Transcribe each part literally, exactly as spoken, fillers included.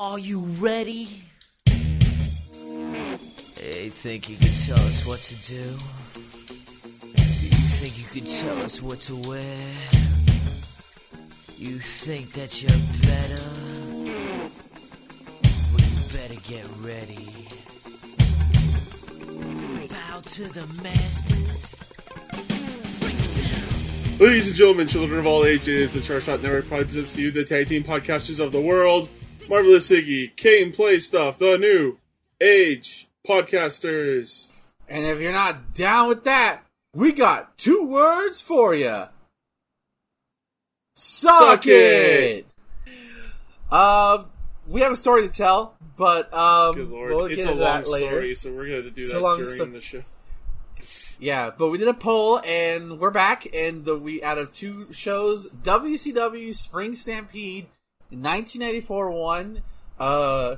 Are you ready? Hey, think you can tell us what to do? You think you can tell us what to wear? You think that you're better? Well, you better get ready. Bow to the masters. Ladies and gentlemen, children of all ages, the CharShot Network proudly presents to you the tag team podcasters of the world. Marvelous Iggy, Kane Play Stuff, the new age podcasters. And if you're not down with that, we got two words for you. Suck, Suck it! it. Um, we have a story to tell, but um, Good Lord. we'll get it's to a that long later. Story, so we're going to do it's that during st- the show. Yeah, but we did a poll, and we're back, and the, we out of two shows, W C W Spring Stampede nineteen ninety-four one, uh,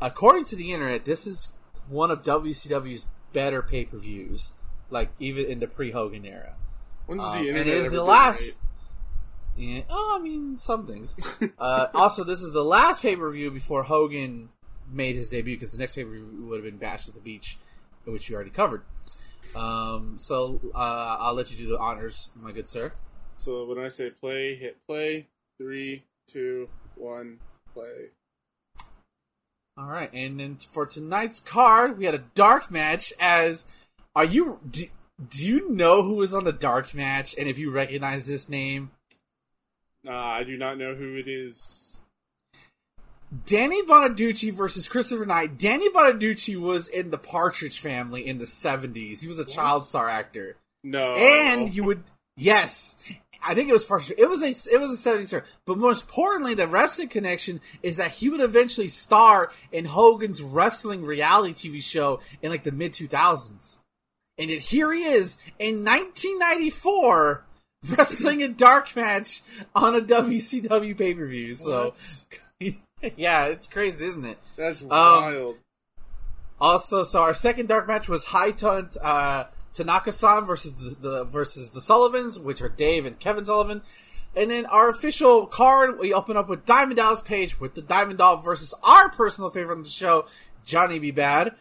according to the internet, this is one of W C W's better pay-per-views, like, even in the pre-Hogan era. When's um, the internet And it is the last... Right? Yeah, oh, I mean, some things. uh, also, this is the last pay-per-view before Hogan made his debut, because the next pay-per-view would have been Bash at the Beach, which we already covered. Um, so, uh, I'll let you do the honors, my good sir. So, when I say play, hit play. Three, two... One play. Alright, and then for tonight's card, we had a dark match as... Are you... Do, do you know who is on the dark match, and if you recognize this name? Uh, I do not know who it is. Danny Bonaduce versus Christopher Knight. Danny Bonaduce was in the Partridge Family in the seventies. He was a what? child star actor. No. And you would... Yes. I think it was partial. It was a it was a seventies star, but most importantly, the wrestling connection is that he would eventually star in Hogan's wrestling reality T V show in like the mid two thousands, and yet here he is in nineteen ninety four wrestling a dark match on a W C W pay per view. So, yeah, it's crazy, isn't it? That's wild. Um, also, so our second dark match was High Tunt. Uh, Tanaka-san versus the, the versus the Sullivans, which are Dave and Kevin Sullivan. And then our official card, we open up with Diamond Dallas Page with the Diamond Doll versus our personal favorite on the show, Johnny B. Bad.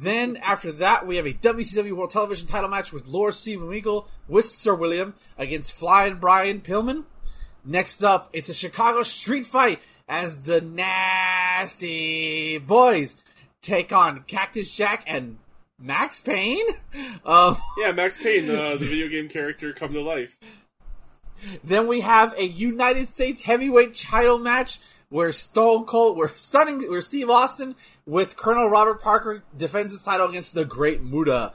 Then after that, we have a W C W World Television title match with Lord Steven Regal with Sir William against Flying Brian Pillman. Next up, it's a Chicago street fight as the Nasty Boys take on Cactus Jack and Max Payne? Um, yeah, Max Payne, uh, the video game character come to life. Then we have a United States heavyweight title match where Stone Cold, where, Stunning, where Steve Austin with Colonel Robert Parker defends his title against the Great Muta.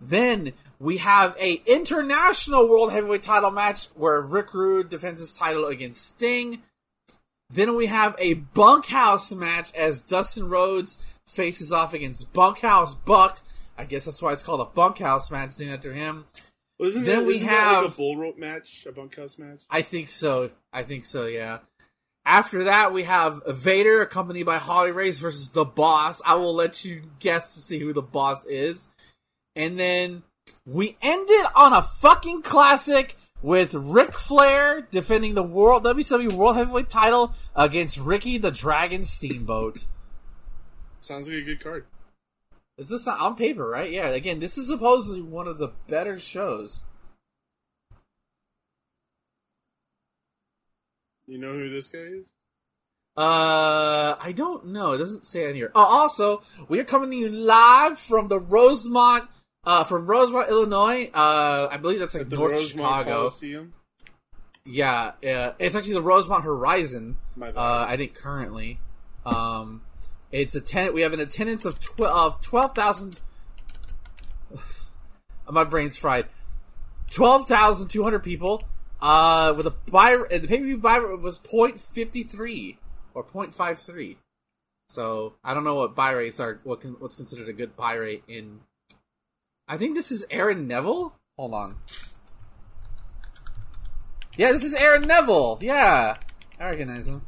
Then we have a international world heavyweight title match where Rick Rude defends his title against Sting. Then we have a bunkhouse match as Dustin Rhodes faces off against Bunkhouse Buck. I guess that's why it's called a bunkhouse match named after him. Well, isn't then it, we isn't have like a bull rope match, a bunkhouse match? I think so. I think so. Yeah. After that, we have Vader accompanied by Holly Race versus the Boss. I will let you guess to see who the Boss is. And then we ended on a fucking classic with Ric Flair defending the world W C W World Heavyweight Title against Ricky the Dragon Steamboat. Sounds like a good card. Is this on paper, right? Yeah, again, this is supposedly one of the better shows. You know who this guy is? Uh, I don't know. It doesn't say on here. Oh, also, we are coming to you live from the Rosemont, uh, from Rosemont, Illinois. Uh, I believe that's like North Rosemont Chicago. Coliseum? Yeah, uh, it's actually the Rosemont Horizon. My bad. Uh, I think currently. Um... It's a ten. We have an attendance of twelve twelve thousand. My brain's fried. Twelve thousand two hundred people. Uh, with a buy. The pay per view buy rate was point fifty three or point five three. So I don't know what buy rates are. What con, what's considered a good buy rate in? I think this is Aaron Neville. Hold on. Yeah, this is Aaron Neville. Yeah, I recognize him.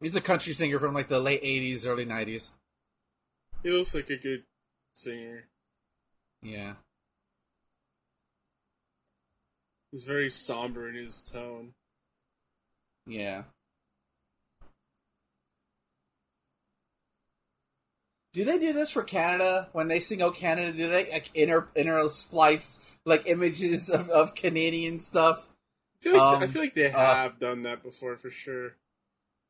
He's a country singer from, like, the late eighties, early nineties. He looks like a good singer. Yeah. He's very somber in his tone. Yeah. Do they do this for Canada? When they sing Oh Canada, do they like, inter intersplice like images of, of Canadian stuff? I feel, like, um, I feel like they have uh, done that before for sure.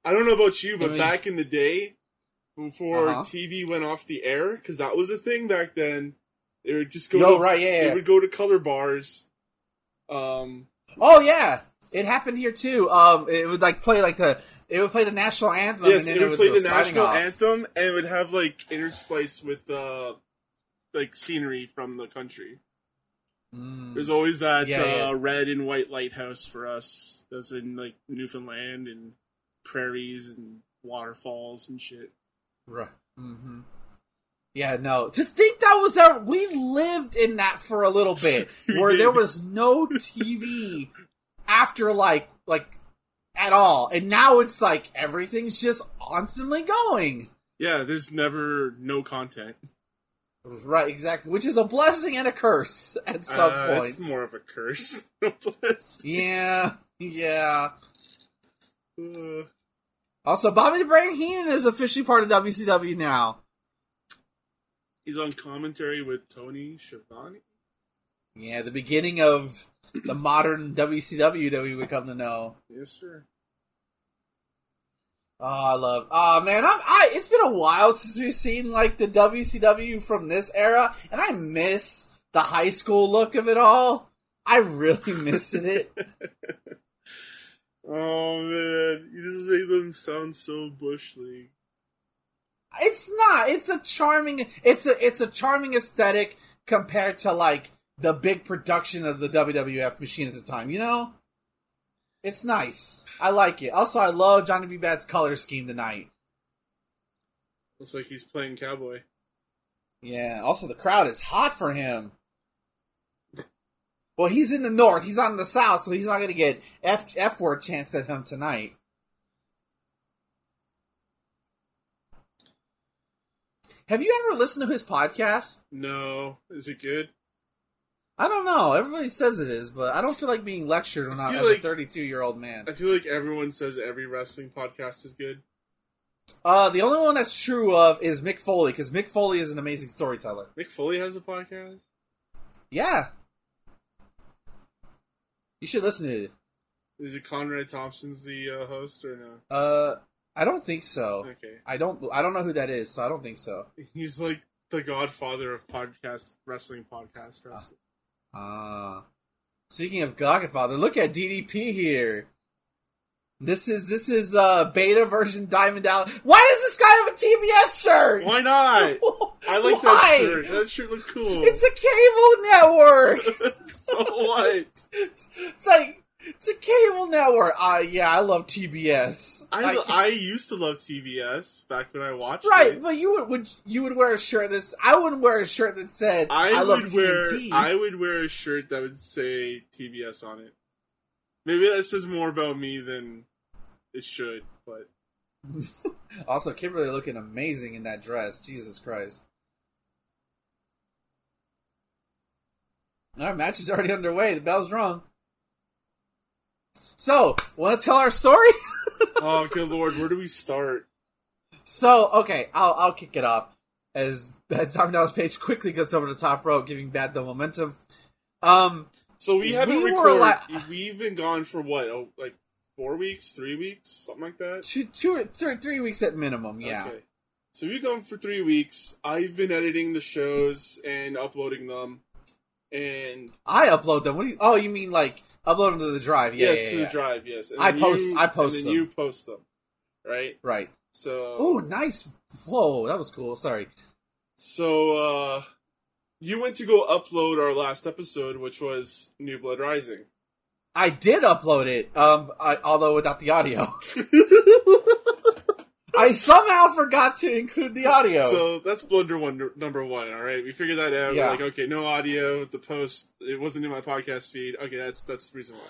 I don't know about you, but was, back in the day, before uh-huh. T V went off the air, because that was a thing back then, they would just go. No, to, right, yeah, they yeah. would go to color bars. Um. Oh yeah, it happened here too. Um, it would like play like the it would play the national anthem. Yes, and then it would it was, play the national off. anthem, and it would have like interspliced with uh, like scenery from the country. Mm. There's always that yeah, uh, yeah. red and white lighthouse for us. That's in like Newfoundland and prairies and waterfalls and shit. Right. Mm-hmm. Yeah. No. To think that was our we lived in that for a little bit, where did. there was no T V after like like at all, and now it's like everything's just constantly going. Yeah. There's never no content. Right, exactly. Which is a blessing and a curse at some uh, point. It's more of a curse than a blessing. Yeah, yeah. Uh, also, Bobby the Brain Heenan is officially part of W C W now. He's on commentary with Tony Schiavone. Yeah, the beginning of the modern W C W that we would come to know. Yes, sir. Oh, I love. Oh man, I'm, I it's been a while since we've seen like the W C W from this era, and I miss the high school look of it all. I really miss it. Oh man, you just make them sound so bush league. It's not. It's a charming. It's a it's a charming aesthetic compared to like the big production of the W W F machine at the time. You know. It's nice. I like it. Also, I love Johnny B. Bad's color scheme tonight. Looks like he's playing cowboy. Yeah. Also, the crowd is hot for him. Well, he's in the north. He's not in the south, so he's not going to get F F word chants at him tonight. Have you ever listened to his podcast? No. Is it good? I don't know. Everybody says it is, but I don't feel like being lectured when I as like, a thirty-two-year-old man. I feel like everyone says every wrestling podcast is good. Uh, the only one that's true of is Mick Foley, because Mick Foley is an amazing storyteller. Mick Foley has a podcast? Yeah. You should listen to it. Is it Conrad Thompson's the uh, host or no? Uh, I don't think so. Okay. I don't, I don't know who that is, so I don't think so. He's like the godfather of podcast wrestling podcast wrestling. Uh. Ah, uh, speaking of Godfather, look at D D P here. This is this is uh, beta version Diamond Dallas. Why does this guy have a T B S shirt? Why not? I like Why? that shirt. That shirt looks cool. It's a cable network. So what? It's, it's like it's a cable network. Ah, uh, yeah, I love T B S. I I, I used to love T B S back when I watched. Right, it. but you would, would you would wear a shirt that's I wouldn't wear a shirt that said I, I would love wear, T N T. I would wear a shirt that would say T B S on it. Maybe that says more about me than it should, but also Kimberly looking amazing in that dress. Jesus Christ. Our match is already underway. The bell's rung. So, want to tell our story? Oh, good lord, where do we start? So, okay, I'll I'll kick it off as Diamond Dallas Page quickly gets over the top rope, giving Bad the momentum. Um, so we haven't we recorded. Li- We've been gone for what, oh, like four weeks, three weeks, something like that. Two, two, three, three weeks at minimum. Yeah. Okay. So we've gone for three weeks. I've been editing the shows and uploading them, and I upload them. What do you? Oh, you mean like. Upload them to the drive, yeah, yes, yeah, to yeah. the drive, yes. And I post, you, I post and then them. You post them, right? Right. So, oh, nice! Whoa, that was cool. Sorry. So, uh, you went to go upload our last episode, which was New Blood Rising. I did upload it, um, I, although without the audio. I somehow forgot to include the audio. So that's blunder one, number one, all right? We figured that out. Yeah. We're like, okay, no audio, the post, it wasn't in my podcast feed. Okay, that's that's the reason why.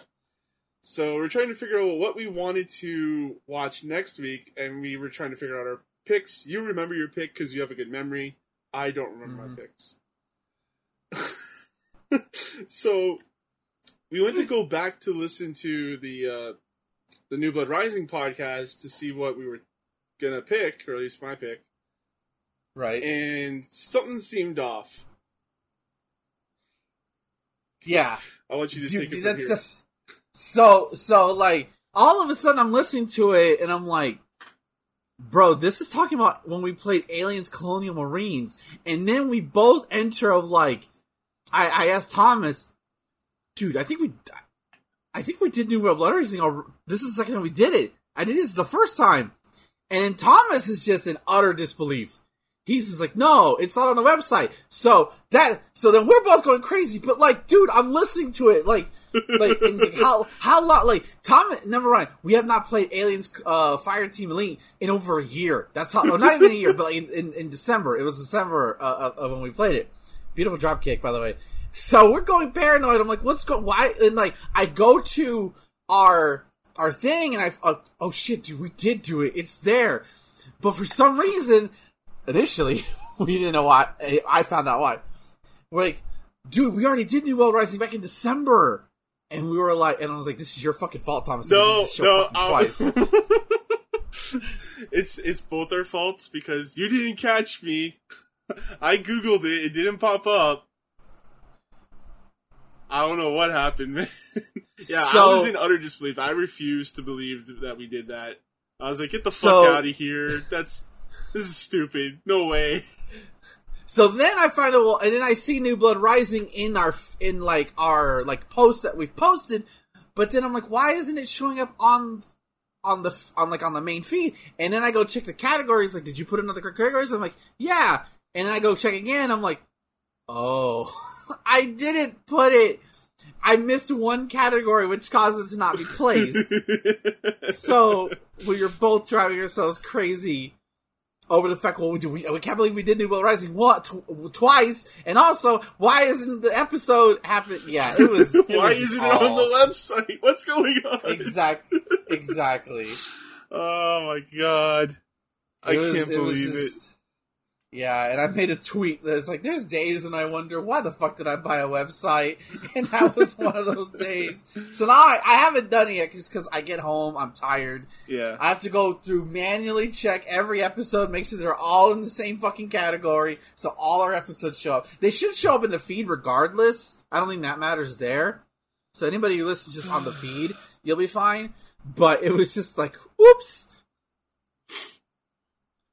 So we're trying to figure out what we wanted to watch next week, and we were trying to figure out our picks. You remember your pick because you have a good memory. I don't remember mm-hmm. my picks. So we went to go back to listen to the uh, the New Blood Rising podcast to see what we were going to pick, or at least my pick. Right. And something seemed off. Yeah. I want you to Dude, take it that's from here. Just, so, so, like, all of a sudden I'm listening to it, and I'm like, bro, this is talking about when we played Aliens Colonial Marines, and then we both enter of, like, I, I asked Thomas, dude, I think we... I think we did New Blood Rising. This is the second time we did it. I think this is the first time. And Thomas is just in utter disbelief. He's just like, no, it's not on the website. So that, so then we're both going crazy. But like, dude, I'm listening to it. Like, like, and like how how long? Like, Thomas, never mind. We have not played Aliens uh, Fireteam Elite in over a year. That's how, well, not even a year, but like in, in, in December. It was December uh, of when we played it. Beautiful dropkick, by the way. So we're going paranoid. I'm like, what's going? Why? And like, I go to our our thing, and I uh, oh shit, dude, we did do it. It's there, but for some reason, initially we didn't know why. I found out why. We're like, dude, we already did New Blood Rising back in December, and we were like, and I was like, this is your fucking fault, Thomas. No, no, twice. it's it's both our faults because you didn't catch me. I googled it; it didn't pop up. I don't know what happened, man. yeah, so, I was in utter disbelief. I refused to believe that we did that. I was like, get the so, fuck out of here. That's this is stupid. No way. So then I find out, and then I see New Blood Rising in our in like our like post that we've posted, but then I'm like, why isn't it showing up on on the on like on the main feed? And then I go check the categories, like, did you put another categories? I'm like, yeah. And then I go check again, I'm like, oh, I didn't put it. I missed one category, which caused it to not be placed. So we were both driving ourselves crazy over the fact, well, we, do, we, we can't believe we did New Blood Rising what, tw- twice. And also, why isn't the episode happen? Yeah, it was. It why was isn't awesome. It on the website? What's going on? Exactly. Exactly. Oh my god, I was, can't believe it. Just, it. Yeah, and I made a tweet that's like, there's days when I wonder, why the fuck did I buy a website? And that was one of those days. So now I, I haven't done it yet just because I get home, I'm tired. Yeah. I have to go through, manually check every episode, make sure they're all in the same fucking category, so all our episodes show up. They should show up in the feed regardless. I don't think that matters there. So anybody who listens just on the feed, you'll be fine. But it was just like, oops.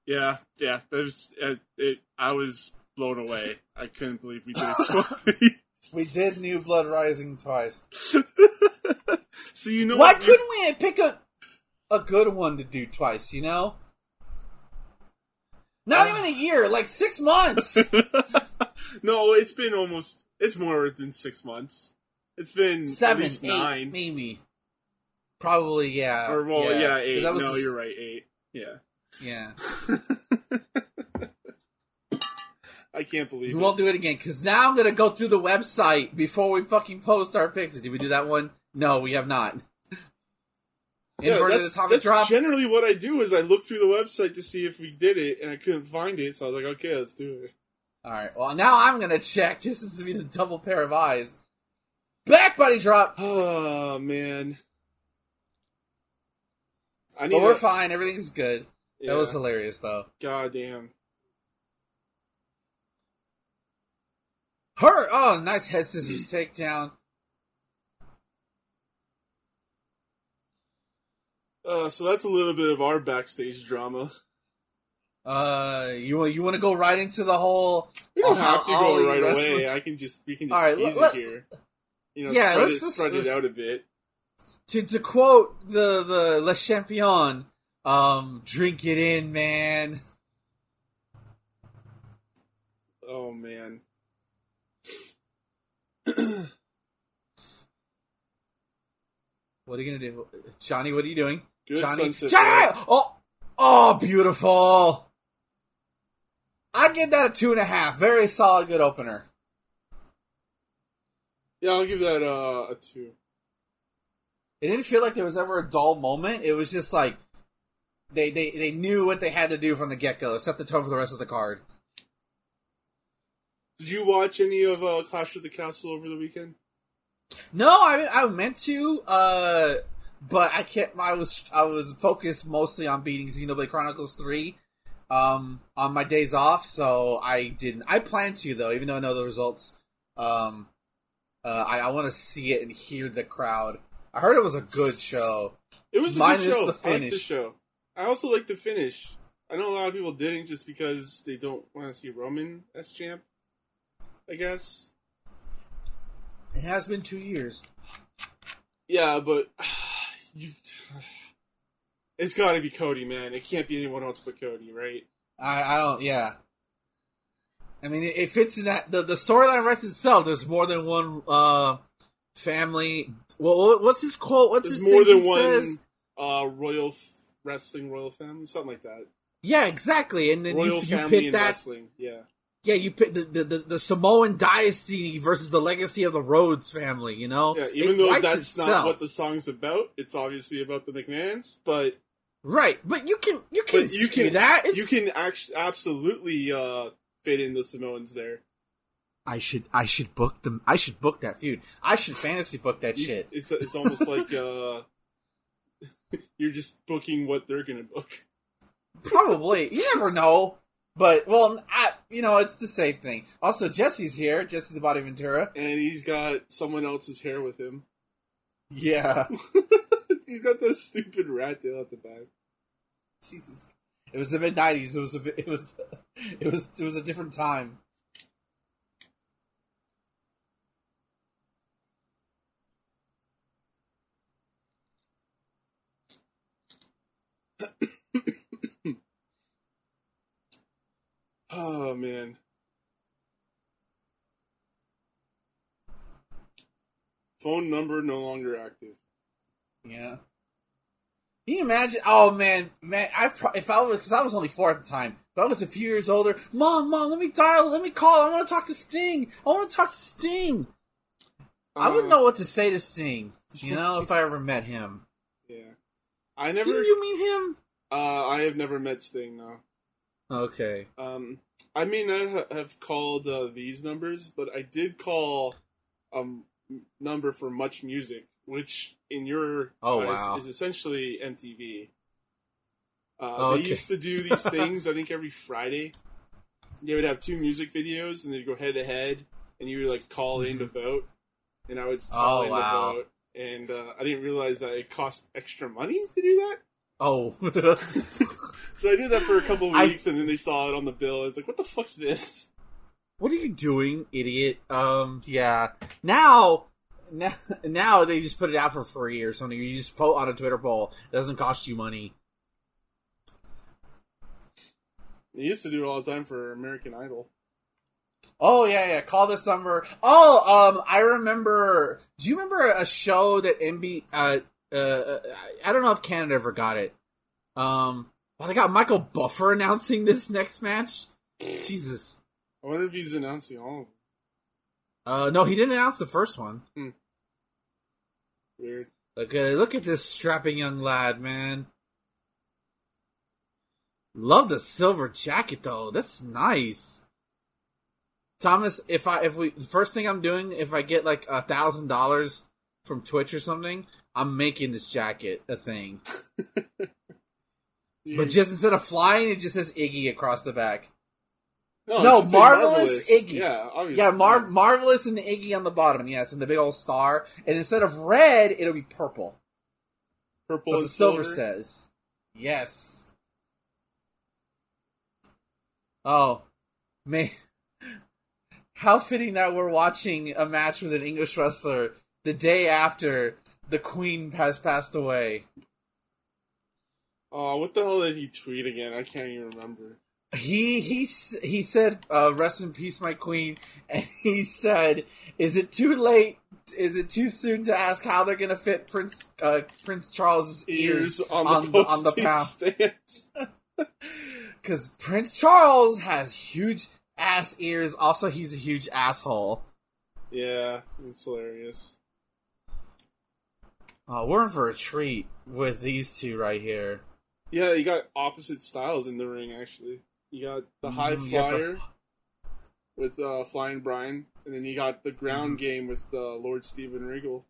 Yeah, yeah, that was, uh, it, I was blown away. I couldn't believe we did it twice. We did New Blood Rising twice. So you know, why what couldn't we pick a a good one to do twice? You know, not uh, even a year, like six months. No, it's been almost. It's more than six months. It's been seven, at least eight, nine, maybe. Probably, yeah. Or well, yeah, yeah eight. No, the... you're right, eight. Yeah. Yeah. I can't believe it. We won't do it again, because now I'm going to go through the website before we fucking post our pics. Did we do that one? No, we have not. Inverted yeah, atomic drop. That's generally what I do, is I look through the website to see if we did it, and I couldn't find it, so I was like, okay, let's do it. Alright, well, now I'm going to check, just to be the double pair of eyes. Back buddy drop! Oh, man. I need but we're a- fine, everything's good. Yeah. That was hilarious, though. God damn. Her! Oh, nice head scissors takedown. Uh, so that's a little bit of our backstage drama. Uh, you you want to go right into the whole? We don't oh, have to go right wrestling. Away. I can just we can just right, tease let, it here. You know, yeah, spread, let's, it, let's, spread let's, it out a bit. To to quote the the Le Champion. Um, drink it in, man. Oh, man. What are you going to do? Johnny, what are you doing? Good Johnny, Johnny! Right? Oh! Oh, beautiful! I give that a two and a half. Very solid, good opener. Yeah, I'll give that uh, a two. It didn't feel like there was ever a dull moment. It was just like, They, they they knew what they had to do from the get-go, set the tone for the rest of the card. Did you watch any of uh, Clash of the Castle over the weekend? No, I I meant to, uh, But I can't. I was I was focused mostly on beating Xenoblade Chronicles three um, on my days off, so I didn't. I planned to though, even though I know the results. Um, uh, I, I want to see it and hear the crowd. I heard it was a good show. It was a Minus good show. The finish. I like the show. I also like the finish. I know a lot of people didn't just because they don't want to see Roman as champ, I guess. It has been two years. Yeah, but you, it's got to be Cody, man. It can't be anyone else but Cody, right? I, I don't, yeah. I mean, it, it fits in that, the, the storyline writes itself. There's more than one uh, family. Well, what's his quote? What's There's his more than one says? Uh, royal f- wrestling, royal family, something like that. Yeah, exactly. And then royal you, family you pit and that, wrestling, yeah. Yeah, you pick the, the, the, the Samoan dynasty versus the legacy of the Rhodes family, you know? Yeah, even it though that's itself. Not what the song's about, it's obviously about the McMahons, but... Right, but you can you can you can, that. It's... You can actually, absolutely uh, fit in the Samoans there. I should I should book them. I should book that feud. I should fantasy book that you, shit. It's it's almost like uh, you're just booking what they're going to book. Probably. You never know. But, well, I, you know, it's the safe thing. Also, Jesse's here. Jesse the Body Ventura. And he's got someone else's hair with him. Yeah. He's got that stupid rat tail at the back. Jesus. It was the mid nineties. It was a, it was, it was, it was a different time. Oh, man. Phone number no longer active. Yeah. Can you imagine? Oh, man. man. I pro- if I was, because I was only four at the time. If I was a few years older, Mom, Mom, let me dial, let me call. I want to talk to Sting. I want to talk to Sting. Uh, I wouldn't know what to say to Sting, you know, if I ever met him. Yeah. I never... Did you meet him? Uh, I have never met Sting, no. Okay. Um, I may not have called uh, these numbers, but I did call a um, number for Much Music, which in your oh, eyes wow. is essentially M T V. Uh, oh, okay. They used to do these things, I think every Friday. They would have two music videos, and they'd go head-to-head, and you would like call mm-hmm. in to vote, and I would call oh, in wow. to vote, and uh, I didn't realize that it cost extra money to do that. Oh. So I did that for a couple of weeks, I, and then they saw it on the bill. It's like, what the fuck's this? What are you doing, idiot? Um, yeah. Now, now, now they just put it out for free or something. You just vote on a Twitter poll. It doesn't cost you money. They used to do it all the time for American Idol. Oh, yeah, yeah. Call this number. Oh, um, I remember... Do you remember a show that N B C... Uh, uh, I don't know if Canada ever got it. Um... Well, they got Michael Buffer announcing this next match? Jesus. I wonder if he's announcing all of them. Uh, no, he didn't announce the first one. Hmm. Weird. Look, uh, look at this strapping young lad, man. Love the silver jacket, though. That's nice. Thomas, if I, if we, the first thing I'm doing, if I get like a thousand dollars from Twitch or something, I'm making this jacket a thing. Dude. But just instead of flying, it just says Iggy across the back. No, no marvelous, marvelous Iggy. Yeah, obviously. Yeah, mar- marvelous and the Iggy on the bottom. Yes, and the big old star. And instead of red, it'll be purple. Purple but and the silver. silver says, yes. Oh man, how fitting that we're watching a match with an English wrestler the day after the Queen has passed away. Oh, what the hell did he tweet again? I can't even remember. He he he said, uh, "Rest in peace, my queen." And he said, "Is it too late? Is it too soon to ask how they're gonna fit Prince uh, Prince Charles' ears, ears on, on the on the pound stamps?" Because Prince Charles has huge ass ears. Also, he's a huge asshole. Yeah, it's hilarious. Oh, we're in for a treat with these two right here. Yeah, you got opposite styles in the ring, actually. You got the high mm, flyer the... with uh, Flying Brian, and then you got the ground mm. game with the Lord Steven Regal.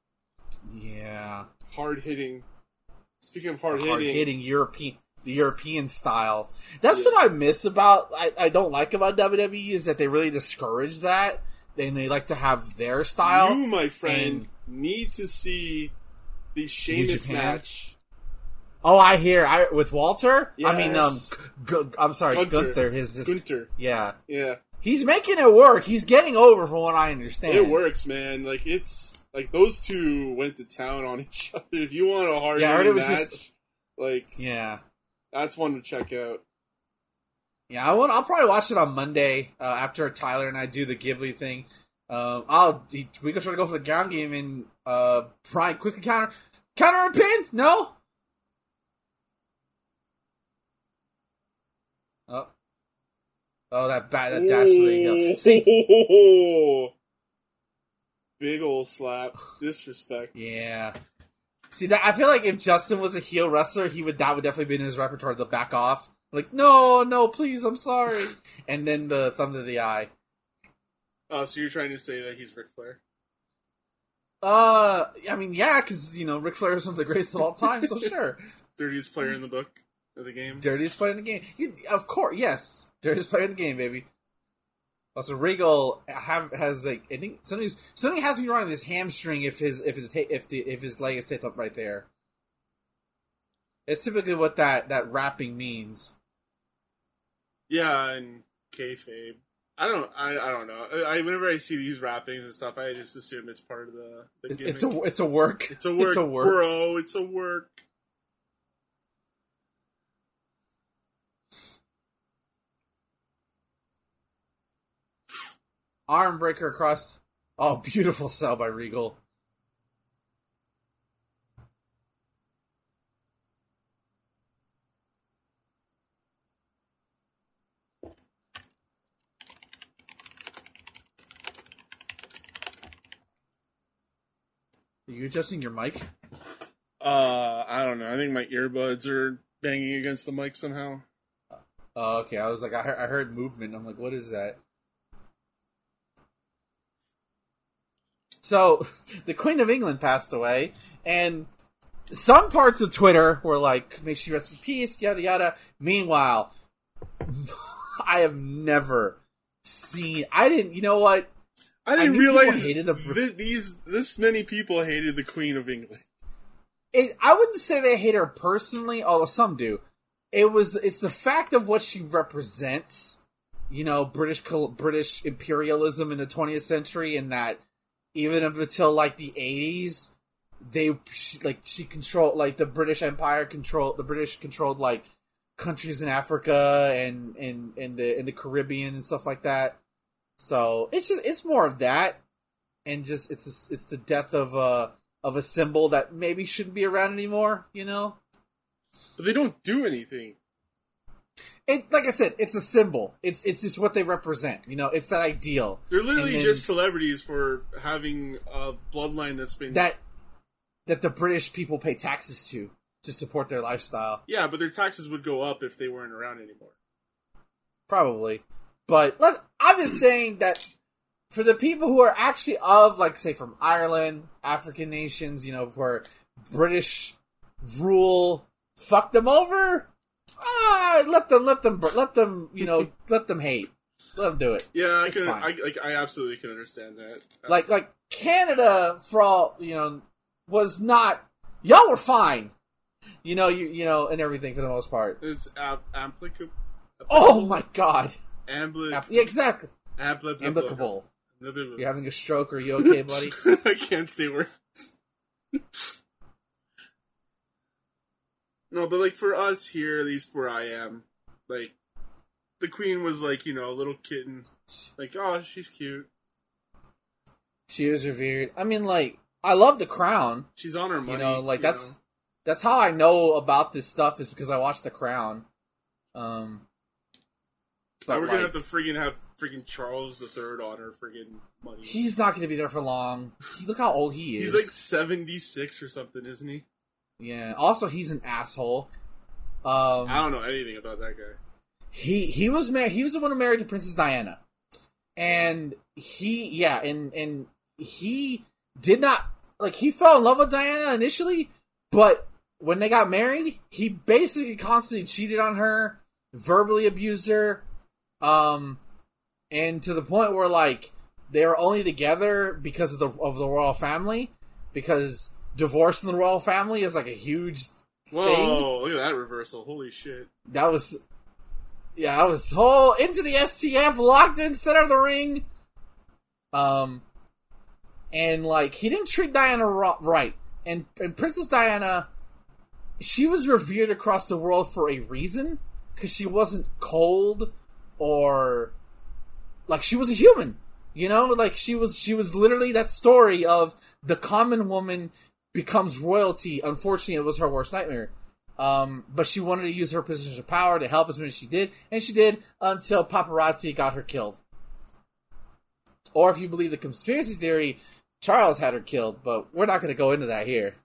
Yeah. Hard-hitting, Speaking of hard hitting, hard hitting European, the European style. That's yeah. what I miss about. I, I don't like about W W E is that they really discourage that, and they like to have their style. You, my friend, and need to see the Sheamus match. Oh, I hear I with Walter. Yes. I mean, um, G- I'm sorry, Gunther. Gunther his, his Gunther. Yeah, yeah. He's making it work. He's getting over, from what I understand. It works, man. Like it's like those two went to town on each other. If you want a hard yeah, match, just, like yeah, that's one to check out. Yeah, I want. I'll probably watch it on Monday uh, after Tyler and I do the Ghibli thing. Um, I'll we can try to go for the ground game and uh, Brian quickly counter counter and pin. No. Oh. Oh, that bat, that dazzling. See? Big old slap. Disrespect. Yeah. See, that, I feel like if Justin was a heel wrestler, he would that would definitely be in his repertoire to back off. Like, no, no, please, I'm sorry. And then the thumb to the eye. Oh, so you're trying to say that he's Ric Flair? Uh, I mean, yeah, because, you know, Ric Flair is one of the greatest of all time, so sure. Dirtiest player in the book of the game? Dirtiest player in the game. You, of course, yes. Dirtiest player in the game, baby. Also, Regal have, has like I think something something has to be wrong with his hamstring if his if his, if, the, if his leg is taped up right there. It's typically what that that wrapping means. Yeah, and kayfabe. I don't I, I don't know. I, I whenever I see these wrappings and stuff, I just assume it's part of the. the it's, gimmick. it's a it's a work. It's a work, it's a work, bro. It's a work. Arm breaker across. Oh, beautiful sell by Regal. Are you adjusting your mic? Uh, I don't know. I think my earbuds are banging against the mic somehow. Oh, okay. I was like, I heard, I heard movement. I'm like, what is that? So, the Queen of England passed away, and some parts of Twitter were like, may she rest in peace, yada yada. Meanwhile, I have never seen, I didn't, you know what? I didn't I realize hated the, th- these this many people hated the Queen of England. It, I wouldn't say they hate her personally, although some do. It was, it's the fact of what she represents, you know, British British imperialism in the twentieth century, and that even up until, like, the eighties, they, she, like, she controlled, like, the British Empire controlled, the British controlled, like, countries in Africa and, and, and the, and the Caribbean and stuff like that. So, it's just, it's more of that. And just, it's, a, it's the death of a, of a symbol that maybe shouldn't be around anymore, you know? But they don't do anything. It, like I said, it's a symbol. It's it's just what they represent. You know, it's that ideal. They're literally then, just celebrities for having a bloodline that's been that that the British people pay taxes to to support their lifestyle. Yeah, but their taxes would go up if they weren't around anymore. Probably, but look, I'm just saying that for the people who are actually of, like, say, from Ireland, African nations, you know, where British rule fucked them over. Ah, let them, let them, let them, you know, let them hate. Let them do it. Yeah, I it's can, fine. I, like, I absolutely can understand that. Like, like Canada, for all, you know, was not, y'all were fine. You know, you, you know, and everything for the most part. It's ab- applicable. Oh my god. Applicable. Ab- yeah, exactly. Applicable. Applicable. Applicable. You're having a stroke, are you okay, buddy? I can't say words. No, but, like, for us here, at least where I am, like, the queen was, like, you know, a little kitten. Like, oh, she's cute. She was revered. I mean, like, I love the crown. She's on her money. You know, like, you that's know. that's how I know about this stuff is because I watched The Crown. Um, but now we're like, going to have to friggin' have friggin' Charles the third on her friggin' money. He's not going to be there for long. Look how old he is. He's, like, seventy-six or something, isn't he? Yeah. Also, he's an asshole. Um, I don't know anything about that guy. He he was mar- he was the one who married to Princess Diana, and he yeah and and he did not like he fell in love with Diana initially, but when they got married, he basically constantly cheated on her, verbally abused her, um, and to the point where, like, they were only together because of the of the royal family, because divorce in the royal family is, like, a huge Whoa, thing. Whoa, look at that reversal. Holy shit. That was... Yeah, that was whole... Into the S T F, locked in, center of the ring. Um, and, like, he didn't treat Diana right. And, and Princess Diana, she was revered across the world for a reason, because she wasn't cold or... Like, she was a human, you know? Like, she was she was literally that story of the common woman becomes royalty. Unfortunately, it was her worst nightmare. Um, but she wanted to use her position of power to help as much as she did, and she did until paparazzi got her killed. Or if you believe the conspiracy theory, Charles had her killed, but we're not going to go into that here.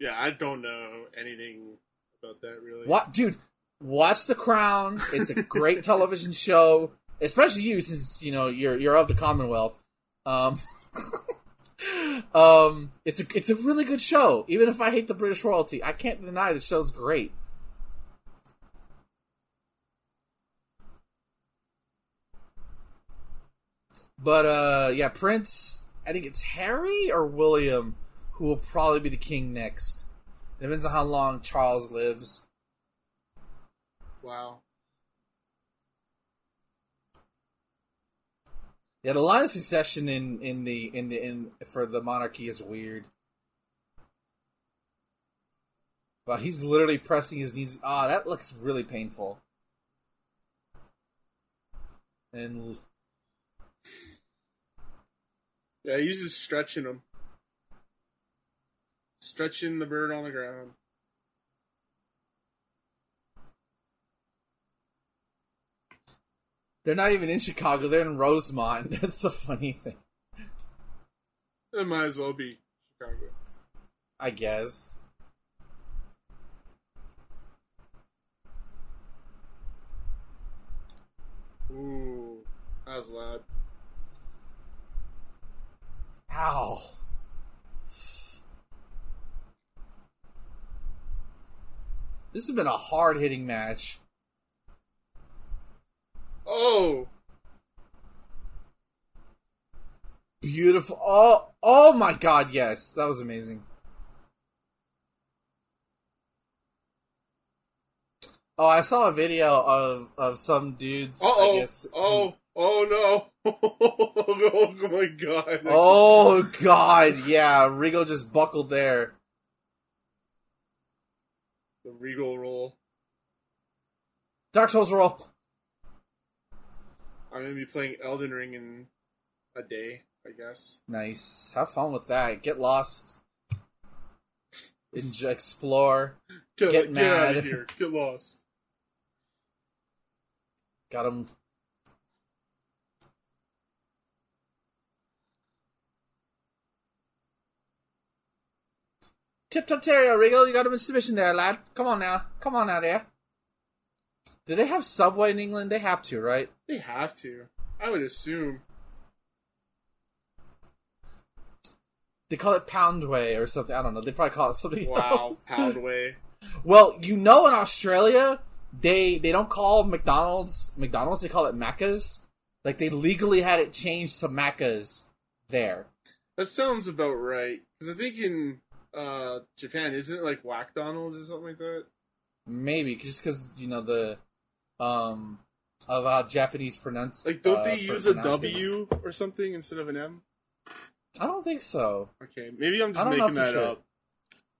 Yeah, I don't know anything about that, really. What, dude, watch The Crown. It's a great television show. Especially you, since, you know, you're you're of the Commonwealth. Um, um, it's a it's a really good show. Even if I hate the British royalty, I can't deny the show's great. But uh, yeah, Prince. I think it's Harry or William who will probably be the king next. It depends on how long Charles lives. Wow. Yeah, the line of succession in, in the in the in for the monarchy is weird. Wow, he's literally pressing his knees. Ah, oh, that looks really painful. And yeah, he's just stretching him, stretching the bird on the ground. They're not even in Chicago. They're in Rosemont. That's the funny thing. It might as well be Chicago. I guess. Ooh. That was loud. Ow. This has been a hard-hitting match. Oh, beautiful! Oh, oh my God! Yes, that was amazing. Oh, I saw a video of, of some dudes. Uh-oh. I guess. Oh, oh no! Oh my God! Oh God! Yeah, Regal just buckled there. The Regal roll. Dark Souls roll. I'm going to be playing Elden Ring in a day, I guess. Nice. Have fun with that. Get lost. Enjoy, explore. Get, get mad. Get out of here. Get lost. Got him. Tip-top Terrio, Regal. You got him in submission there, lad. Come on now. Come on out there. Do they have Subway in England? They have to, right? They have to. I would assume. They call it Poundway or something. I don't know. They probably call it something wow, else. Wow, Poundway. Well, you know in Australia, they they don't call McDonald's McDonald's. They call it Macca's. Like, they legally had it changed to Macca's there. That sounds about right. Because I think in uh, Japan, isn't it like Whack-Donald's or something like that? Maybe. Just because, you know, the... Um, of how Japanese pronounce. Like, don't they uh, use a W or something instead of an M? I don't think so. Okay, maybe I'm just making that sure. up.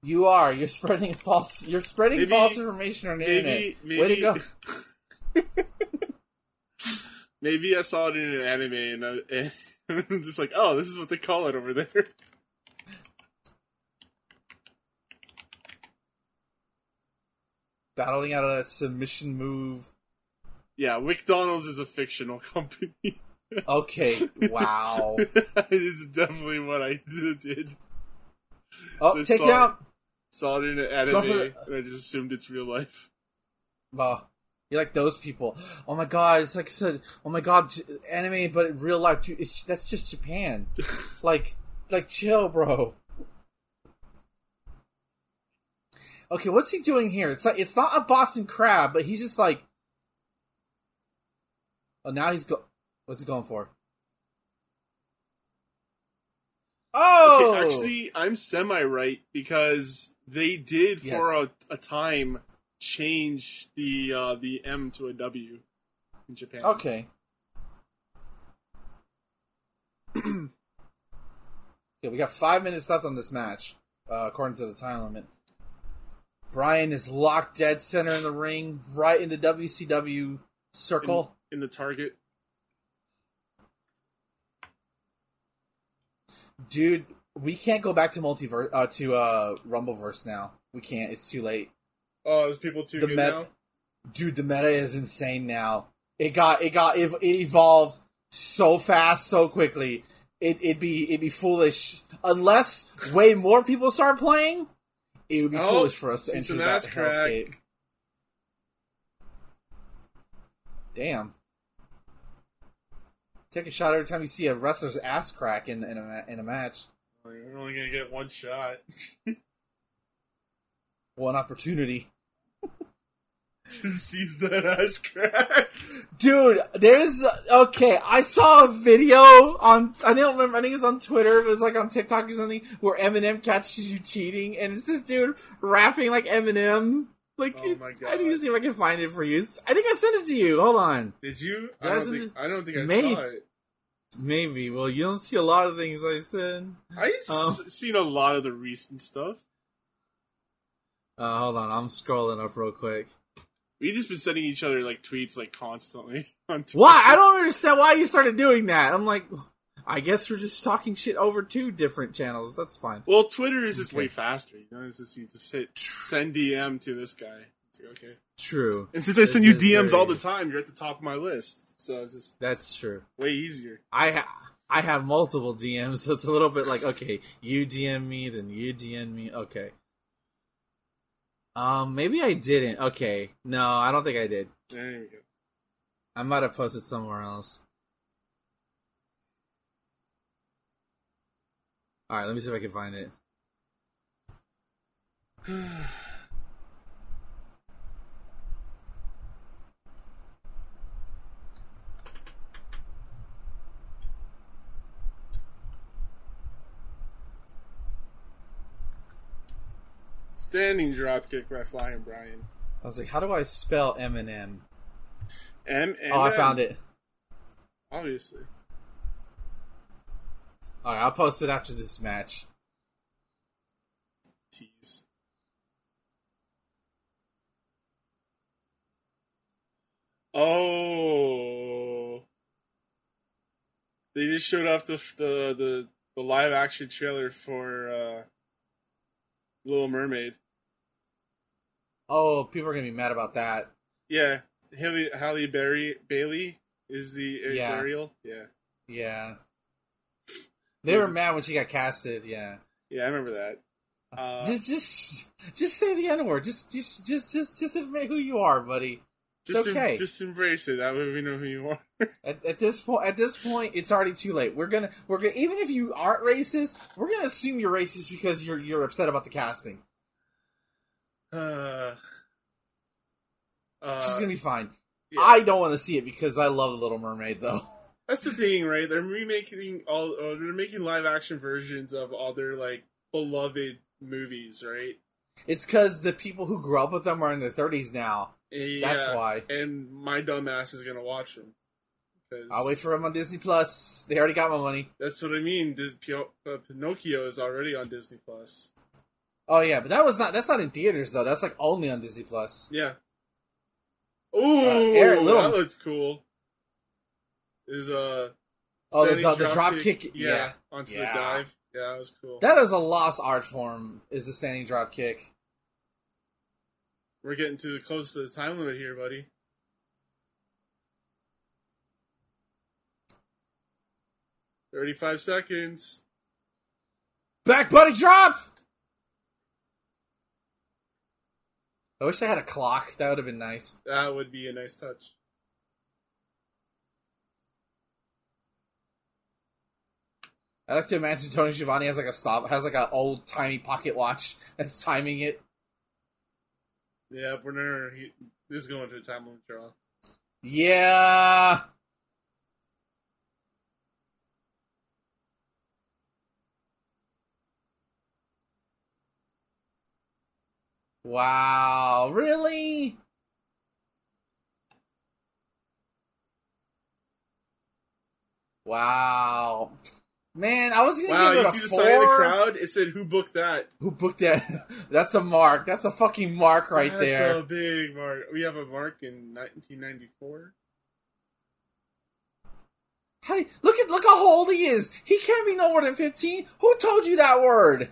You are. You're spreading false. You're spreading maybe, false information on the maybe, internet. Maybe, way to go. Maybe I saw it in an anime, and, I, and I'm just like, oh, this is what they call it over there. Battling out of that submission move. Yeah, McDonald's is a fictional company. Okay, wow. It's definitely what I did. Oh, so take I saw it out. Saw it in an anime, the... and I just assumed it's real life. Wow. You're like those people. Oh my God, it's like I said, oh my God, anime, but in real life, dude, it's, that's just Japan. like, like, chill, bro. okay, what's he doing here? It's like, it's not a Boston crab, but he's just like, oh, now he's go. What's he going for? Oh, okay, actually, I'm semi right because they did yes. for a, a time change the uh, the M to a W in Japan. Okay. Yeah, we got five minutes left on this match, uh, according to the time limit. Brian is locked dead center in the ring, right in the W C W circle. In, in the target. Dude, we can't go back to multiverse uh, to uh, Rumbleverse now. We can't. It's too late. Oh, is people too the good meta, now? Dude, the meta is insane now. It got it got it, it evolved so fast, so quickly. It, it'd be it'd be foolish unless way more people start playing. It would be oh, foolish for us to enter that hellscape. Damn. Take a shot every time you see a wrestler's ass crack in in a in a match. Well, you're only gonna get one shot. One opportunity to seize that ass crack, dude. There's okay. I saw a video on. I don't remember. I think it's on Twitter. It was like on TikTok or something where Eminem catches you cheating, and it's this dude rapping like Eminem. Like, oh my God. I need to see if I can find it for you. I think I sent it to you. Hold on. Did you? I don't think I, don't think I maybe, saw it. Maybe. Well, you don't see a lot of things I said. I've um, seen a lot of the recent stuff. Uh, hold on. I'm scrolling up real quick. We've just been sending each other, like, tweets, like, constantly. On Twitter. Why? I don't understand why you started doing that. I'm like, I guess we're just talking shit over two different channels. That's fine. Well, Twitter is just okay. way faster. You know, it's just, you just hit send D M to this guy. It's like, okay. True. And since I send you D Ms very... all the time, you're at the top of my list. So it's just that's true. Way easier. I ha- I have multiple D Ms, so it's a little bit like, okay, you D M me, then you D M me. Okay. Um, maybe I didn't. Okay. No, I don't think I did. There you go. I might have posted somewhere else. All right, let me see if I can find it. Standing dropkick by Flying Brian. I was like, how do I spell Eminem? M M. Oh, I found it. Obviously. Alright, I'll post it after this match. Tease. Oh. They just showed off the the, the, the live action trailer for uh, Little Mermaid. Oh, people are going to be mad about that. Yeah. Haley, Halle Berry, Bailey is the is yeah. Ariel. Yeah. Yeah. They were mad when she got casted, yeah. Yeah, I remember that. Uh, just, just, just say the N word. Just, just, just, just, just admit who you are, buddy. It's just okay. Em- just embrace it. That way we know who you are. at, at this point, at this point, it's already too late. We're gonna, we're gonna. Even if you aren't racist, we're gonna assume you're racist because you're you're upset about the casting. Uh, uh she's gonna be fine. Yeah. I don't want to see it because I love The Little Mermaid, though. That's the thing, right? They're remaking all. Uh, they're making live action versions of all their like beloved movies, right? It's because the people who grew up with them are in their thirties now. Yeah, that's why. And my dumbass is gonna watch them. I'll wait for them on Disney Plus. They already got my money. That's what I mean. This, uh, Pinocchio is already on Disney Plus. Oh yeah, but that was not. That's not in theaters though. That's like only on Disney Plus. Yeah. Ooh, uh, Aaron, little... that looked cool. Is a oh the, the, the drop kick, kick. Yeah, yeah onto yeah. the dive yeah that was cool. That is a lost art form is the standing drop kick. We're getting too close to the time limit here, buddy. Thirty-five seconds. Back buddy drop. I wish I had a clock. That would have been nice. That would be a nice touch. I like to imagine Tony Schiavone has like a stop, has like an old timey pocket watch that's timing it. Yeah, Bernard he is going to a time limit draw. Yeah. Wow, really? Wow. Man, I was going to wow, give it a four. Wow, you see the sign of the crowd? It said, who booked that? Who booked that? That's a mark. That's a fucking mark right That's there. That's a big mark. We have a mark in nineteen ninety-four. Hey, look at look how old he is. He can't be no more than fifteen. Who told you that word?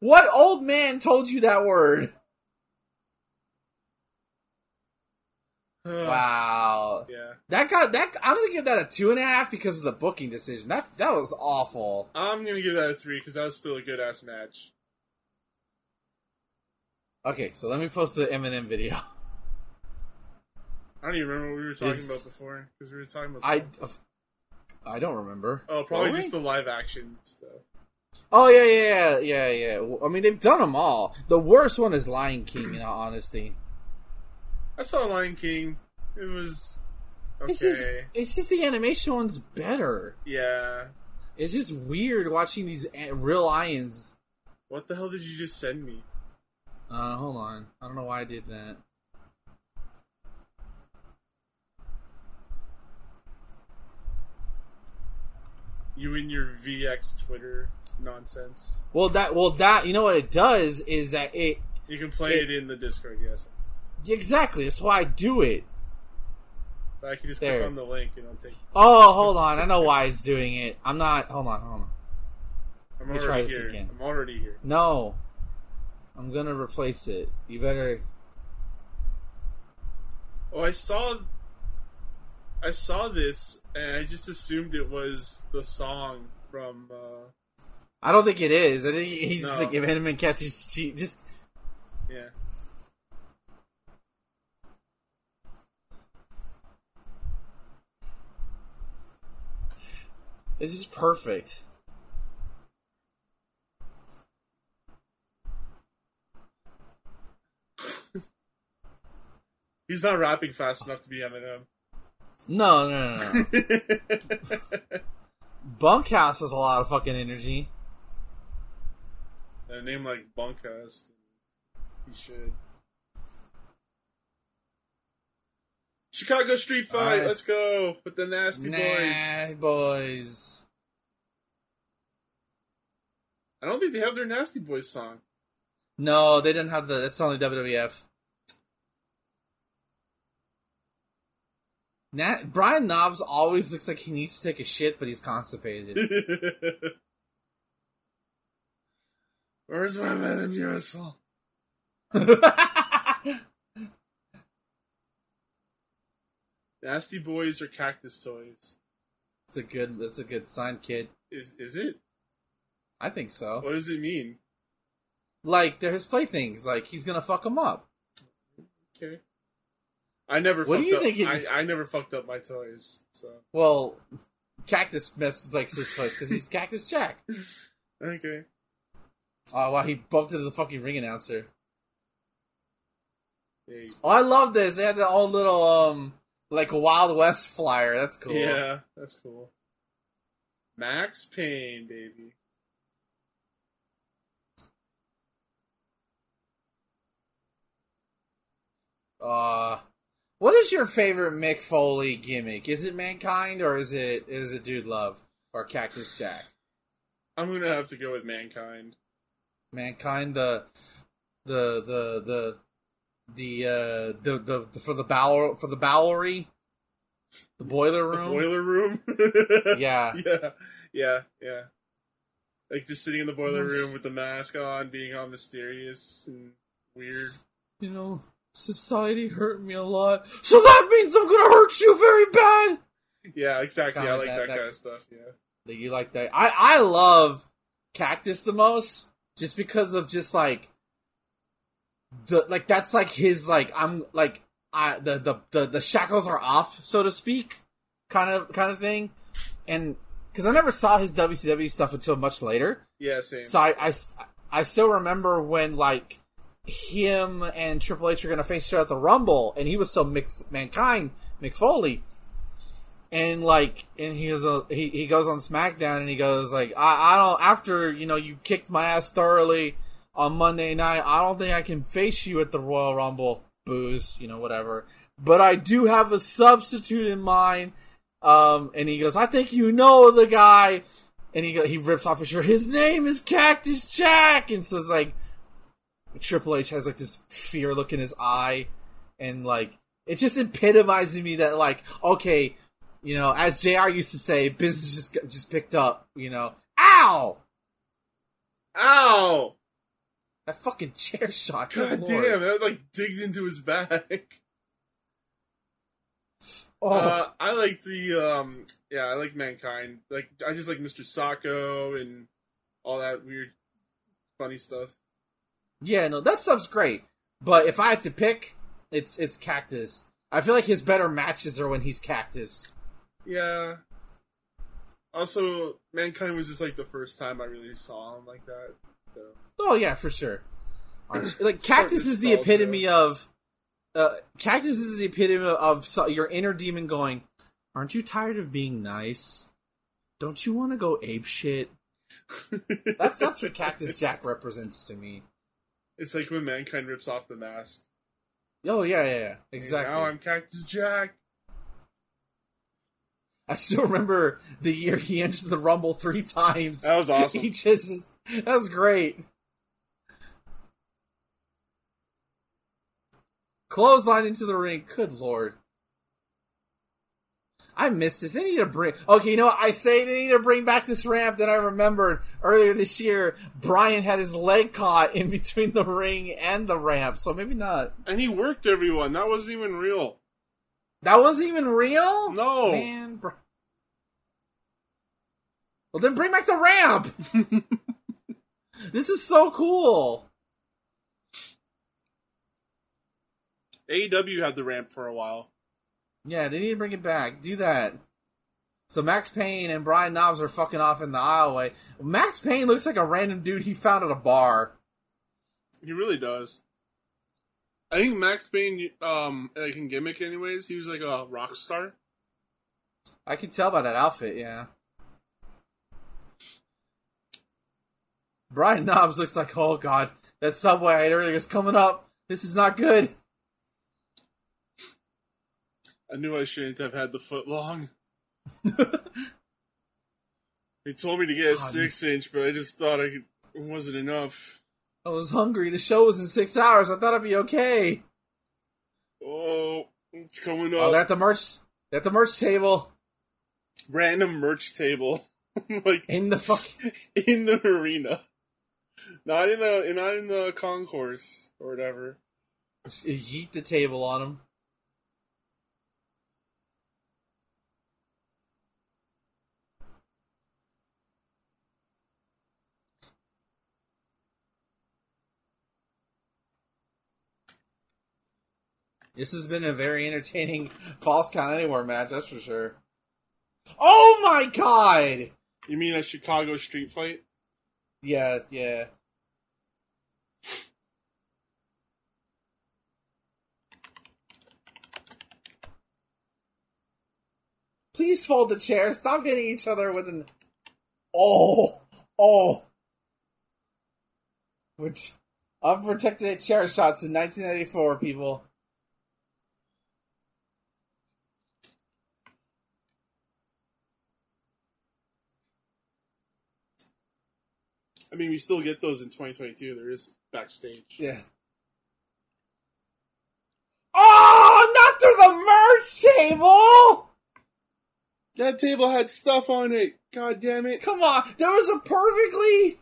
What old man told you that word? Wow. Yeah. That got that I'm gonna give that a two and a half because of the booking decision. That that was awful. I'm gonna give that a three because that was still a good ass match. Okay, so let me post the Eminem video. I don't even remember what we were talking it's, about before because we were talking about something. I I don't remember. Oh, probably just the live action stuff. Oh yeah, yeah, yeah, yeah, yeah. I mean, they've done them all. The worst one is Lion King, in all honesty. I saw Lion King. It was okay. It's just, it's just the animation one's better. Yeah. It's just weird watching these real lions. What the hell did you just send me? Uh, hold on. I don't know why I did that. You and your V X Twitter nonsense. Well, that, well, that, you know what it does is that it... You can play it, it in the Discord, yes. Exactly, that's why I do it. I can just there. click on the link and I'll take... Oh, hold on, I know why it's doing it. I'm not... Hold on, hold on. I'm Let me try this here. again. I'm already here. No. I'm gonna replace it. You better... Oh, I saw... I saw this, and I just assumed it was the song from... Uh... I don't think it is. I think he's no. just like, if Eminem catches cheat, just... Yeah. This is perfect. He's not rapping fast enough to be Eminem. No, no, no, no. Bunkhouse has a lot of fucking energy. A name like Bunkhouse, he should. Chicago Street Fight, uh, let's go with the Nasty Boys. Nasty Boys. I don't think they have their Nasty Boys song. No, they didn't have the. That's only W W F. Nat, Brian Knobs always looks like he needs to take a shit, but he's constipated. Where's my Madame U S L? Nasty Boys or Cactus Toys? That's a good. That's a good sign, kid. Is is it? I think so. What does it mean? Like they're his playthings. Like he's gonna fuck them up. Okay. I never. What do you up, think? It, I, I never fucked up my toys. So well, Cactus messes like his toys because he's Cactus Jack. Okay. Oh wow, he bumped into the fucking ring announcer. Oh, I love this. They had their own little um like Wild West flyer. That's cool. Yeah, that's cool. Max Payne, baby. Uh. What is your favorite Mick Foley gimmick? Is it Mankind or is it is it Dude Love or Cactus Jack? I'm gonna have to go with Mankind. Mankind, the the the the the uh, the, the, the for the bow for the Bowery, the boiler room, the boiler room. yeah, yeah, yeah, yeah. Like just sitting in the boiler room with the mask on, being all mysterious and weird. You know. Society hurt me a lot, so that means I'm gonna hurt you very bad. Yeah, exactly. Kinda I like that, that, that kind of stuff. Yeah, you like that. I I love Cactus the most, just because of just like the like that's like his like I'm like I the the the, the shackles are off, so to speak, kind of kind of thing, and because I never saw his W C W stuff until much later. Yeah, same. So I I I still remember when like. him and Triple H are going to face each other at the Rumble, and he was still Mick, Mankind, Mick Foley. And like, and he was a, he he goes on SmackDown and he goes like, I I don't after you know you kicked my ass thoroughly on Monday night, I don't think I can face you at the Royal Rumble, booze, you know whatever. But I do have a substitute in mind. Um, and he goes, I think you know the guy. And he go, he rips off his shirt. His name is Cactus Jack, and says so like, Triple H has like this fear look in his eye, and like it just epitomizes me that like okay. You know, as J R used to say, business just just picked up, you know. Ow! Ow! That fucking chair shot. God damn, that like digged into his back. Oh. Uh, I like the, um, yeah, I like Mankind. Like, I just like Mister Sacco and all that weird, funny stuff. Yeah, no, that stuff's great. But if I had to pick, it's it's Cactus. I feel like his better matches are when he's Cactus. Yeah. Also, Mankind was just like the first time I really saw him like that. So. Oh yeah, for sure. Like Cactus is the epitome of uh, Cactus is the epitome of so, your inner demon going, "Aren't you tired of being nice? Don't you want to go apeshit?" that's that's what Cactus Jack represents to me. It's like when Mankind rips off the mask. Oh yeah, yeah, yeah, exactly. And now I'm Cactus Jack. I still remember the year he entered the Rumble three times. That was awesome. He just, that was great. Clothesline into the ring. Good lord. I missed this. They need to bring... Okay, you know what? I say they need to bring back this ramp that I remembered earlier this year. Brian had his leg caught in between the ring and the ramp, so maybe not. And he worked everyone. That wasn't even real. That wasn't even real? No. Man, bro. Well, then bring back the ramp! This is so cool. A E W had the ramp for a while. Yeah, they need to bring it back. Do that. So Max Payne and Brian Knobbs are fucking off in the aisleway. Max Payne looks like a random dude he found at a bar. He really does. I think Max Payne, um, like in Gimmick anyways, he was like a rock star. I can tell by that outfit, yeah. Brian Knobbs looks like, oh god, that subway I ate earlier is coming up. This is not good. I knew I shouldn't have had the foot long. They told me to get a six inch, but I just thought I could, it wasn't enough. I was hungry. The show was in six hours. I thought I'd be okay. Oh, it's coming up. Oh, they're at the merch. They're at the merch table. Random merch table, like in the fuck in the arena, not in the not in the concourse or whatever. Just yeet the table on them. This has been a very entertaining Falls Count Anywhere match, that's for sure. Oh my god! You mean a Chicago street fight? Yeah, yeah. Please fold the chair. Stop hitting each other with an... Oh! Oh! Which... Unprotected chair shots in nineteen ninety-four, people. I mean, we still get those in twenty twenty-two. There is backstage. Yeah. Oh, not through the merch table! That table had stuff on it. God damn it. Come on. There was a perfectly...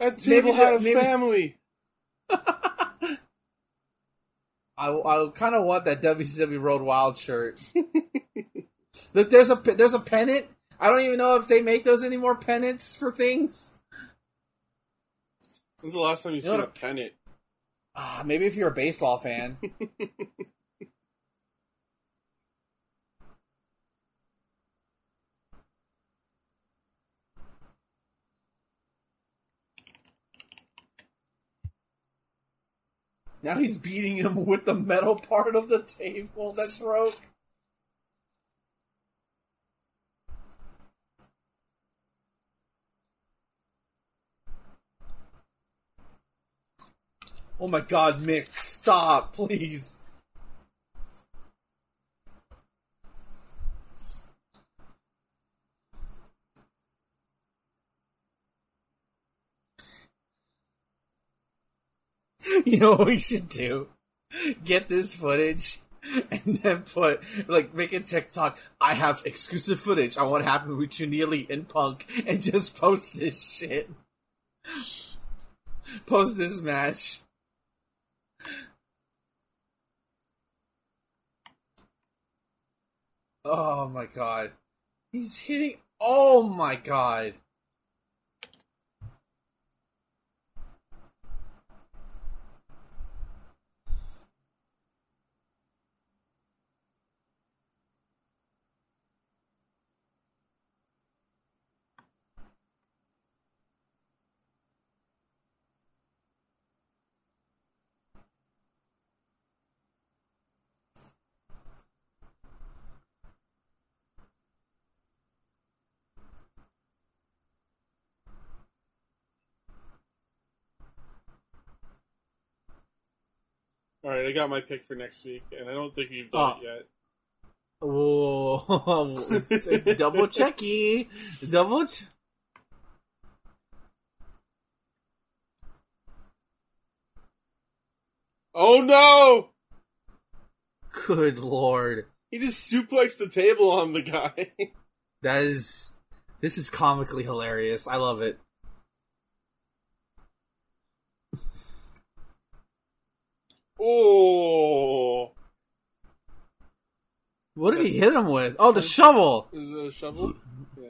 That table maybe had a maybe... family. I, I kind of want that W C W Road Wild shirt. Look, there's a, there's a pennant. I don't even know if they make those anymore pennants for things. When's the last time you've you seen a pennant? Uh, maybe if you're a baseball fan. Now he's beating him with the metal part of the table that broke. Oh my god, Mick, stop, please. You know what we should do? Get this footage and then put, like, make a TikTok. I have exclusive footage on what happened with Junior Elite and Punk, and just post this shit. Post this match. Oh my god. He's hitting. Oh my god. All right, I got my pick for next week, and I don't think we've done oh. it yet. Whoa. Double checky. Double check. Oh, no! Good lord. He just suplexed the table on the guy. That is... This is comically hilarious. I love it. Oh! What did That's, he hit him with? Oh, the is, shovel! Is it a shovel? Yeah.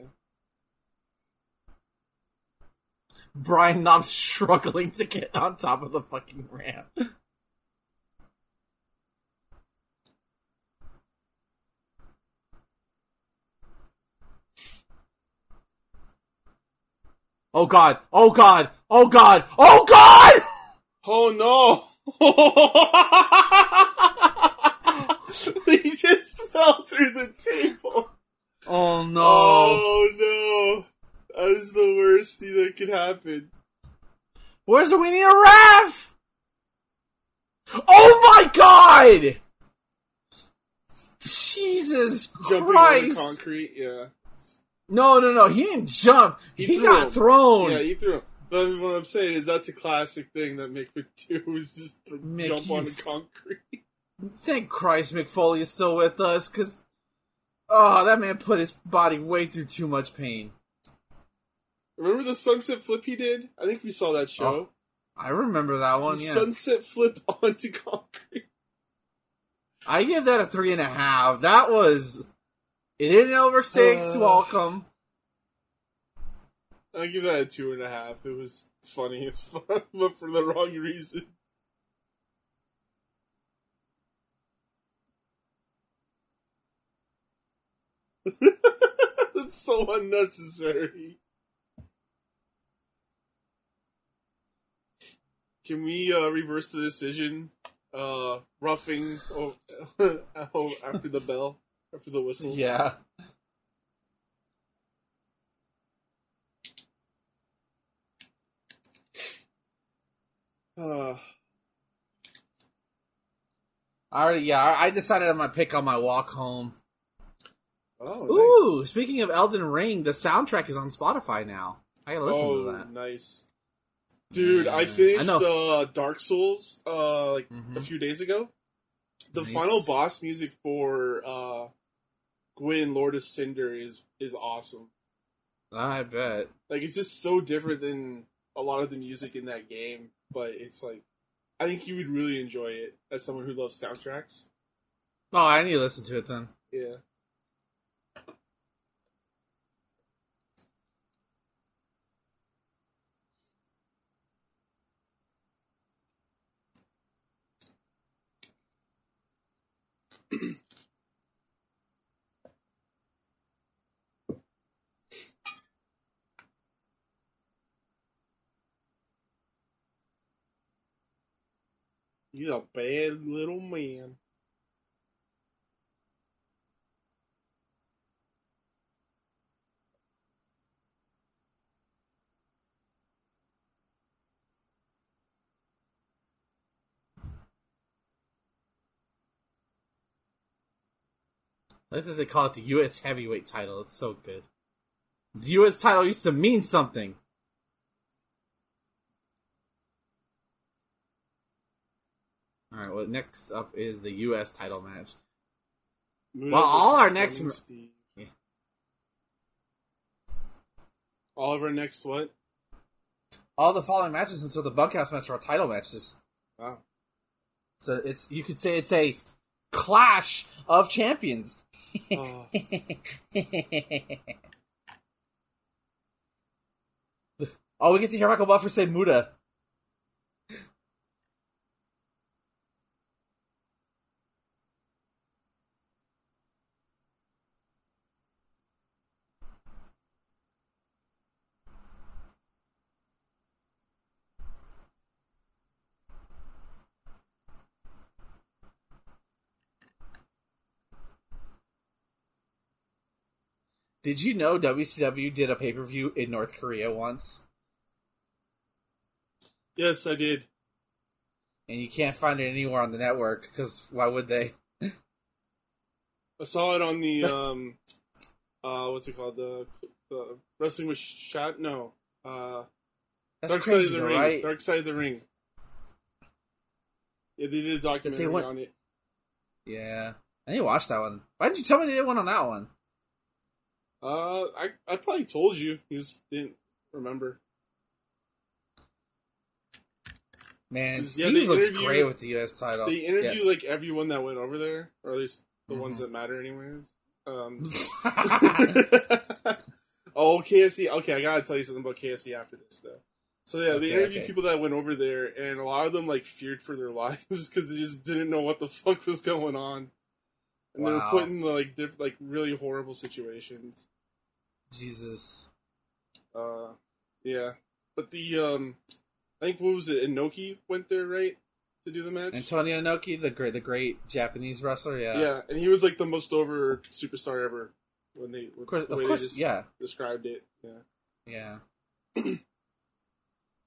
Brian Knobs struggling to get on top of the fucking ramp. Oh god! Oh god! Oh god! Oh god! Oh no! He just fell through the table. Oh no. Oh no. That is the worst thing that could happen. Where's the we need a ref? Oh my god! Jesus Christ. Jumping on the concrete, yeah. No, no, no. He didn't jump. He, he got him. thrown. Yeah, he threw him. That's what I'm saying is that's a classic thing that Mick would do is just Mick, jump on the concrete. Thank Christ Mick Foley is still with us, because oh, that man put his body way through too much pain. Remember the sunset flip he did? I think we saw that show. Oh, I remember that one, the yeah. Sunset flip onto concrete. I give that a three and a half. That was... It didn't overstay its uh... welcome. I'll give that a two and a half. It was funny as fuck, but for the wrong reason. That's so unnecessary. Can we uh, reverse the decision? Uh, roughing oh, after the bell, after the whistle. Yeah. Uh, I already, yeah, I decided on my pick on my walk home. Oh, ooh, nice. Speaking of Elden Ring, the soundtrack is on Spotify now. I gotta listen oh, to that. Oh, nice. Dude, yeah. I finished I uh, Dark Souls uh, like mm-hmm. a few days ago. The nice. final boss music for uh, Gwyn, Lord of Cinder, is, is awesome. I bet. Like, it's just so different than a lot of the music in that game. But it's like, I think you would really enjoy it as someone who loves soundtracks. Oh, I need to listen to it then. Yeah. He's a bad little man. I think they call it the U S heavyweight title. It's so good. The U S title used to mean something. Alright, well, next up is the U S title match. Move well, all our next... Yeah. All of our next what? All the following matches until the Bunkhouse match are our title matches. Wow. So it's, you could say it's a clash of champions. Oh. Oh, we get to hear Michael Buffer say Muda. Did you know W C W did a pay-per-view in North Korea once? Yes, I did. And you can't find it anywhere on the network, because why would they? I saw it on the, um, uh, what's it called? The, the Wrestling with Shot? No. Uh, That's Dark crazy, Side of the though, Ring. Right? Dark Side of the Ring. Yeah, they did a documentary went... on it. Yeah. I need to watch that one. Why didn't you tell me they did one on that one? Uh, I, I probably told you. You just didn't remember. Man, Steve yeah, looks great with the U S title. They interview, yes. like, everyone that went over there. Or at least the mm-hmm. ones that matter anyways. Um. Oh, K F C. Okay, I gotta tell you something about K F C after this, though. So, yeah, okay, they interviewed okay. people that went over there, and a lot of them, like, feared for their lives because they just didn't know what the fuck was going on. And wow. they were put in, like, diff- like, really horrible situations. Jesus. Uh, yeah. But the, um, I think, what was it, Inoki went there, right, to do the match? Antonio Inoki, the great, the great Japanese wrestler, yeah. Yeah, and he was, like, the most over superstar ever when they, of course, the way of course, they just yeah. described it. Yeah. Yeah.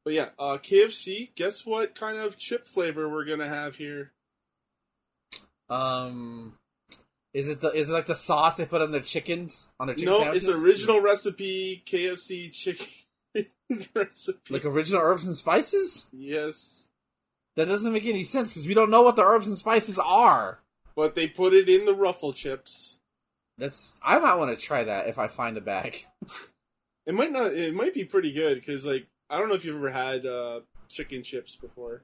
But, yeah, uh, K F C, guess what kind of chip flavor we're gonna have here? Um... Is it the is it like the sauce they put on their chickens on their chicken? No, sandwiches? It's original recipe K F C chicken recipe. Like original herbs and spices? Yes. That doesn't make any sense because we don't know what the herbs and spices are. But they put it in the Ruffle chips. That's I might want to try that if I find a bag. It might not. It might be pretty good because like I don't know if you've ever had uh, chicken chips before.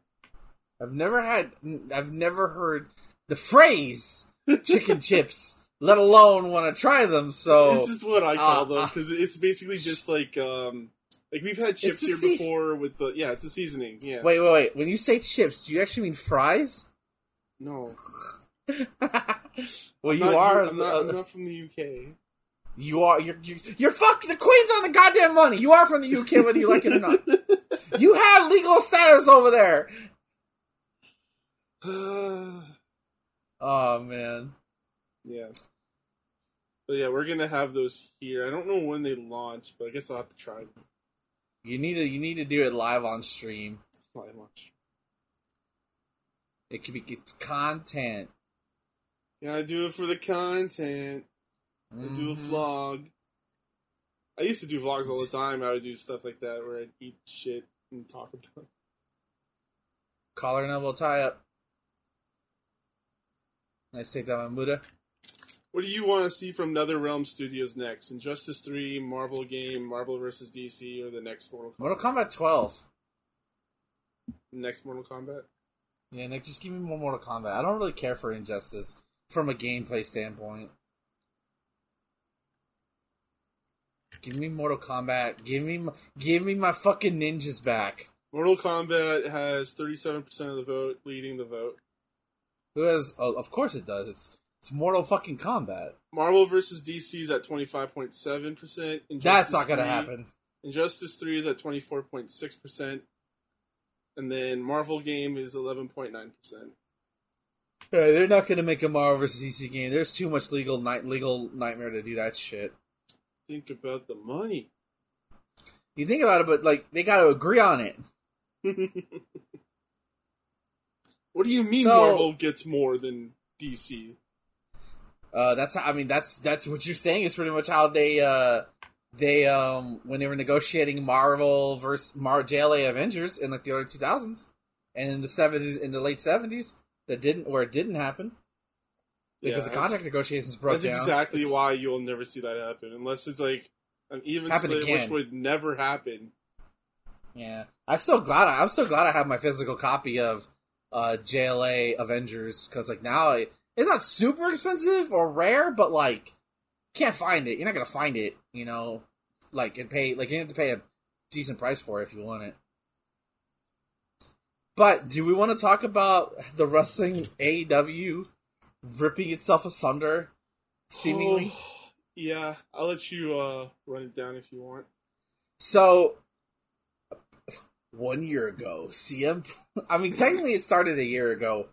I've never had. I've never heard the phrase. Chicken chips, let alone want to try them. So this is what I call uh, them because it's basically just like um, like we've had chips here se- before with the yeah, it's the seasoning. Yeah. Wait, wait, wait. When you say chips, do you actually mean fries? No. Well, I'm you not, are. I'm not, I'm not from the U K. You are. You're. You're, you're fuck the Queen's on the goddamn money. You are from the U K, whether you like it or not. You have legal status over there. Oh, man. Yeah. But yeah, we're going to have those here. I don't know when they launch, but I guess I'll have to try them. You need to, you need to do it live on stream. Live on stream. It could be it's content. Yeah, I do it for the content. Mm-hmm. I do a vlog. I used to do vlogs all the time. I would do stuff like that where I'd eat shit and talk about it. Collar and elbow tie-up. Nice take that one, Muda. What do you want to see from NetherRealm Studios next? Injustice three, Marvel game, Marvel versus D C, or the next Mortal Kombat? Mortal Kombat twelve. Next Mortal Kombat? Yeah, Nick, just give me more Mortal Kombat. I don't really care for Injustice from a gameplay standpoint. Give me Mortal Kombat. Give me my, give me my fucking ninjas back. Mortal Kombat has thirty-seven percent of the vote, leading the vote. Who has? Oh, of course it does. It's it's Mortal fucking Kombat. Marvel versus D C is at twenty five point seven percent. That's not gonna three, happen. Injustice three is at twenty four point six percent. And then Marvel game is eleven point nine percent. All right, they're not going to make a Marvel versus. D C game. There's too much legal night legal nightmare to do that shit. Think about the money. You think about it, but like they got to agree on it. What do you mean so, Marvel gets more than D C? Uh, that's I mean that's that's what you're saying is pretty much how they uh, they um, when they were negotiating Marvel versus Mar- J L A Avengers in like the early two thousands and in the seventies in the late seventies that didn't where it didn't happen because yeah, the contract negotiations broke that's down. That's exactly it's, why you'll never see that happen unless it's like an even split, again. Which would never happen. Yeah, I'm so glad I, I'm so glad I have my physical copy of. uh J L A Avengers because like now it, it's not super expensive or rare but like can't find it. You're not gonna find it, you know, like and pay like you have to pay a decent price for it if you want it. But do we want to talk about the wrestling A E W ripping itself asunder seemingly? Oh, yeah, I'll let you uh run it down if you want. So One year ago, C M... I mean, technically it started a year ago.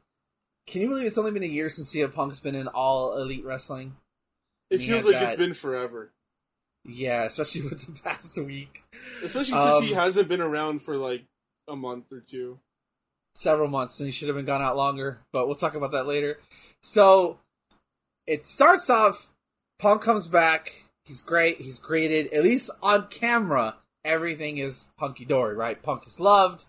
Can you believe it's only been a year since C M Punk's been in All Elite Wrestling? It feels like that. It's been forever. Yeah, especially with the past week. Especially um, since he hasn't been around for, like, a month or two. Several months, and he should have been gone out longer, but we'll talk about that later. So, it starts off, Punk comes back, he's great, he's greeted, at least on camera... Everything is punky-dory, right? Punk is loved,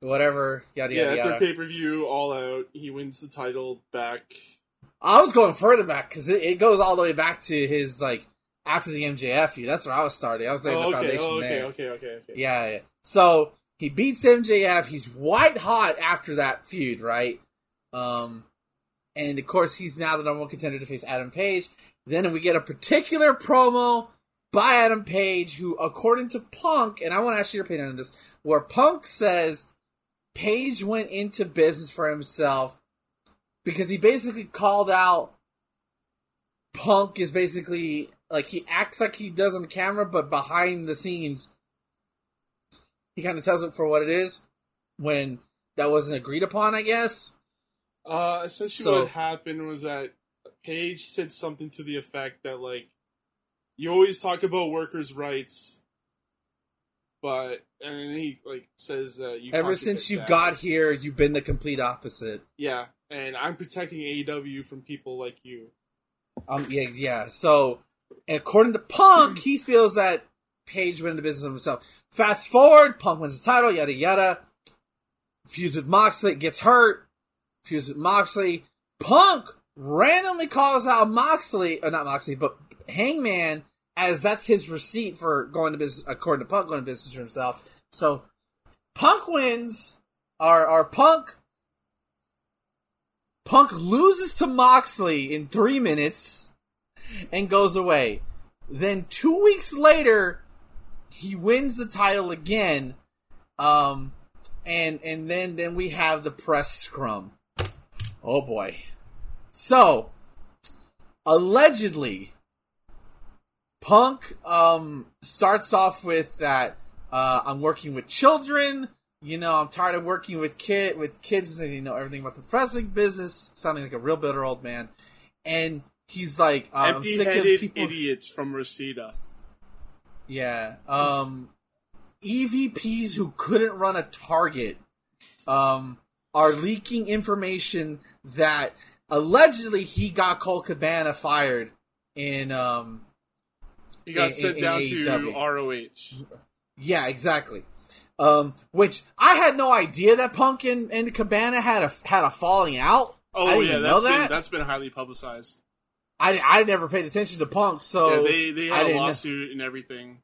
whatever, yada, yada, yada. Yeah, after pay-per-view, All Out, he wins the title back. I was going further back, because it, it goes all the way back to his, like, after the M J F feud. That's where I was starting. I was laying oh, the okay. foundation oh, okay, there. okay, okay, okay, okay. Yeah, yeah. So, he beats M J F. He's white-hot after that feud, right? Um, and, of course, he's now the number one contender to face Adam Page. Then we get a particular promo... by Adam Page, who, according to Punk, and I want to ask your opinion on this, where Punk says Page went into business for himself because he basically called out Punk is basically, like, he acts like he does on the camera, but behind the scenes, he kind of tells it for what it is when that wasn't agreed upon, I guess. Uh, essentially so, what happened was that Page said something to the effect that, like, you always talk about workers' rights, but and he like says uh, you. Ever since you that. got here, you've been the complete opposite. Yeah, and I'm protecting A E W from people like you. Um. Yeah. Yeah. So, according to Punk, he feels that Page went into business of himself. Fast forward, Punk wins the title. Yada yada. Feuds with Moxley, gets hurt. Feuds with Moxley. Punk randomly calls out Moxley, or not Moxley, but Hangman. As that's his receipt for going to business, according to Punk, going to business for himself. So, Punk wins, or, or Punk, Punk loses to Moxley in three minutes, and goes away. Then two weeks later, he wins the title again, um, and and then, then we have the press scrum. Oh boy. So, allegedly... Punk um, starts off with that uh, I'm working with children. You know, I'm tired of working with kid with kids that you know everything about the wrestling business. Sounding like a real bitter old man, and he's like, um, "I'm sick of people idiots from Reseda." Yeah, um, E V Ps who couldn't run a Target um, are leaking information that allegedly he got Colt Cabana fired in. Um, He got in, sent in, down in to R O H. Yeah, exactly. Um, which I had no idea that Punk and, and Cabana had a had a falling out. Oh I didn't yeah, even that's know that. been that's been highly publicized. I, I never paid attention to Punk, so yeah, they they had a lawsuit know. and everything.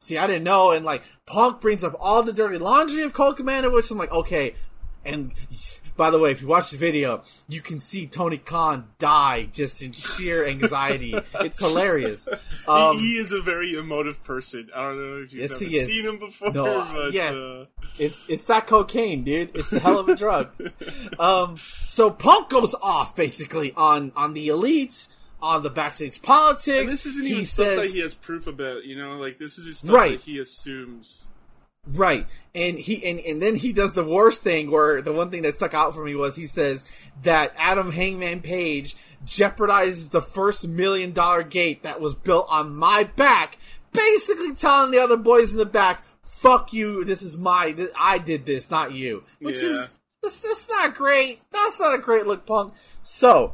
See, I didn't know, and like Punk brings up all the dirty laundry of Colt Cabana, which I'm like, okay. And by the way, if you watch the video, you can see Tony Khan die just in sheer anxiety. It's hilarious. Um, he, he is a very emotive person. I don't know if you've yes, ever seen him before. No, but, yeah, uh... it's it's that cocaine, dude. It's a hell of a drug. um, so Punk goes off basically on, on the Elite, on the backstage politics. And this isn't even he stuff says, that he has proof about. You know, like this is just stuff right. that he assumes. Right. And he and, and then he does the worst thing, where the one thing that stuck out for me was he says that Adam Hangman Page jeopardizes the first million dollar gate that was built on my back, basically telling the other boys in the back, fuck you, this is my, this, I did this, not you. Which yeah. is, that's, that's not great. That's not a great look, Punk. So,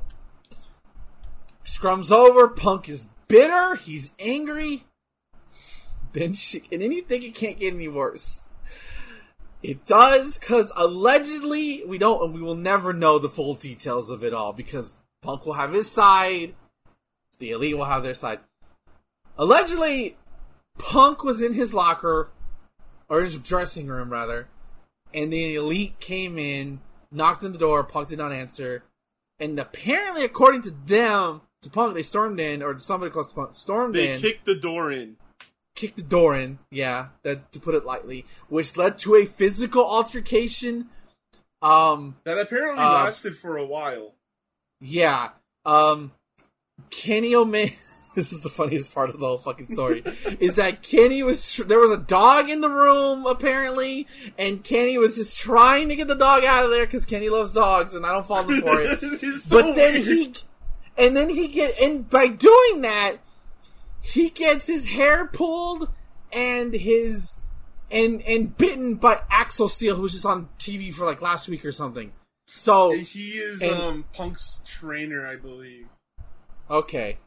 Scrum's over, Punk is bitter, he's angry. Then she, and then you think it can't get any worse. It does, because allegedly, we don't, and we will never know the full details of it all, because Punk will have his side, the Elite will have their side. Allegedly, Punk was in his locker, or his dressing room, rather, and the Elite came in, knocked on the door, Punk did not answer, and apparently, according to them, to Punk, they stormed in, or somebody close to Punk, stormed they in. They kicked the door in. Kicked the door in, yeah, that, to put it lightly, which led to a physical altercation. Um, that apparently uh, lasted for a while. Yeah. Um, Kenny Omega, this is the funniest part of the whole fucking story, is that Kenny was, there was a dog in the room, apparently, and Kenny was just trying to get the dog out of there, because Kenny loves dogs, and I don't fault him for it. So but weird. then he, and then he get, and by doing that, he gets his hair pulled and his and and bitten by Axel Steel, who was just on T V for like last week or something. So and he is and, um, Punk's trainer, I believe. Okay,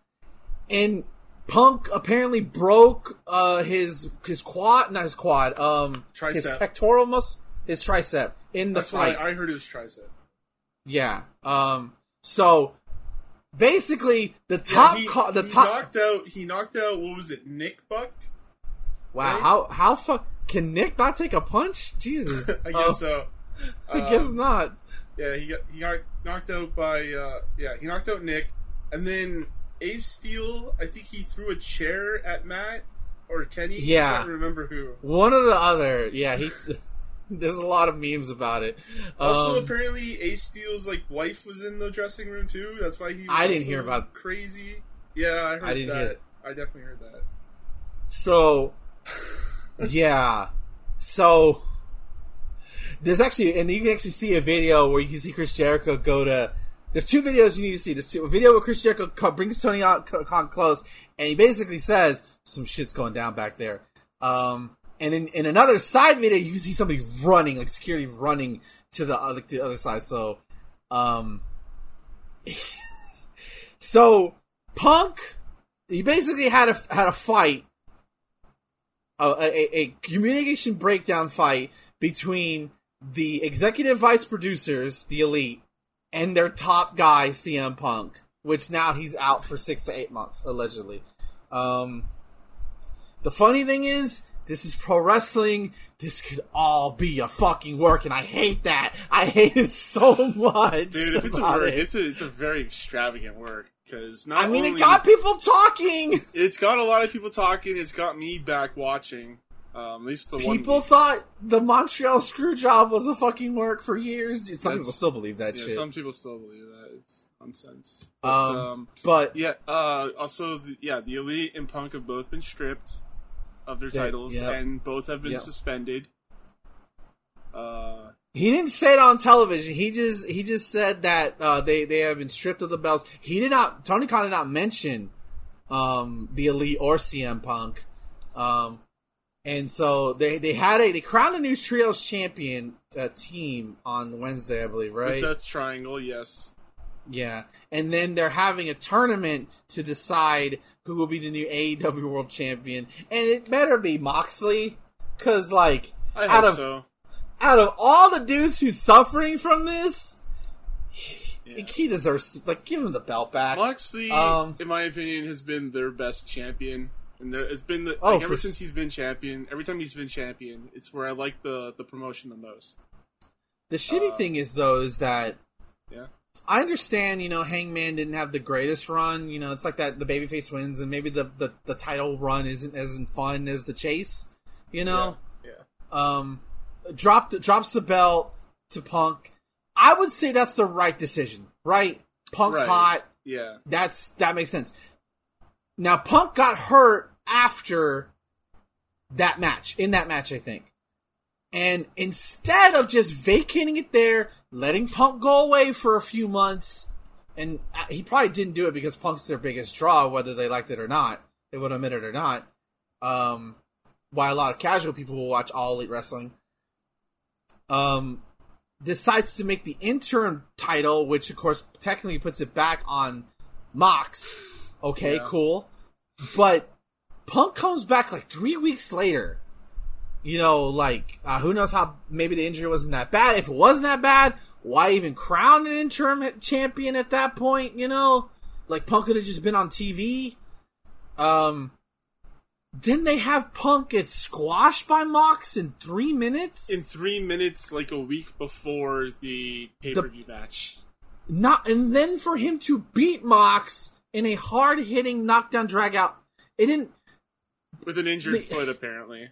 and Punk apparently broke uh, his his quad, not his quad, um, tricep, his pectoral muscle, his tricep in the That's fight. Right. I heard it was tricep. Yeah. Um. So. Basically, the top, yeah, he, co- the he top. Knocked out. He knocked out. What was it, Nick Buck? Wow, right? how how fuck can Nick not take a punch? Jesus, I guess uh, so. I um, guess not. Yeah, he got he got knocked out by. Uh, yeah, he knocked out Nick, and then Ace Steel. I think he threw a chair at Matt or Kenny. Yeah, I can't remember who. One or the other. Yeah, he. There's a lot of memes about it. Also, um, apparently, Ace Steel's like wife was in the dressing room too. That's why he. Was I didn't hear about crazy. Yeah, I heard I didn't that. Hear I definitely heard that. So, yeah. So there's actually, and you can actually see a video where you can see Chris Jericho go to. There's two videos you need to see. There's two, a video where Chris Jericho brings Tony Khan close, and he basically says some shit's going down back there. Um. And in, in another side video, you can see somebody running, like security running to the other, the other side. So, um, so Punk, he basically had a had a fight, a, a, a communication breakdown fight between the executive vice producers, the Elite, and their top guy, C M Punk, which now he's out for six to eight months allegedly. Um, the funny thing is. This is pro wrestling. This could all be a fucking work, and I hate that. I hate it so much. Dude, if it's a work, it. it's a it's a very extravagant work because not. I mean, only, it got people talking. It's got a lot of people talking. It's got me back watching. Um, at least the people one people thought the Montreal Screwjob was a fucking work for years. Dude, some That's, people still believe that yeah, shit. Some people still believe that. It's nonsense. But, um, um, but yeah. Uh, also, the, yeah, the Elite and Punk have both been stripped. Of their titles, yeah, yep. and both have been yep. suspended. Uh, he didn't say it on television. He just he just said that uh, they they have been stripped of the belts. He did not. Tony Khan did not mention um, the Elite or C M Punk, um, and so they they had a they crowned a new trios champion uh, team on Wednesday, I believe, right? The Death Triangle, yes. Yeah, and then they're having a tournament to decide who will be the new A E W World Champion, and it better be Moxley, because like I out hope of so. out of all the dudes who's suffering from this, yeah. he, he deserves like give him the belt back. Moxley, um, in my opinion, has been their best champion, and there, it's been the oh, like, ever since he's been champion. Every time he's been champion, it's where I like the the promotion the most. The shitty uh, thing is though is that yeah. I understand, you know, Hangman didn't have the greatest run. You know, it's like that the babyface wins, and maybe the, the, the title run isn't as fun as the chase. You know, yeah. yeah. Um, dropped drops the belt to Punk. I would say that's the right decision, right? Punk's right. hot. Yeah, that's that makes sense. Now Punk got hurt after that match. In that match, I think. And instead of just vacating it there, letting Punk go away for a few months, and he probably didn't do it because Punk's their biggest draw, whether they liked it or not. They would admit it or not. Um, why a lot of casual people will watch All Elite Wrestling. Um, decides to make the interim title, which, of course, technically puts it back on Mox. Okay, yeah. Cool. But Punk comes back like three weeks later. You know, like, uh, who knows how, maybe the injury wasn't that bad. If it wasn't that bad, why even crown an interim champion at that point, you know? Like, Punk could have just been on T V. Um, then they have Punk get squashed by Mox in three minutes? In three minutes, like a week before the pay-per-view the, match. Not, and then for him to beat Mox in a hard-hitting knockdown drag-out, it didn't... With an injured the, foot, apparently.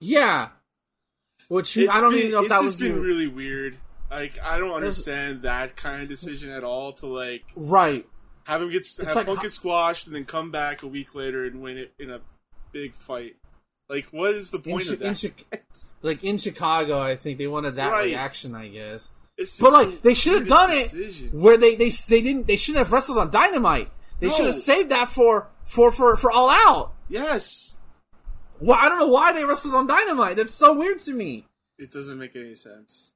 Yeah, which it's I don't been, even know if that was. It's just been new. Really weird. Like I don't understand There's, that kind of decision at all. To like, right, have him get have like, Punk get squashed and then come back a week later and win it in a big fight. Like, what is the point in, of that? In, like in Chicago, I think they wanted that right. reaction. I guess, it's just but like they should have done decision. It where they, they they didn't they shouldn't have wrestled on Dynamite. They no. should have saved that for for, for for All Out. Yes. Well, I don't know why they wrestled on Dynamite. That's so weird to me. It doesn't make any sense.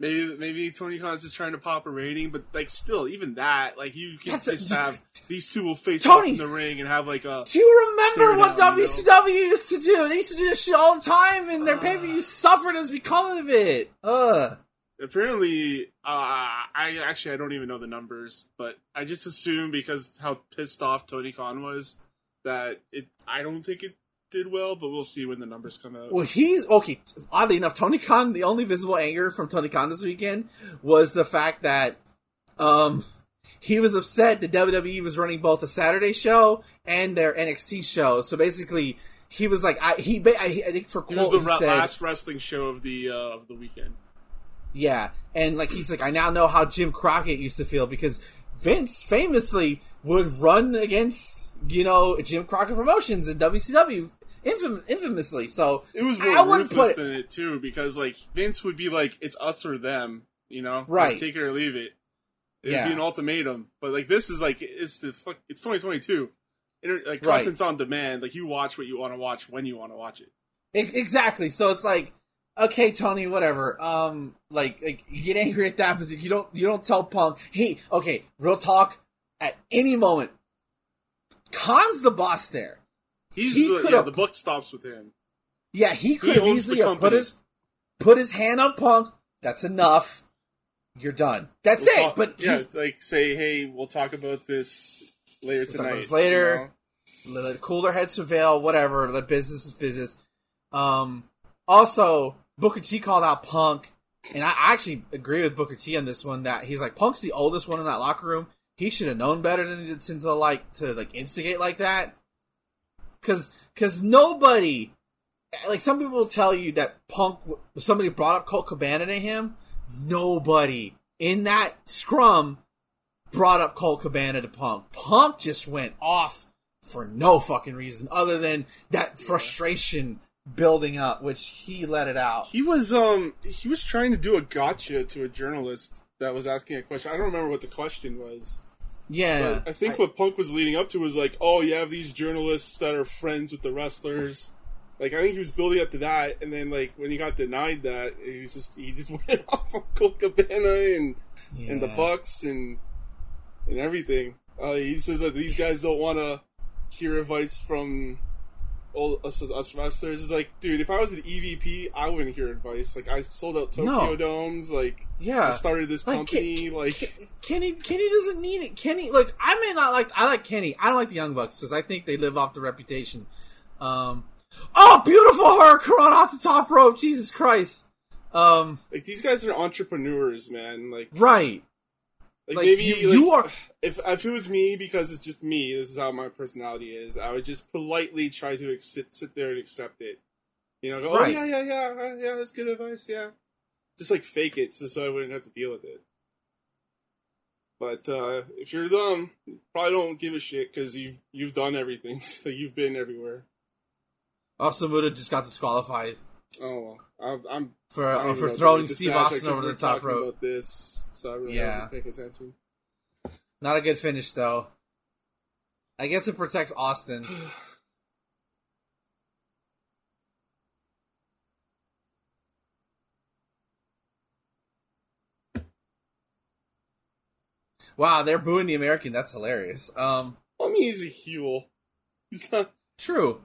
Maybe maybe Tony Khan's just trying to pop a rating, but like still, even that, like you can That's just a, have these two will face Tony, off in the ring and have like a. Do you remember what down, W C W you know? used to do? They used to do this shit all the time, and their uh, pay-per-view suffered as because of it. Ugh. Apparently, uh, I actually I don't even know the numbers, but I just assume because how pissed off Tony Khan was that it. I don't think it. Did well, but we'll see when the numbers come out. Well, he's okay. Oddly enough, Tony Khan, the only visible anger from Tony Khan this weekend was the fact that um, he was upset that W W E was running both a Saturday show and their N X T show. So basically, he was like, I, he, I, I think for quote, it was the he said, last wrestling show of the uh, of the weekend. Yeah, and like he's like, I now know how Jim Crockett used to feel because Vince famously would run against you know Jim Crockett Promotions and W C W. Infam- infamously, so it was more I ruthless put... than it too, because like Vince would be like, "It's us or them," you know, right? Like, take it or leave it. It'd yeah. be an ultimatum, but like this is like it's the fuck. It's twenty twenty-two. Inter- like content's right. on demand. Like you watch what you want to watch when you want to watch it. it. Exactly. So it's like, okay, Tony, whatever. Um, like, like you get angry at that, but you don't. You don't tell Punk. Hey, okay, real talk. At any moment, Khan's the boss there. He's he the, yeah, the book stops with him. Yeah, he could have easily put his put his hand on Punk. That's enough. You're done. That's we'll it. Talk, but yeah, he, like say, hey, we'll talk about this later we'll tonight. This later, you know? Let cooler heads prevail. Whatever. Let business is business. Um, also, Booker T called out Punk, and I actually agree with Booker T on this one. That he's like Punk's the oldest one in that locker room. He should have known better than to, to like to like instigate like that. Because cause nobody, like some people will tell you that Punk, somebody brought up Colt Cabana to him. Nobody in that scrum brought up Colt Cabana to Punk. Punk just went off for no fucking reason other than that frustration building up, which he let it out. He was um he was trying to do a gotcha to a journalist that was asking a question. I don't remember what the question was. Yeah, but I think I, what Punk was leading up to was like, oh, you have these journalists that are friends with the wrestlers. Like, I think he was building up to that, and then like when he got denied that, he was just he just went off on Colt Cabana and yeah. and the Bucks and and everything. Uh, he says that these guys don't want to hear advice from old, us, us wrestlers. It's like, dude, if I was an E V P, I wouldn't hear advice. Like, I sold out Tokyo no. Domes. Like, yeah. I started this company. Like, Ken, like Ken, Kenny, Kenny doesn't need it. Kenny, like, I may not like. I like Kenny. I don't like the Young Bucks because I think they live off the reputation. Um, oh, beautiful Hurricane off the top rope. Jesus Christ. Um, like these guys are entrepreneurs, man. Like, right. Like, like maybe you, like, you are. If if it was me, because it's just me, this is how my personality is. I would just politely try to ex- sit sit there and accept it. You know, go, right. oh yeah, yeah, yeah, yeah, that's good advice. Yeah, just like fake it, so, so I wouldn't have to deal with it. But uh, if you're dumb, you probably don't give a shit because you've you've done everything, so you've been everywhere. Also, Muda just got disqualified Oh, I, I'm for uh, for know, throwing Steve Austin over the top rope. About this, so I really yeah. have to pay attention. Not a good finish, though. I guess it protects Austin. Wow, they're booing the American. That's hilarious. Um, I mean, he's a heel. He's not true.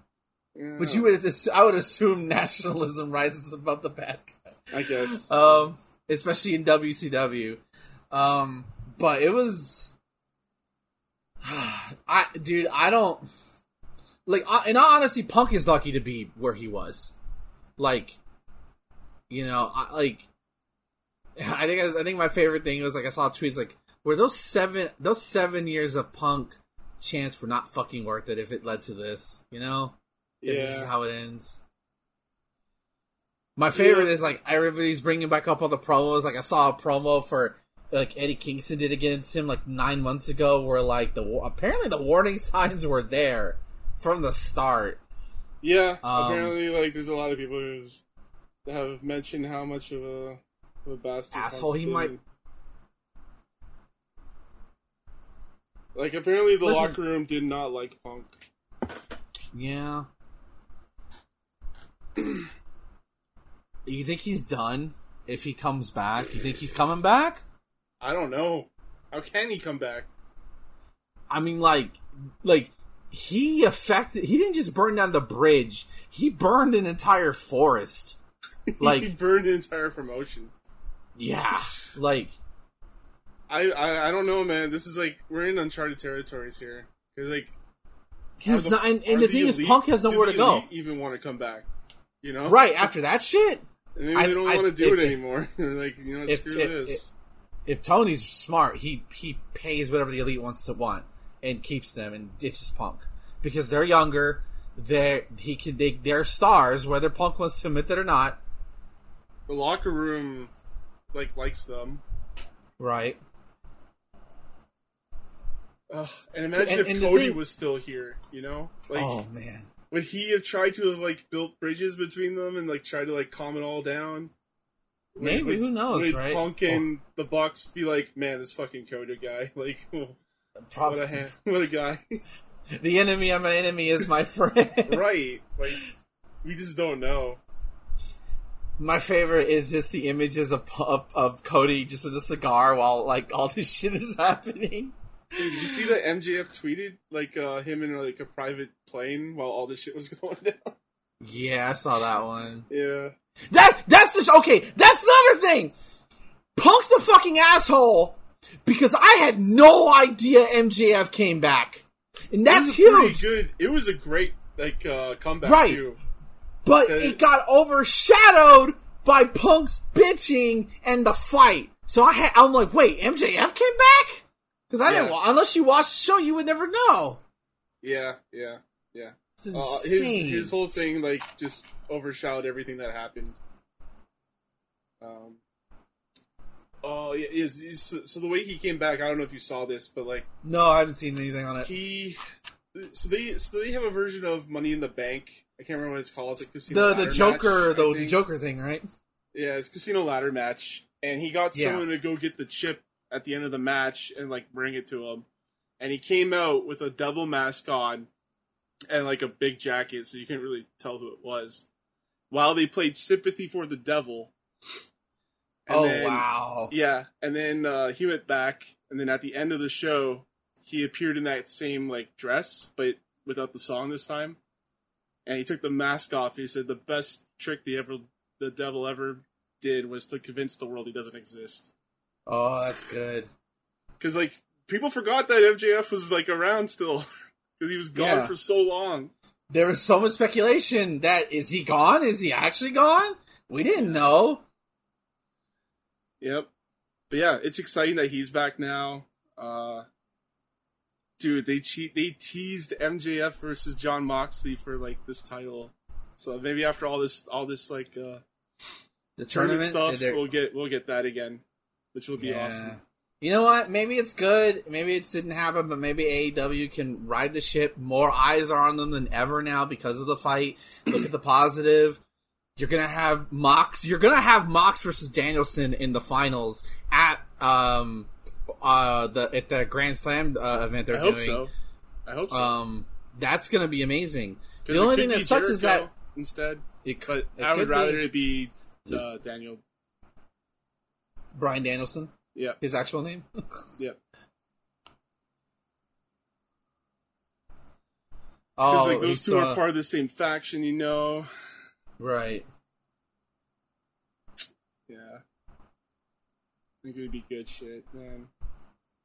Yeah. But you would, I would assume nationalism rises above the bad guy. I guess, um, especially in W C W. Um, but it was, I dude, I don't like. In all honesty, Punk is lucky to be where he was. Like, you know, I, like I think I, I think my favorite thing was like I saw tweets like, were those seven those seven years of Punk chants were not fucking worth it if it led to this, you know? If yeah. this is how it ends. My favorite yeah. is, like, everybody's bringing back up all the promos. Like, I saw a promo for, like, Eddie Kingston did against him, like, nine months ago, where, like, the apparently the warning signs were there from the start. Yeah, um, apparently, like, there's a lot of people who have mentioned how much of a, of a bastard asshole he might. Like, apparently the Listen, locker room did not like Punk. Yeah. You think he's done if he comes back? You think he's coming back? I don't know. How can he come back? I mean, like, like he affected... He didn't just burn down the bridge. He burned an entire forest. Like, he burned an entire promotion. Yeah. Like... I, I I don't know, man. This is like we're in uncharted territories here. Cause like, the, not, and, and the, the thing elite, is, Punk has nowhere to go. Even want to come back, you know? Right after that shit, and maybe I, they don't want to do it, it anymore. They're like, you know, if, screw if, this. If, if Tony's smart, he he pays whatever the elite wants to want and keeps them and ditches Punk because they're younger. They he can they they're stars whether Punk wants to admit that or not. The locker room, like, likes them, right? Ugh, and imagine and, if and Cody thing... was still here, you know? Like, oh, man. Would he have tried to have, like, built bridges between them and, like, tried to, like, calm it all down? Maybe, would, who knows, would right? Would Punk and oh. the Bucks be like, man, this fucking Cody guy. Like, oh, what, a hand, what a guy. The enemy of my enemy is my friend. Right. Like, we just don't know. My favorite is just the images of, of, of Cody just with a cigar while, like, all this shit is happening. Dude, did you see that M J F tweeted, like, uh, him in, like, a private plane while all this shit was going down? Yeah, I saw that one. Yeah. That, that's the, sh- okay, that's another thing! Punk's a fucking asshole, because I had no idea M J F came back. And that's it was huge! Good, it was a great, like, uh, comeback, right. too. But it, it got overshadowed by Punk's bitching and the fight. So I had, I'm like, wait, M J F came back? Because I yeah. didn't watch, unless you watched the show, you would never know. Yeah, yeah, yeah. It's insane. Uh, his, his whole thing, like, just overshadowed everything that happened. Um. Oh, yeah. Is, is, so the way he came back, I don't know if you saw this, but like, no, I haven't seen anything on it. He, so they, so they have a version of Money in the Bank. I can't remember what it's called. It's like Casino the the Joker, match, though, the Joker thing, right? Yeah, it's Casino Ladder Match, and he got yeah. someone to go get the chip at the end of the match and, like, bring it to him. And he came out with a devil mask on and, like, a big jacket, so you couldn't really tell who it was. While they played Sympathy for the Devil. And oh, then, wow. Yeah, and then uh, he went back, and then at the end of the show, he appeared in that same, like, dress, but without the song this time. And he took the mask off. He said the best trick the ever the devil ever did was to convince the world he doesn't exist. Oh, that's good. Because, like, people forgot that M J F was, like, around still. Because he was gone yeah. for so long. There was so much speculation that, is he gone? Is he actually gone? We didn't know. Yep. But, yeah, it's exciting that he's back now. Uh, dude, they che- they teased M J F versus Jon Moxley for, like, this title. So maybe after all this, all this like, uh, the tournament stuff, we'll get, we'll get that again. Which would be yeah. awesome. You know what? Maybe it's good. Maybe it didn't happen, but maybe A E W can ride the ship. More eyes are on them than ever now because of the fight. Look at the positive. You're gonna have Mox. You're gonna have Mox versus Danielson in the finals at um uh the at the Grand Slam uh, event they're I doing. I hope so. I hope so. Um, that's gonna be amazing. The only thing that sucks Jericho is that instead, it could. But it I would rather be. it be uh, Daniel Bryan Danielson. Yeah, his actual name. Yeah. Because oh, like those two uh, are part of the same faction, you know. Right. Yeah. I think it would be good shit, man.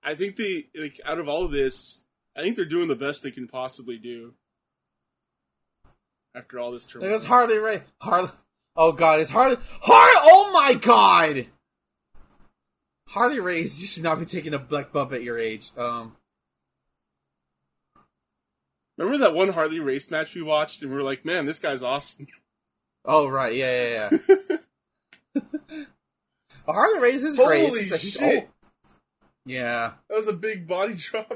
I think they, like, out of all of this, I think they're doing the best they can possibly do. After all this turmoil. It's Harley Race. Harley. Oh, God. It's Harley. Harley. Oh, my God. Harley Race, you should not be taking a black bump at your age. Um. Remember that one Harley Race match we watched and we were like, man, this guy's awesome. Oh, right. Yeah, yeah, yeah. Harley Race is Holy great. Holy shit. Old. Yeah. That was a big body drop.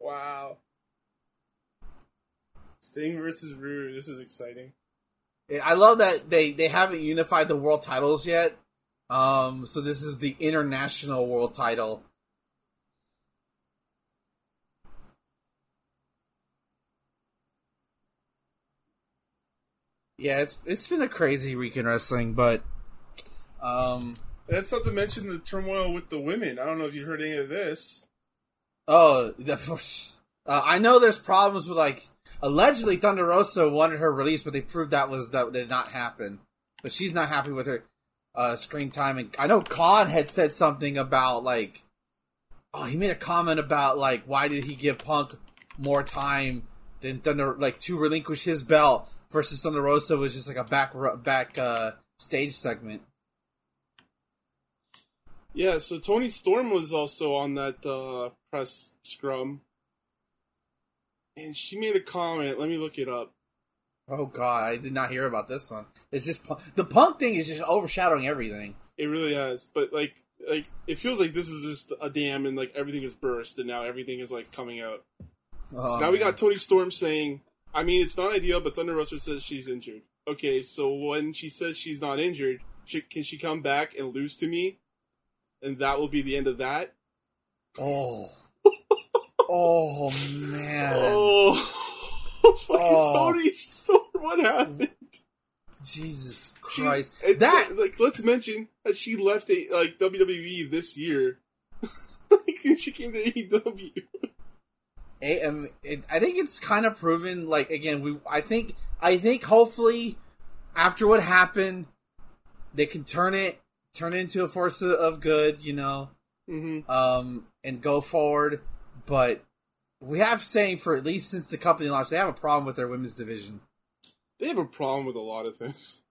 Wow. Sting versus Rude. This is exciting. Yeah, I love that they, they haven't unified the world titles yet. Um, so this is the international world title. Yeah, it's it's been a crazy week in wrestling, but um, that's not to mention the turmoil with the women. I don't know if you heard any of this. Oh, the, uh, I know there's problems with, like, allegedly Thunder Rosa wanted her release, but they proved that was that did not happen. But she's not happy with her uh, screen time, and I know Khan had said something about, like, oh, he made a comment about, like, why did he give Punk more time than Thunder, like, to relinquish his belt. Versus Thunder Rosa was just like a back back uh, stage segment. Yeah, so Toni Storm was also on that uh, press scrum. And she made a comment. Let me look it up. Oh, God. I did not hear about this one. It's just... The Punk thing is just overshadowing everything. It really is. But, like, like it feels like this is just a dam and, like, everything is burst. And now everything is, like, coming out. Oh, so now man. we got Toni Storm saying... I mean, it's not ideal, but Thunder Rosa says she's injured. Okay, so when she says she's not injured, she, can she come back and lose to me? And that will be the end of that? Oh. Oh, man. Oh. Fucking oh. Toni Storm, what happened? Jesus Christ. She, that th- like, let's mention that she left a, like W W E this year. Like, she came to A E W. I, um, it, I think it's kind of proven, like, again, we. I think, I think hopefully, after what happened, they can turn it, turn it into a force of, of good, you know, mm-hmm. um, and go forward, but we have saying for at least since the company launched, they have a problem with their women's division. They have a problem with a lot of things.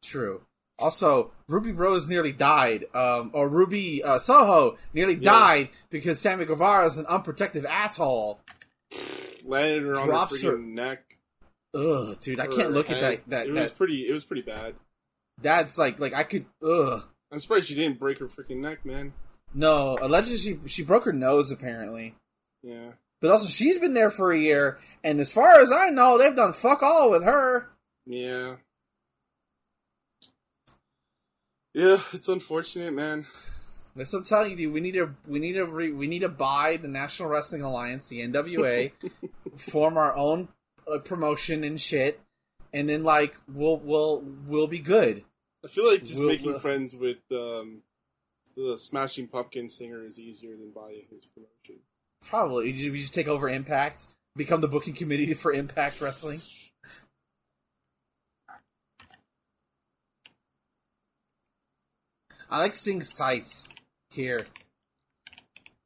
True. Also, Ruby Rose nearly died, um, or Ruby uh, Soho nearly yeah. died because Sammy Guevara's an unprotective asshole. Landed her Drops on her, her neck. Ugh, dude, I can't look head. at that. that it was that. pretty. It was pretty bad. That's like, like I could. Ugh. I'm surprised she didn't break her freaking neck, man. No, allegedly she she broke her nose apparently. Yeah, but also she's been there for a year, and as far as I know, they've done fuck all with her. Yeah. Yeah, it's unfortunate, man. That's what I'm telling you, dude. We need to, we need to, re, we need to buy the National Wrestling Alliance, the N W A, form our own uh, promotion and shit, and then like we'll, we'll, we'll be good. I feel like just we'll, making we'll... friends with um, the Smashing Pumpkin singer is easier than buying his promotion. Probably, we just take over Impact, become the booking committee for Impact Wrestling. I like seeing sights here.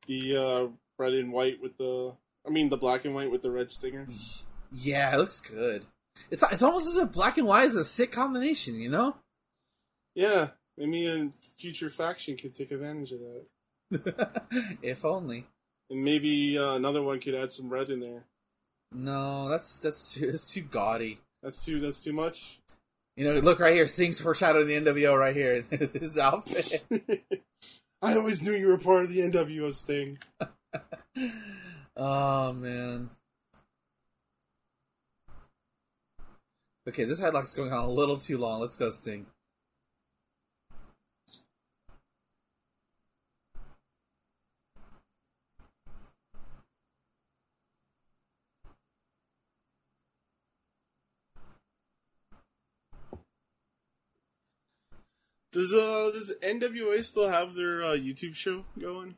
The uh, red and white with the... I mean, the black and white with the red stinger. Yeah, it looks good. It's it's almost as if black and white is a sick combination, you know? Yeah, maybe a future faction could take advantage of that. If only. And maybe uh, another one could add some red in there. No, that's that's too, that's too gaudy. That's too That's too much? You know, look right here. Sting's foreshadowing the N W O right here. His outfit. I always knew you were part of the N W O, Sting. Oh, man. Okay, this headlock's going on a little too long. Let's go, Sting. Does uh does N W A still have their uh, YouTube show going?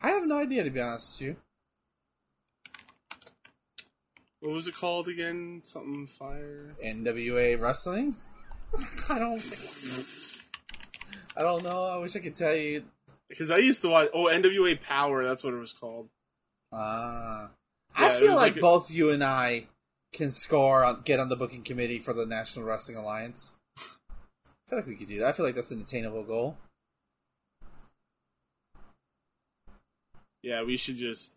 I have no idea, to be honest with you. What was it called again? Something fire. N W A Wrestling? I don't. I don't know. I wish I could tell you. Because I used to watch. Oh, N W A Power. That's what it was called. Ah. Uh, yeah, I feel like, like a... both you and I can score on, get on the booking committee for the National Wrestling Alliance. I feel like we could do that. I feel like that's an attainable goal. Yeah, we should just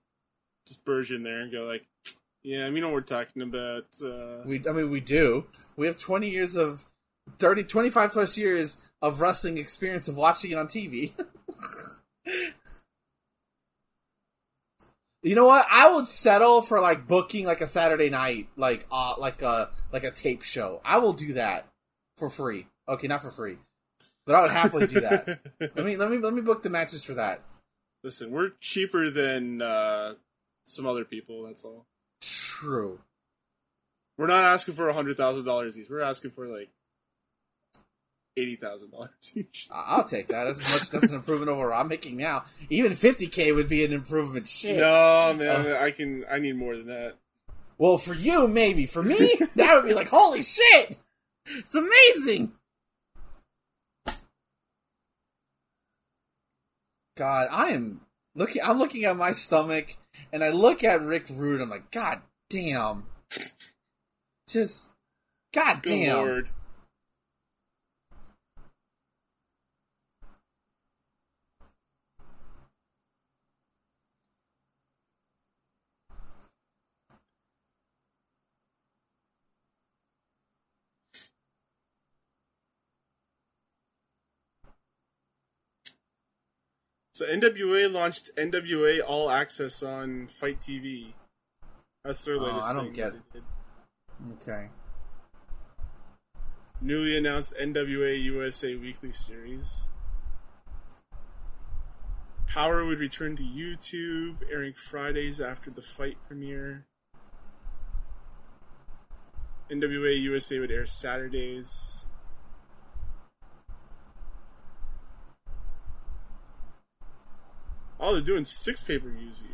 disperse in there and go like, yeah, we know what we're talking about. Uh... We, I mean, we do. We have twenty years of, thirty, twenty-five plus years of wrestling experience of watching it on T V. You know what? I would settle for like booking like a Saturday night, like uh, like a like a tape show. I will do that for free. Okay, not for free, but I would happily do that. let me let me let me book the matches for that. Listen, we're cheaper than uh, some other people. That's all. True. We're not asking for a hundred thousand dollars each. We're asking for like eighty thousand dollars each. I'll take that. That's much. That's an improvement over what I'm making now. Even fifty k would be an improvement. Shit. No, man, uh, I can. I need more than that. Well, for you, maybe. For me, that would be like, holy shit! It's amazing. God, I am looking. I'm looking at my stomach, and I look at Rick Rude. I'm like, God damn, just God Good damn. Lord. So N W A launched N W A All Access on Fight T V. That's their latest oh, I don't thing get it. Okay. Newly announced N W A U S A Weekly Series. Power would return to YouTube, airing Fridays after the Fight premiere. N W A U S A would air Saturdays. Oh, they're doing six pay-per-views a year.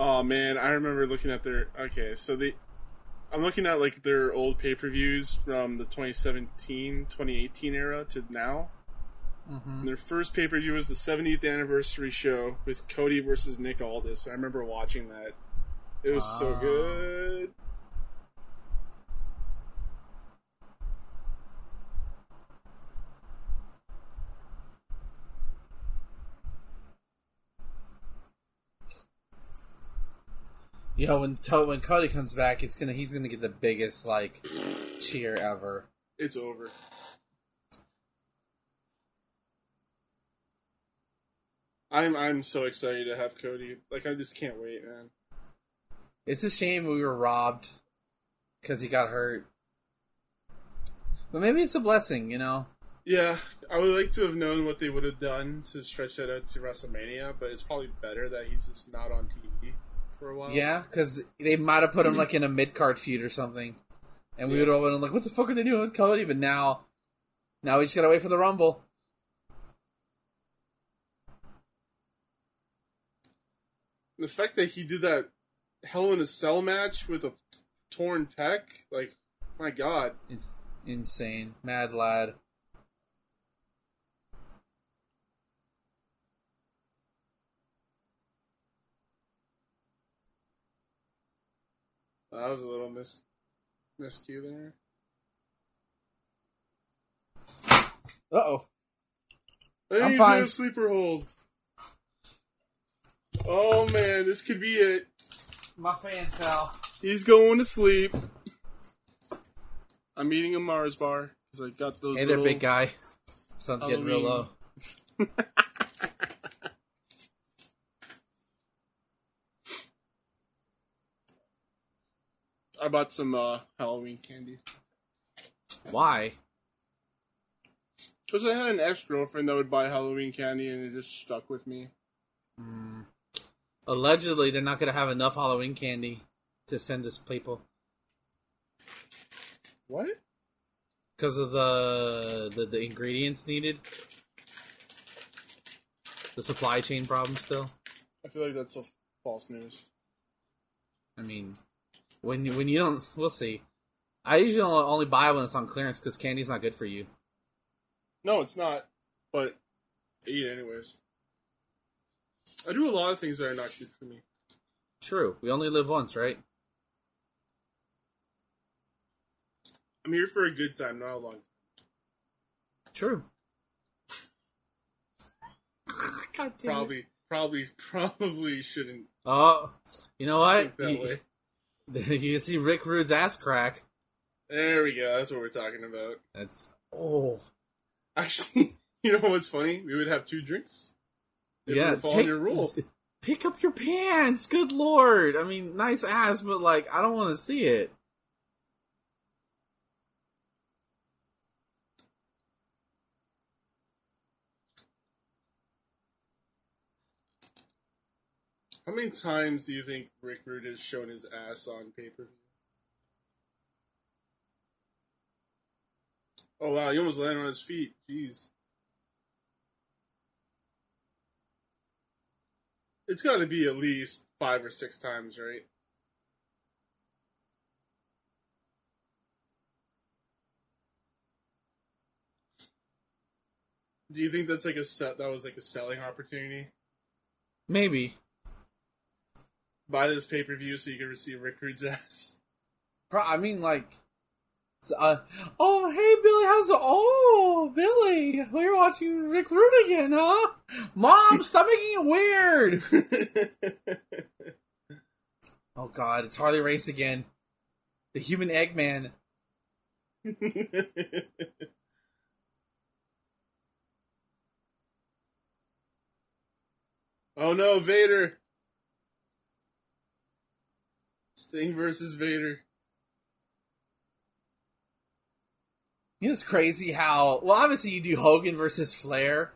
Oh man, I remember looking at their okay, so they I'm looking at like their old pay-per-views from the twenty seventeen, twenty eighteen era to now. Mm-hmm. And their first pay-per-view was the seventieth anniversary show with Cody versus Nick Aldis. I remember watching that. It was uh... so good. You know, when when Cody comes back, it's gonna he's gonna get the biggest like cheer ever. It's over. I'm I'm so excited to have Cody. Like I just can't wait, man. It's a shame we were robbed because he got hurt, but maybe it's a blessing, you know. Yeah, I would like to have known what they would have done to stretch that out to WrestleMania, but it's probably better that he's just not on T V. For a while. Yeah, because they might have put him like in a mid-card feud or something, and we yeah. would have been like, "What the fuck are they doing with Cody?" But now, now we just gotta wait for the Rumble. The fact that he did that Hell in a Cell match with a torn pec, like, my God, it's insane, mad lad. That was a little mis- miscue there. Uh-oh. I think he's in a sleeper hold. Oh man, this could be it. My fan fell. He's going to sleep. I'm eating a Mars bar because I got those. Hey there, big guy. Sun's getting real low. I bought some uh, Halloween candy. Why? Because I had an ex-girlfriend that would buy Halloween candy and it just stuck with me. Mm. Allegedly, they're not going to have enough Halloween candy to send us people. What? Because of the, the the ingredients needed. The supply chain problem still. I feel like that's so false news. I mean... When you, when you don't... We'll see. I usually only buy when it's on clearance because candy's not good for you. No, it's not. But I eat it anyways. I do a lot of things that are not good for me. True. We only live once, right? I'm here for a good time, not a long time. True. God damn probably, it. Probably, probably shouldn't. Oh, you know what? That you, way. You can see Rick Rude's ass crack. There we go. That's what we're talking about. That's... Oh. Actually, you know what's funny? We would have two drinks. It yeah. Would follow your rule. Pick up your pants. Good lord. I mean, nice ass, but like, I don't want to see it. How many times do you think Rick Rude has shown his ass on pay-per-view? Oh, wow. He almost landed on his feet. Jeez. It's got to be at least five or six times, right? Do you think that's like a set? That was like a selling opportunity? Maybe. Buy this pay-per-view so you can receive Rick Rude's ass. Bro, I mean, like... Uh, oh, hey, Billy, how's it? Oh, Billy, we're watching Rick Rude again, huh? Mom, stop making it weird! Oh, God, it's Harley Race again. The human Eggman. Oh, no, Vader! Sting versus Vader. You know, it's crazy how... Well, obviously you do Hogan versus Flair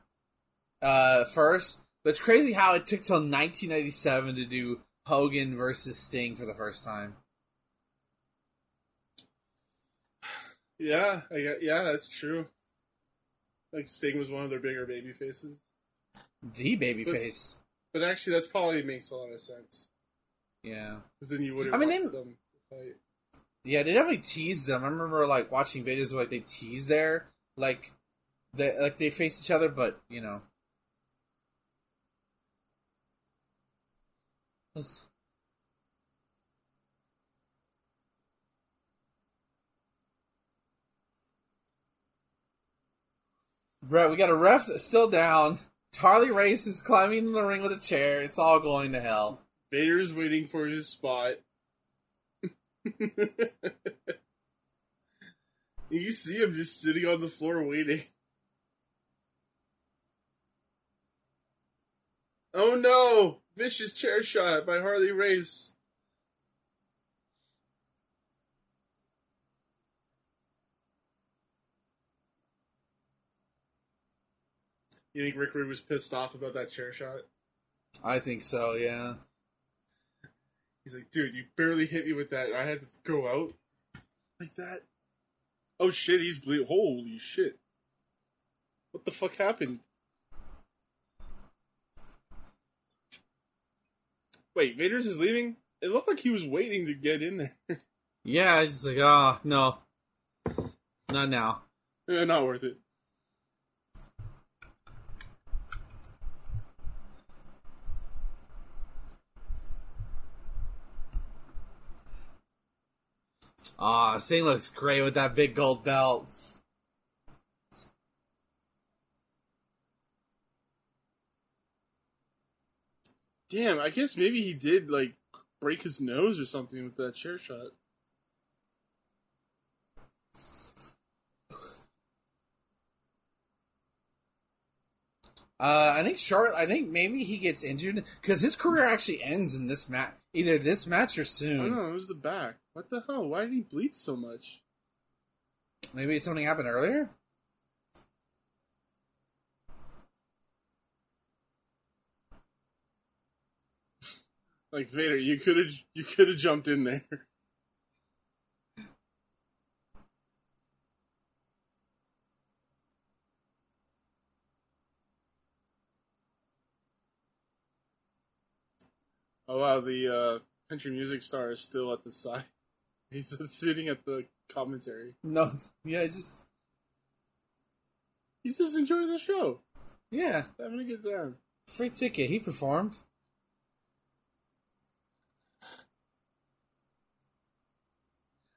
uh, first, but it's crazy how it took till nineteen ninety-seven to do Hogan versus Sting for the first time. Yeah, I got, yeah, that's true. Like, Sting was one of their bigger baby faces. The baby but, face. But actually, that's probably makes a lot of sense. Yeah. Because then you wouldn't I mean, watch they, them fight. Yeah, they definitely teased them. I remember, like, watching videos where, like, they teased their, like, they, like they faced each other, but, you know. Let's... Right, we got a ref still down. Charlie Race is climbing in the ring with a chair. It's all going to hell. Vader's waiting for his spot. You see him just sitting on the floor waiting. Oh no! Vicious chair shot by Harley Race. You think Rick Rude was pissed off about that chair shot? I think so, yeah. He's like, dude, you barely hit me with that. I had to go out like that. Oh, shit, he's bleeding. Holy shit. What the fuck happened? Wait, Vader's is leaving? It looked like he was waiting to get in there. Yeah, he's like, ah, oh, no. Not now. Eh, not worth it. Aw, oh, Sting looks great with that big gold belt. Damn, I guess maybe he did, like, break his nose or something with that chair shot. Uh, I think Charlotte, I think maybe he gets injured because his career actually ends in this match, either this match or soon. I don't know, it was the back. What the hell? Why did he bleed so much? Maybe something happened earlier? Like, Vader, you could have you could have jumped in there. Oh, wow, the uh, country music star is still at the side. He's sitting at the commentary. No, yeah, it's just... He's just enjoying the show. Yeah. Having a good time. Free ticket, he performed.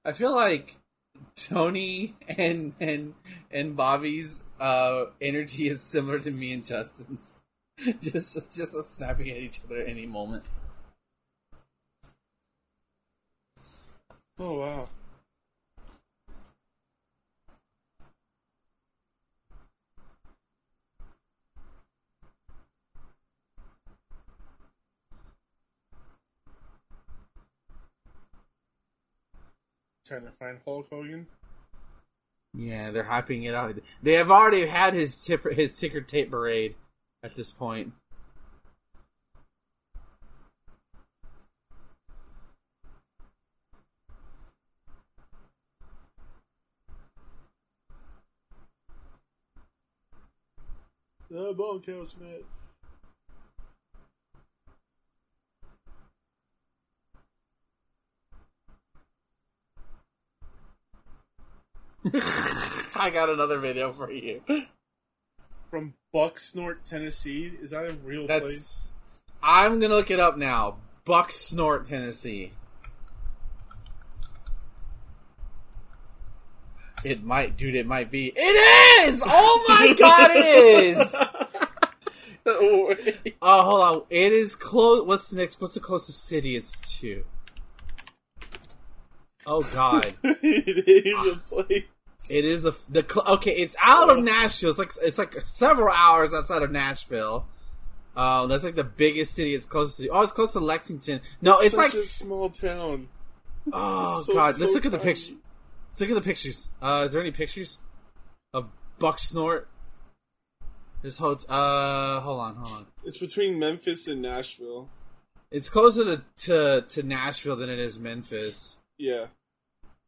I feel like Tony and and, and Bobby's uh, energy is similar to me and Justin's. just, just us snapping at each other at any moment. Oh, wow. Trying to find Hulk Hogan? Yeah, they're hyping it up. They have already had his tip, his ticker tape parade at this point. The Bunkhouse match. I got another video for you. From Bucksnort, Tennessee? Is that a real That's, place? I'm gonna look it up now. Bucksnort, Tennessee. It might, dude, it might be. It is! Oh my god, it is! Oh, uh, hold on. It is close. What's the next? What's the closest city it's to? Oh god. It is a place. It is a. The, okay, it's out oh. of Nashville. It's like it's like several hours outside of Nashville. Uh, that's like the biggest city it's close to. Oh, it's close to Lexington. No, it's, it's such like. a small town. Oh so, god, so let's look tiny. at the picture. Let's look at the pictures. Uh, is there any pictures of Bucksnort? This whole t- uh, hold on, hold on. It's between Memphis and Nashville. It's closer to to, to Nashville than it is Memphis. Yeah.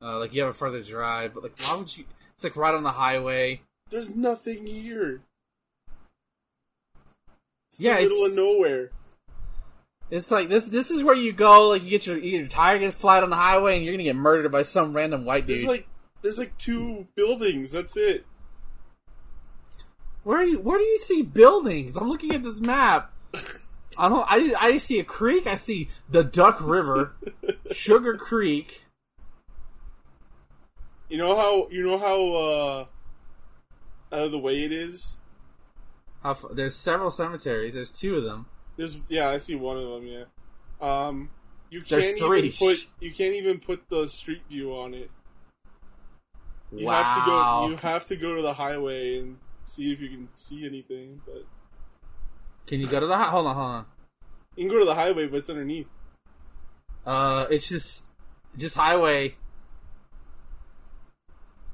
Uh, like you have a further drive, but like, why would you? It's like right on the highway. There's nothing here. It's yeah, the middle it's, of nowhere. It's like, this This is where you go, like, you get your, your tire gets flat on the highway, and you're gonna get murdered by some random white dude. There's, like, there's like two buildings, that's it. Where are you, where do you see buildings? I'm looking at this map. I don't, I, I see a creek, I see the Duck River, Sugar Creek. You know how, you know how, uh, out of the way it is? How, there's several cemeteries, there's two of them. There's, yeah, I see one of them. Yeah, um, you can't even put you can't even put the street view on it. You wow. have to go. You have to go to the highway and see if you can see anything. But can you go to the hi- hold on, hold on? You can go to the highway, but it's underneath. Uh, it's just just highway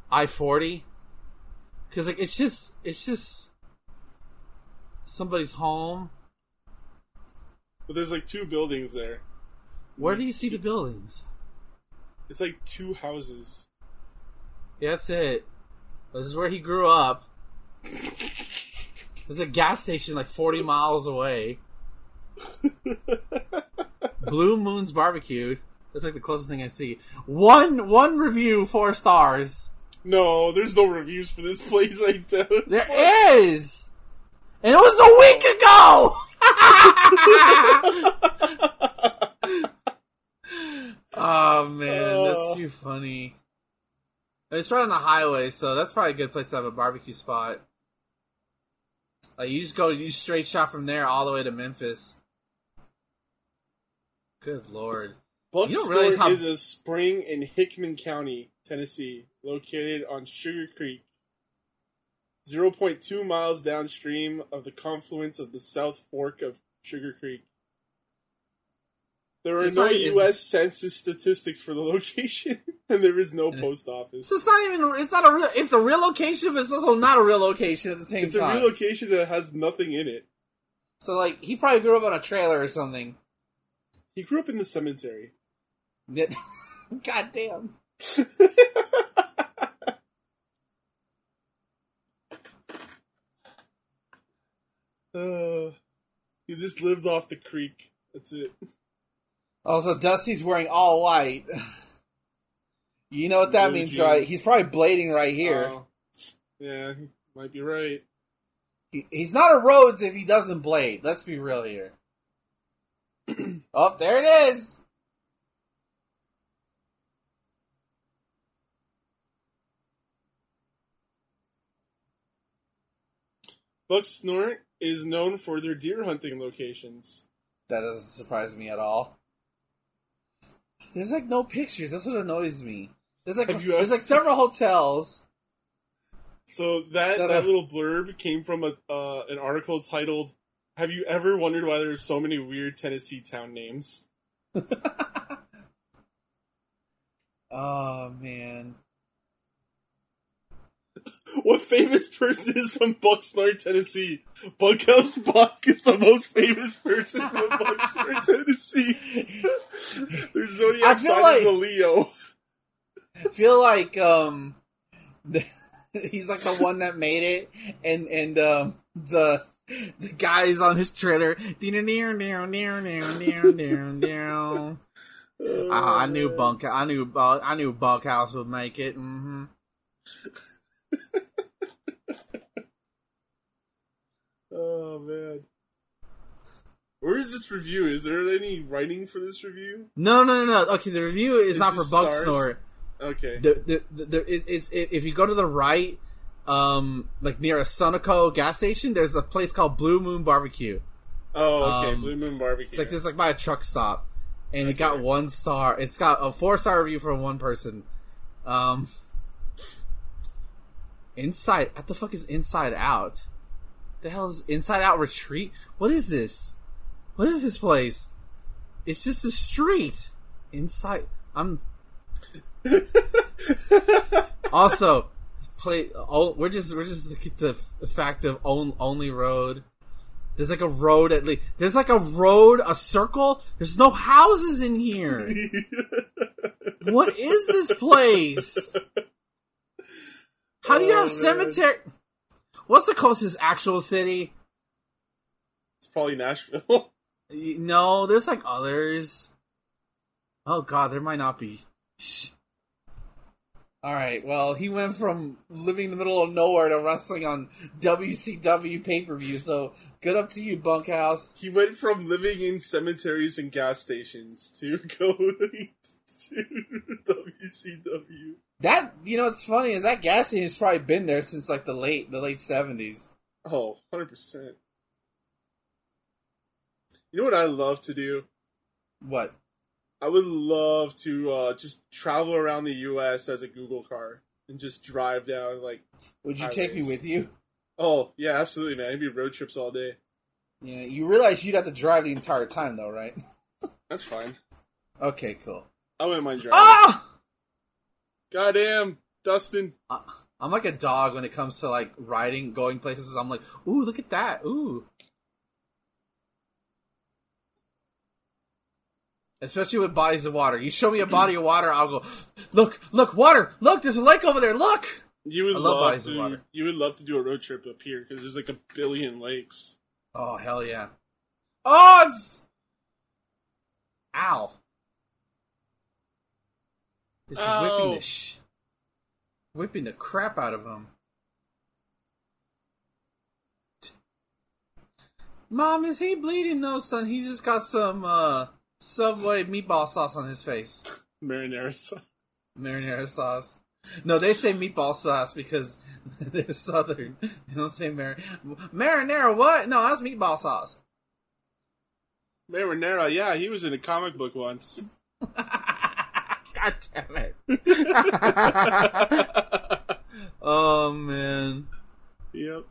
I forty because like it's just it's just somebody's home. But there's, like, two buildings there. Where do you see the buildings? It's, like, two houses. Yeah, that's it. This is where he grew up. There's a gas station, like, forty miles away. Blue Moon's Barbecue. That's, like, the closest thing I see. One one review, four stars. No, there's no reviews for this place, I don't. There what? is! And it was a week ago! Oh man, that's too funny. It's right on the highway, so that's probably a good place to have a barbecue spot. Like you just go, you straight shot from there all the way to Memphis. Good lord. Bucksport how... is a spring in Hickman County, Tennessee, located on Sugar Creek, zero point two miles downstream of the confluence of the South Fork of Sugar Creek. There are it's no not, U S Census statistics for the location, and there is no post office. So it's not even, it's not a real, it's a real location, but it's also not a real location at the same it's time. It's a real location that has nothing in it. So, like, he probably grew up on a trailer or something. He grew up in the cemetery. God damn. uh, he just lived off the creek. That's it. Also, Dusty's wearing all white. You know what that Blue means, jeans. Right? He's probably blading right here. Oh. Yeah, might be right. He, he's not a Rhodes if he doesn't blade. Let's be real here. Oh, there it is! Bucksnort is known for their deer hunting locations. That doesn't surprise me at all. There's, like, no pictures. That's what annoys me. There's, like, there's ever- like several hotels. So that, that, that are- little blurb came from a uh, an article titled, "Have you ever wondered why there's so many weird Tennessee town names?" Oh, man. What famous person is from Bucksnort, Tennessee? Bunkhouse Buck is the most famous person from Bucksnort, Tennessee. Their zodiac sign like, is a Leo. I feel like um, the, he's like the one that made it, and and um, the the guys on his trailer. Oh, uh, I knew Bunk. I knew uh, I knew Bunkhouse would make it. Mm-hmm. Oh, man. Where is this review? Is there any writing for this review? No, no, no, no. Okay, the review is, is not for Bucksnort. Okay. The, the, the, the, it, it's, it, if you go to the right, um, like near a Sunoco gas station, there's a place called Blue Moon Barbecue. Oh, okay. Um, Blue Moon Barbecue. It's like this, like by a truck stop. And okay. It got one star. It's got a four-star review from one person. Um... Inside, what the fuck is Inside Out? The hell is Inside Out Retreat? What is this? What is this place? It's just a street. Inside, I'm. Also, play. Oh, we're just we're just looking at the, the fact of on, only road. There's like a road at least. There's like a road, a circle. There's no houses in here. What is this place? How do you oh, have cemetery? Man. What's the closest actual city? It's probably Nashville. No, there's like others. Oh god, there might not be. Shh. Alright, well, he went from living in the middle of nowhere to wrestling on W C W pay-per-view, so good up to you, Bunkhouse. He went from living in cemeteries and gas stations to going to W C W. That, you know, what's funny is that gas station's probably been there since, like, the late the late seventies. Oh, one hundred percent. You know what I love to do? What? I would love to uh, just travel around the U S as a Google car and just drive down, like, Would you highways. Take me with you? Oh, yeah, absolutely, man. It'd be road trips all day. Yeah, you realize you'd have to drive the entire time, though, right? That's fine. Okay, cool. I wouldn't mind driving. Ah! Goddamn, Dustin. Uh, I'm like a dog when it comes to, like, riding, going places. I'm like, ooh, look at that. Ooh. Especially with bodies of water. You show me a body of water, I'll go, look, look, water. Look, there's a lake over there. Look. You would I love, love bodies to, of water. You would love to do a road trip up here because there's, like, a billion lakes. Oh, hell yeah. Oh, it's... Ow. Just Ow. whipping the sh- whipping the crap out of him. Mom, is he bleeding? No, son. He just got some uh, Subway meatball sauce on his face. Marinara sauce. Marinara sauce. No, they say meatball sauce because they're Southern. They don't say marinara. Marinara what? No, that's meatball sauce. Marinara, yeah, he was in a comic book once. God damn it. Oh, man. Yep.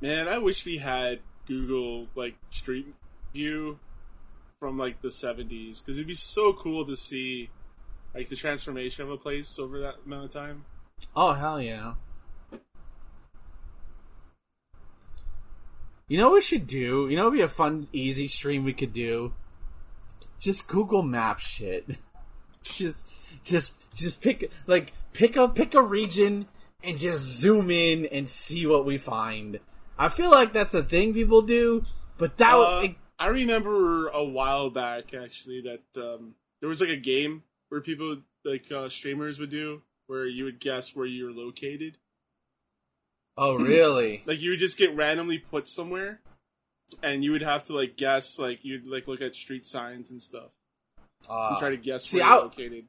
Man, I wish we had Google, like, Street View from, like, the seventies. Because it'd be so cool to see, like, the transformation of a place over that amount of time. Oh, hell yeah. You know what we should do? You know what would be a fun, easy stream we could do? Just Google Map shit. Just, just, just pick, like, pick a, pick a region and just zoom in and see what we find. I feel like that's a thing people do, but that... Uh, it... I remember a while back, actually, that um, there was, like, a game where people, like, uh, streamers would do, where you would guess where you're located. Oh, really? Like, you would just get randomly put somewhere, and you would have to, like, guess, like, you'd, like, look at street signs and stuff. Uh, and try to guess see, where you're I'll... located.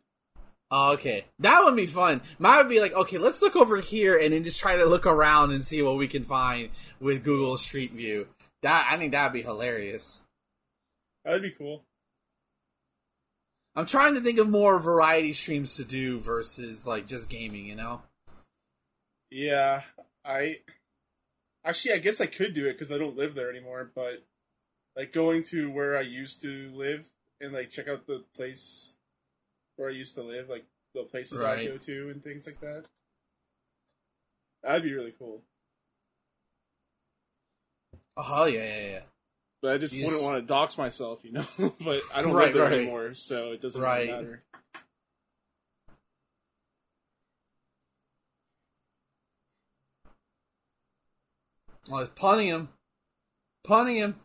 Oh, okay. That would be fun. Mine would be like, okay, let's look over here and then just try to look around and see what we can find with Google Street View. That I think that would be hilarious. That would be cool. I'm trying to think of more variety streams to do versus, like, just gaming, you know? Yeah. I... Actually, I guess I could do it because I don't live there anymore, but, like, going to where I used to live and, like, check out the place... where I used to live, like, the places right. I go to and things like that. That'd be really cool. Oh, yeah, yeah, yeah. But I just Jeez. wouldn't want to dox myself, you know? But I don't right, live there right. anymore, so it doesn't right. really matter. Well, it's punning him. Punning him.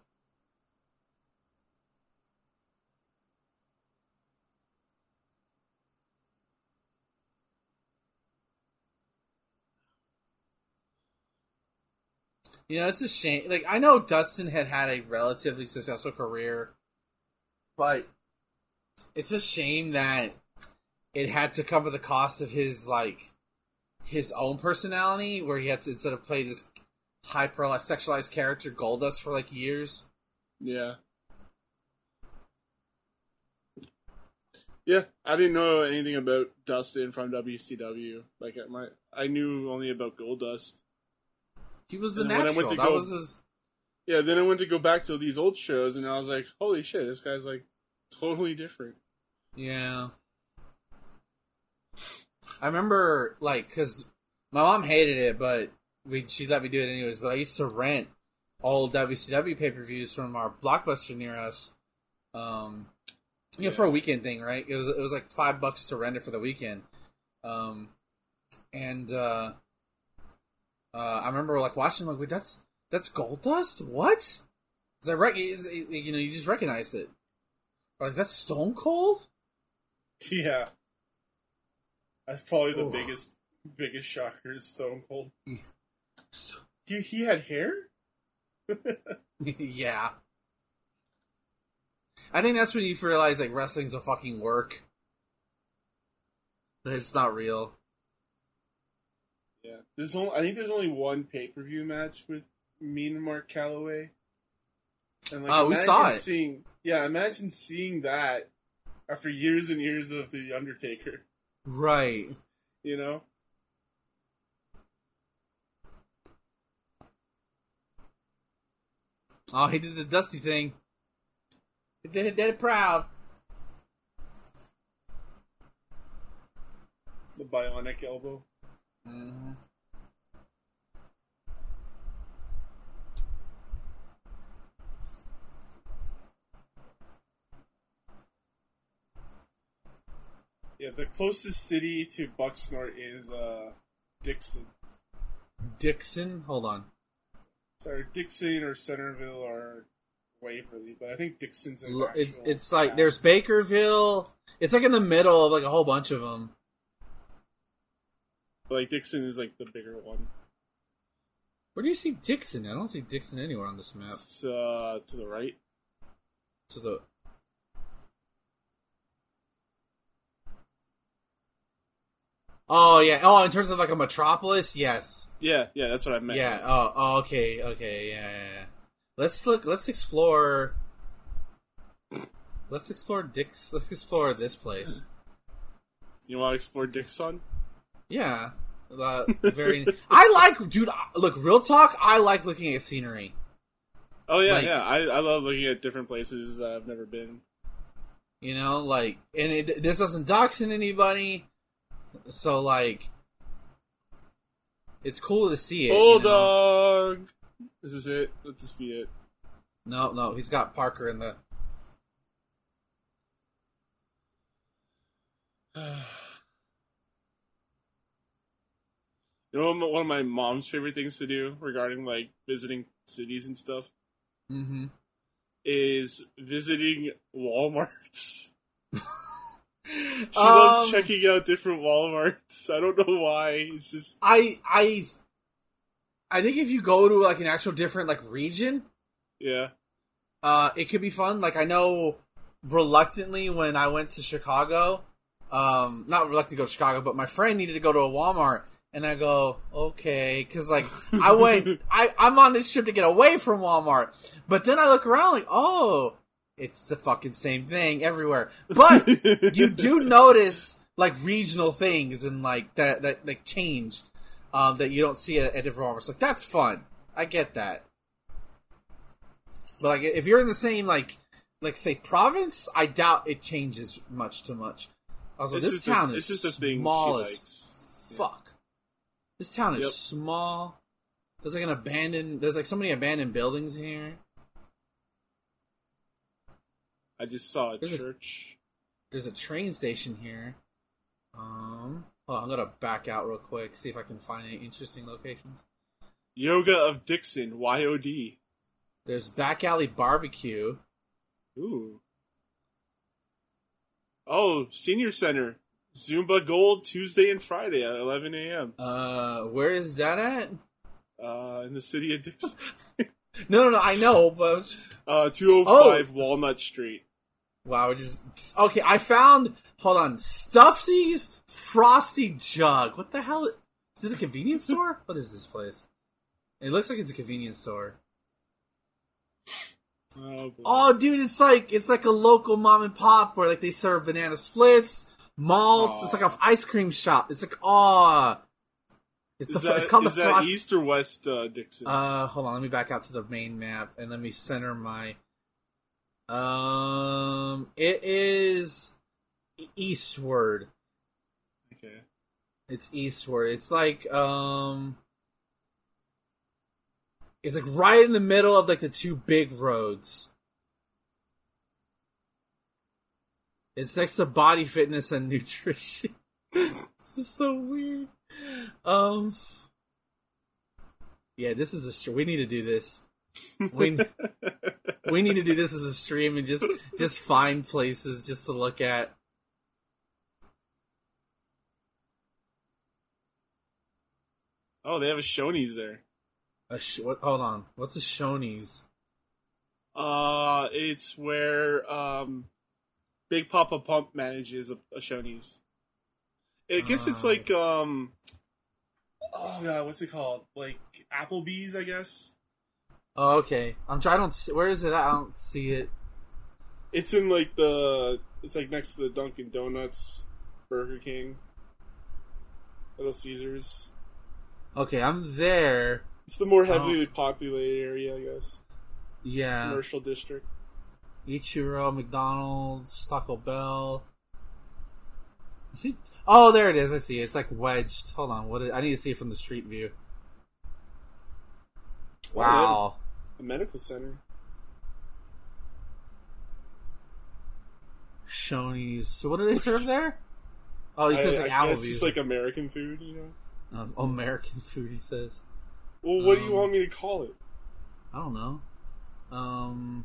You know, it's a shame. Like, I know Dustin had had a relatively successful career, but it's a shame that it had to come at the cost of his, like, his own personality, where he had to, instead of play this hyper-sexualized character, Goldust, for, like, years. Yeah. Yeah, I didn't know anything about Dustin from W C W. Like, at my, I knew only about Goldust. He was the natural. That go, was his... Yeah, then I went to go back to these old shows, and I was like, holy shit, this guy's, like, totally different. Yeah. I remember, like, because my mom hated it, but we she let me do it anyways, but I used to rent old W C W pay-per-views from our Blockbuster near us. Um, you yeah. know, for a weekend thing, right? It was, it was like, five bucks to rent it for the weekend. Um, and, uh... Uh, I remember, like, watching, like, wait, that's that's Goldust? What? Is I rec- is, is, you know, you just recognized it. Or, like, that's Stone Cold? Yeah. That's probably the Ugh. biggest biggest shocker is Stone Cold. he, he had hair? Yeah. I think that's when you realize, like, wrestling's a fucking work. That it's not real. Yeah, there's only, I think there's only one pay-per-view match with me and Mark Calloway. And like, oh, we saw it. Seeing, yeah, imagine seeing that after years and years of The Undertaker. Right. You know? Oh, he did the Dusty thing. He did, did it proud. The bionic elbow. Mm-hmm. Yeah, the closest city to Bucksnort is uh, Dixon. Dixon? Hold on. Sorry, Dixon or Centerville or Waverly, but I think Dixon's an actual It's, it's like, there's Bakerville. It's like in the middle of like a whole bunch of them. Like, Dixon is, like, the bigger one. Where do you see Dixon? I don't see Dixon anywhere on this map. It's, uh, to the right. To the... Oh, yeah. Oh, in terms of, like, a metropolis? Yes. Yeah, yeah, that's what I meant. Yeah, oh, oh okay, okay, yeah, yeah, yeah. Let's look, let's explore... Let's explore Dick's... Let's explore this place. You want to explore Dick's son? Yeah. Uh, very... I like... Dude, look, real talk, I like looking at scenery. Oh, yeah, like, yeah. I, I love looking at different places I've never been. You know, like... And it, this doesn't doxing anybody... So, like, it's cool to see it. Bulldog! You know? This is it. Let this be it. No, no, he's got Parker in the... You know one of my mom's favorite things to do regarding, like, visiting cities and stuff? Mm-hmm. Is visiting Walmarts. She loves um, checking out different Walmarts. I don't know why. It's just I I I think if you go to like an actual different like region, yeah, uh, it could be fun. Like I know, reluctantly when I went to Chicago, um, not reluctant to go to Chicago, but my friend needed to go to a Walmart, and I go okay, because like I went, I I'm on this trip to get away from Walmart, but then I look around like oh. It's the fucking same thing everywhere. But you do notice, like, regional things and, like, that, that like change um, that you don't see at, at different Walmarts. Like, that's fun. I get that. But, like, if you're in the same, like, like say, province, I doubt it changes much to much. I was like, this, this is town the, is this small is as fuck. Yeah. This town is yep. small. There's, like, an abandoned... There's, like, so many abandoned buildings here. I just saw a there's church. A, there's a train station here. Um, well, I'm gonna back out real quick, see if I can find any interesting locations. Yoga of Dixon, Y O D. There's Back Alley Barbecue. Ooh. Oh, Senior Center. Zumba Gold, Tuesday and Friday at eleven a.m. Uh, where is that at? Uh, in the city of Dixon. No, no, no, I know, but... Uh, two oh five oh. Walnut Street. Wow, it is... Okay, I found... Hold on. Stuffsy's Frosty Jug. What the hell? Is it a convenience store? What is this place? It looks like it's a convenience store. Oh, boy. Oh, dude, it's like it's like a local mom and pop where like they serve banana splits, malts. Aww. It's like an ice cream shop. It's like, ah. It's, the, that, it's called the Frosty... East or West, uh, Dixon? Uh, hold on, let me back out to the main map, and let me center my... Um, it is eastward. Okay. It's eastward. It's like, um... It's like right in the middle of, like, the two big roads. It's next to Body Fitness and Nutrition. This is so weird. Um. Yeah, this is a stream. We need to do this. We we need to do this as a stream and just just find places just to look at. Oh, they have a Shoney's there. A sh- what? Hold on, what's a Shoney's? Uh, it's where um, Big Papa Pump manages a, a Shoney's. I guess it's like, um, oh god, what's it called? Like, Applebee's, I guess? Oh, okay. I'm trying, I don't see, where is it? I don't see it. It's in, like, the, it's, like, next to the Dunkin' Donuts, Burger King, Little Caesars. Okay, I'm there. It's the more heavily oh. populated area, I guess. Yeah. Commercial district. Ichiro, McDonald's, Taco Bell. Is it... Oh, there it is. I see it. It's like wedged. Hold on. What? Is, I need to see it from the street view. Wow. The medical center. Shoney's. So what do they serve there? Oh, he says I, like I Applebee's. Guess it's like American food, you know? Um, American food, he says. Well, what um, do you want me to call it? I don't know. Um...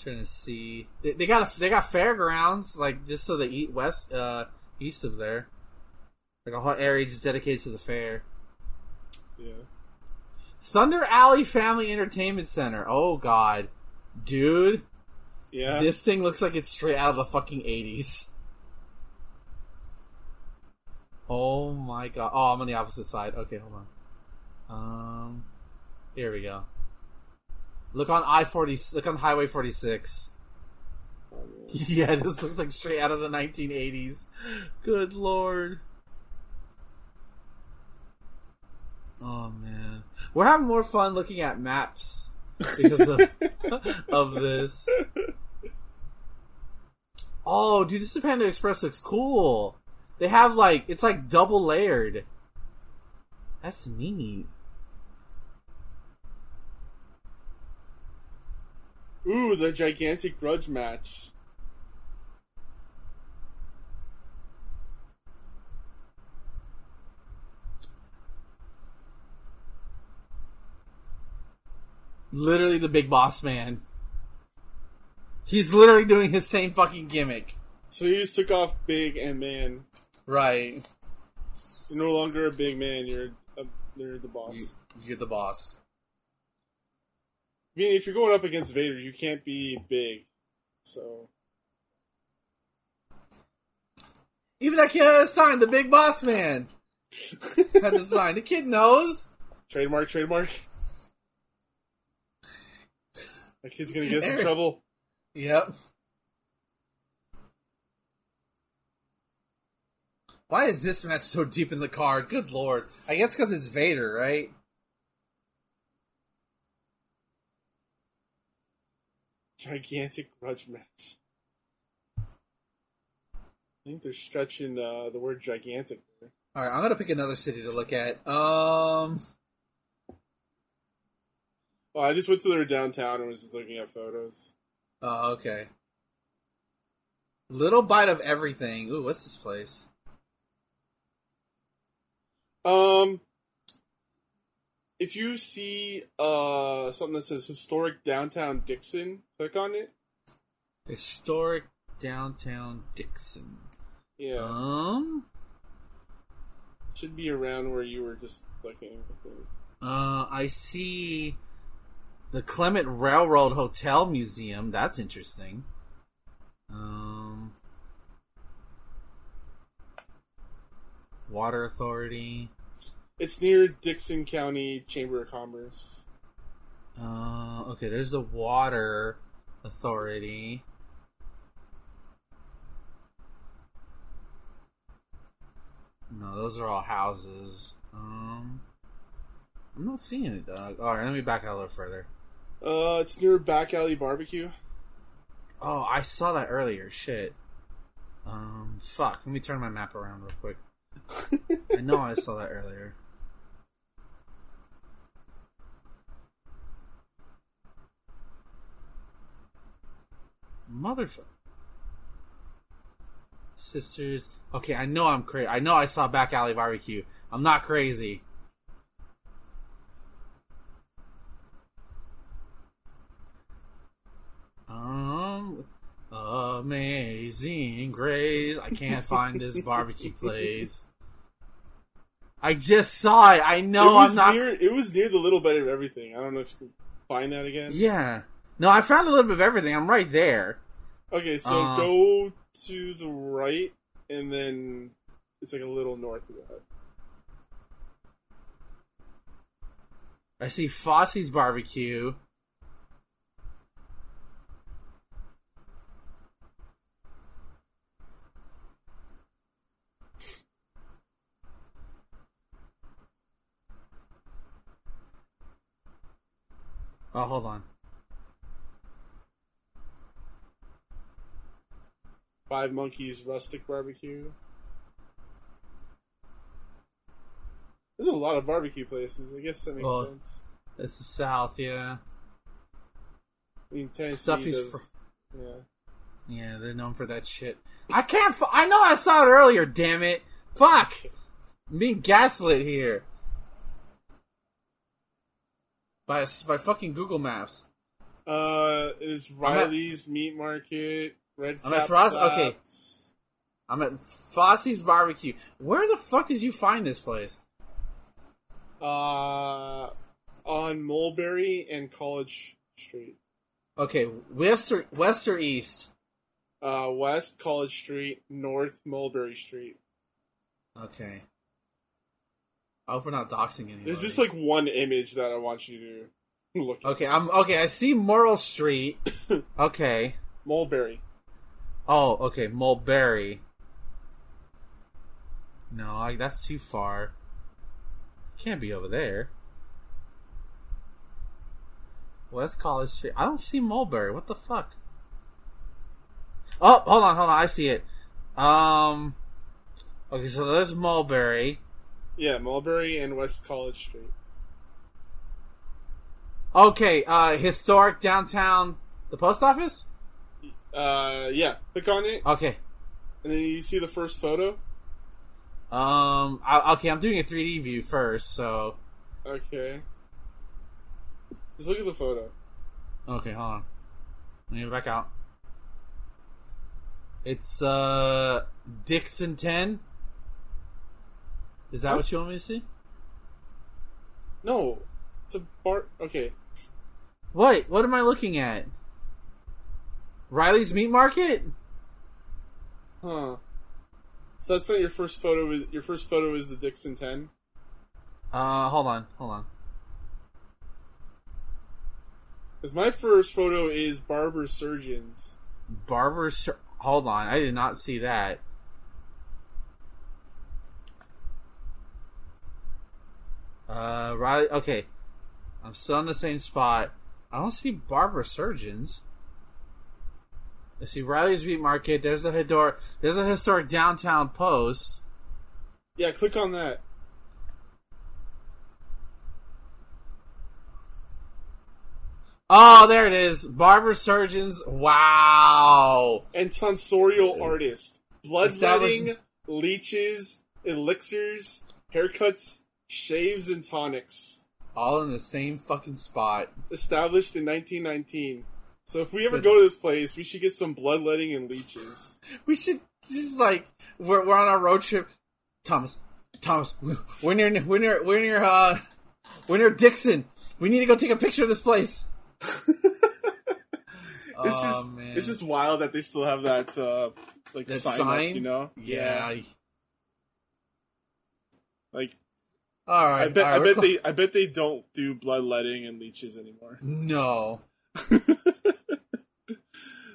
Trying to see, they, they got a, they got fairgrounds like just so they eat west uh, east of there, like a whole area just dedicated to the fair. Yeah. Thunder Alley Family Entertainment Center. Oh god, dude. Yeah. This thing looks like it's straight out of the fucking eighties. Oh my god. Oh, I'm on the opposite side. Okay, hold on. Um, here we go. Look on I forty. Look on Highway forty-six. Yeah, this looks like straight out of the nineteen eighties. Good lord. Oh man, we're having more fun looking at maps because of, of this. Oh, dude, this Panda Express looks cool. They have like it's like double layered. That's neat. Ooh, the gigantic grudge match. Literally the big boss man. He's literally doing his same fucking gimmick. So he just took off big and man. Right. You're no longer a big man, you're, a, you're the boss. You, you're the boss. I mean, if you're going up against Vader, you can't be big. So. Even that kid had a sign, the big boss man. Had the sign. The kid knows. Trademark, trademark. That kid's going to get us in trouble. Yep. Why is this match so deep in the card? Good lord. I guess because it's Vader, right? Gigantic grudge match. I think they're stretching uh, the word gigantic there. Alright, I'm going to pick another city to look at. Um... Well, I just went to their downtown and was just looking at photos. Oh, okay. Little bite of everything. Ooh, what's this place? Um... If you see uh, something that says Historic Downtown Dixon, click on it. Historic Downtown Dixon. Yeah. Um. Should be around where you were just looking. Uh, I see the Clement Railroad Hotel Museum. That's interesting. Um. Water Authority. It's near Dixon County Chamber of Commerce. Uh, okay, there's the Water Authority. No, those are all houses. Um, I'm not seeing it, dog. Alright, let me back out a little further. Uh, it's near Back Alley Barbecue. Oh, I saw that earlier. Shit. Um, fuck. Let me turn my map around real quick. I know I saw that earlier. Motherfucker. Sisters. Okay, I know I'm crazy. I know I saw Back Alley Barbecue. I'm not crazy. Um, Amazing Grace. I can't find this barbecue place. I just saw it. I know I'm not. Near, it was near the Little Bit of Everything. I don't know if you can find that again. Yeah. No, I found a Little Bit of Everything. I'm right there. Okay, so um, go to the right, and then it's like a little north of that. I see Fosse's Barbecue. Oh, hold on. Five Monkeys Rustic Barbecue. There's a lot of barbecue places. I guess that makes well, sense. It's the South, yeah. I mean, Tennessee does, for... yeah. Yeah, they're known for that shit. I can't... F- I know I saw it earlier, damn it. Fuck! I'm being gaslit here. By, by fucking Google Maps. Uh, is Riley's at, Meat Market, Red I'm Cap at Frost, okay. I'm at Fosse's Barbecue. Where the fuck did you find this place? Uh, on Mulberry and College Street. Okay, west or, west or east? Uh, west College Street, north Mulberry Street. Okay. I hope we're not doxing anybody. There's just like one image that I want you to look at. Okay, I'm okay, I see Merle Street. Okay. Mulberry. Oh, okay, Mulberry. No, I, that's too far. Can't be over there. West College Street. I don't see Mulberry. What the fuck? Oh, hold on, hold on. I see it. Um. Okay, so there's Mulberry. Yeah, Mulberry and West College Street. Okay, uh, historic downtown. The post office? Uh, yeah. Click on it. Okay. And then you see the first photo? Um, I, okay, I'm doing a three D view first, so... Okay. Just look at the photo. Okay, hold on. Let me get back out. It's, uh... Dixon ten? Is that what? what you want me to see? No. It's a bar... Okay. What? What am I looking at? Riley's Meat Market? Huh. So that's not your first photo. Your first photo is the Dixon ten? Uh, hold on. Hold on. Because my first photo is Barber Surgeons. Barber Sur- Hold on. I did not see that. Uh, Riley... Okay. I'm still in the same spot. I don't see Barber Surgeons. I see Riley's Meat Market. There's a Hedor- There's a historic downtown post. Yeah, click on that. Oh, there it is. Barber Surgeons. Wow. And tonsorial artist. Bloodletting, leeches, elixirs, haircuts, shaves, and tonics. All in the same fucking spot. Established in nineteen nineteen. So if we ever go to this place, we should get some bloodletting and leeches. We should just like we're we're on our road trip. Thomas, Thomas, we're near we're near we're near uh we're near Dixon. We need to go take a picture of this place. It's just oh, it's just wild that they still have that uh, like that sign, sign? Up, you know? Yeah. yeah. Like, all right. I bet right, I bet cl- they I bet they don't do bloodletting and leeches anymore. No.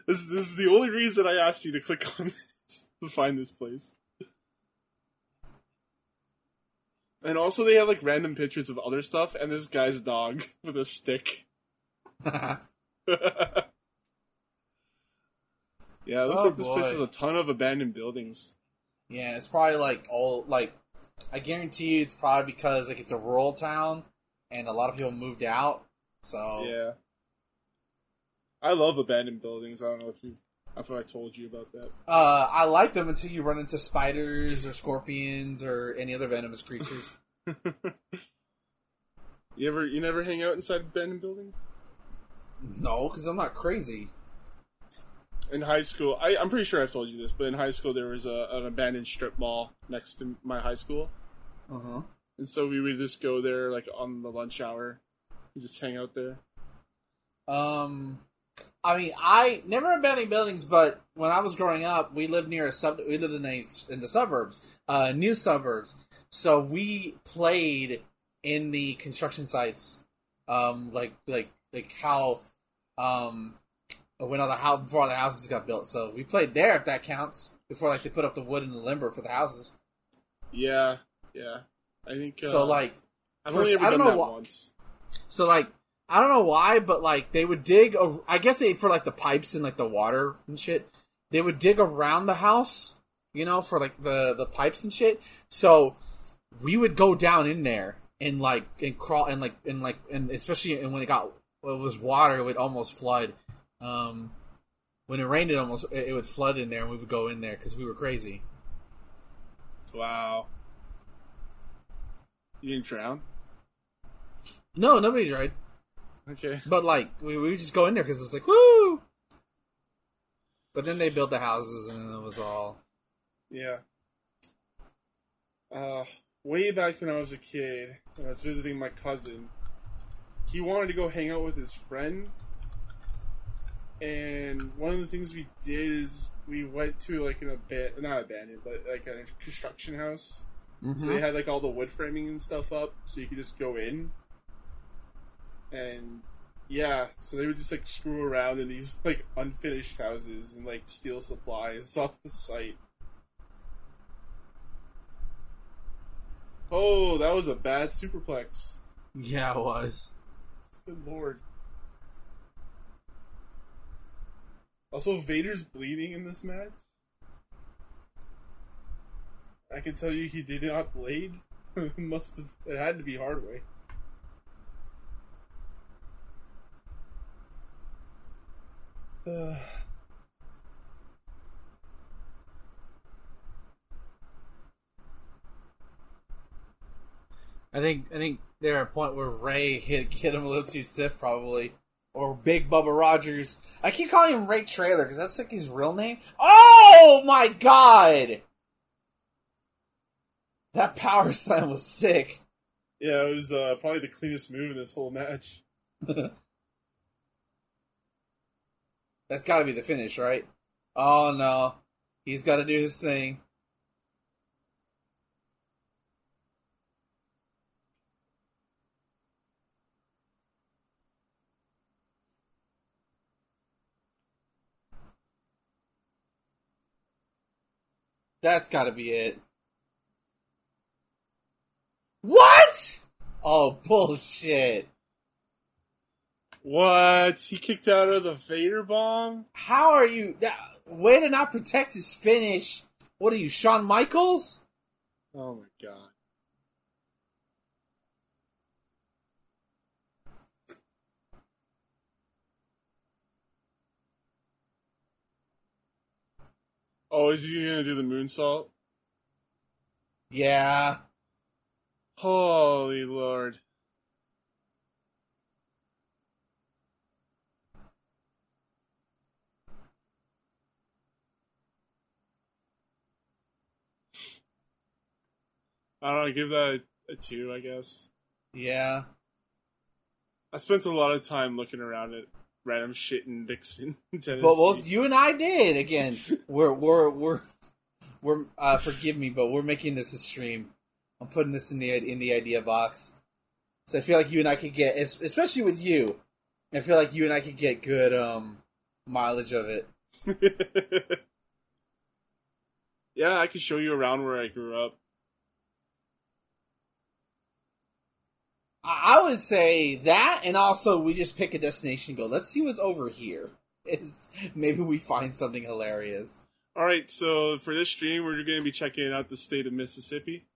This, this is the only reason I asked you to click on this, to find this place. And also they have, like, random pictures of other stuff, and this guy's dog with a stick. Yeah, it looks oh, like this boy. place has a ton of abandoned buildings. Yeah, it's probably, like, all, like, I guarantee you it's probably because, like, it's a rural town, and a lot of people moved out, so... Yeah. I love abandoned buildings. I don't know if you, I thought I told you about that. Uh, I like them until you run into spiders or scorpions or any other venomous creatures. you ever, you never hang out inside abandoned buildings? No, because I'm not crazy. In high school, I, I'm pretty sure I've told you this, but in high school there was a, an abandoned strip mall next to my high school. Uh huh. And so we would just go there, like on the lunch hour, and just hang out there. Um. I mean, I never abandoned buildings, but when I was growing up, we lived near a sub. We lived in a, in the suburbs, uh, new suburbs. So we played in the construction sites, um, like like like how, um, when all the house before all the houses got built. So we played there, if that counts, before like they put up the wood and the lumber for the houses. Yeah, yeah, I think uh, so. Like, I've only ever done that once. So like. I don't know why, but, like, they would dig... A, I guess they, for, like, the pipes and, like, the water and shit, they would dig around the house, you know, for, like, the, the pipes and shit. So, we would go down in there and, like, and crawl and, like, and, like, and especially and when it got... When it was water, it would almost flood. Um, when it rained, it almost... It, it would flood in there, and we would go in there because we were crazy. Wow. You didn't drown? No, nobody drowned. Okay. But, like, we we just go in there because it's like, woo! But then they built the houses and it was all... Yeah. Uh, way back when I was a kid, when I was visiting my cousin, he wanted to go hang out with his friend. And one of the things we did is we went to, like, an abandoned... Not abandoned, but, like, a construction house. Mm-hmm. So they had like all the wood framing and stuff up, so you could just go in. And yeah, so they would just like screw around in these like unfinished houses and like steal supplies off the site. Oh, that was a bad superplex. Yeah, it was. Good lord. Also, Vader's bleeding in this match. I can tell you he did not blade. It must have. It had to be Hardway. Uh. I think I think they're at a point where Ray hit, hit him a little too stiff, probably. Or Big Bubba Rogers. I keep calling him Ray Trailer, because that's like his real name. Oh my god! That power slam was sick. Yeah, it was uh, probably the cleanest move in this whole match. That's gotta be the finish, right? Oh no. He's gotta do his thing. That's gotta be it. What?! Oh, bullshit. What? He kicked out of the Vader bomb? How are you... That, way to not protect his finish. What are you, Shawn Michaels? Oh my god. Oh, is he gonna do the moonsault? Yeah. Holy lord. I don't know, give that a, a two, I guess. Yeah. I spent a lot of time looking around at random shit in Dixon, Tennessee. But both you and I did again. We're we're we're we're uh, forgive me, but we're making this a stream. I'm putting this in the in the idea box. So I feel like you and I could get, especially with you, I feel like you and I could get good um, mileage of it. Yeah, I could show you around where I grew up. I would say that, and also we just pick a destination and go, let's see what's over here. It's, maybe we find something hilarious. Alright, so for this stream, we're going to be checking out the state of Mississippi.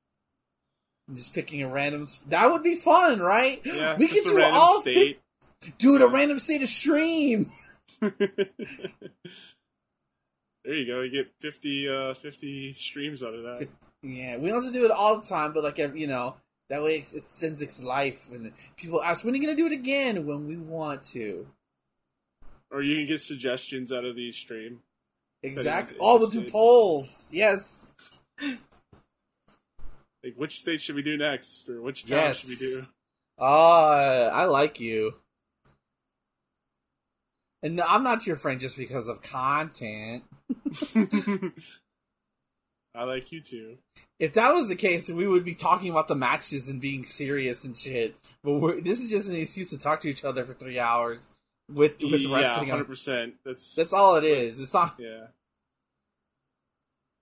I'm just picking a random... Sp- that would be fun, right? Yeah, we could do all... State. Fi- Dude, yeah. A random state of stream! There you go, you get fifty, uh, fifty streams out of that. Yeah, we don't have to do it all the time, but like, you know... That way it sends its life, and people ask, when are you going to do it again? When we want to. Or you can get suggestions out of the stream. Exactly. Oh, we'll do polls. Yes. Like, which state should we do next? Or which town yes. should we do? Uh, I like you. And I'm not your friend just because of content. I like you too. If that was the case, we would be talking about the matches and being serious and shit. But we're, this is just an excuse to talk to each other for three hours with with yeah, wrestling. Yeah, one hundred percent. That's that's all it is. It's not. Yeah.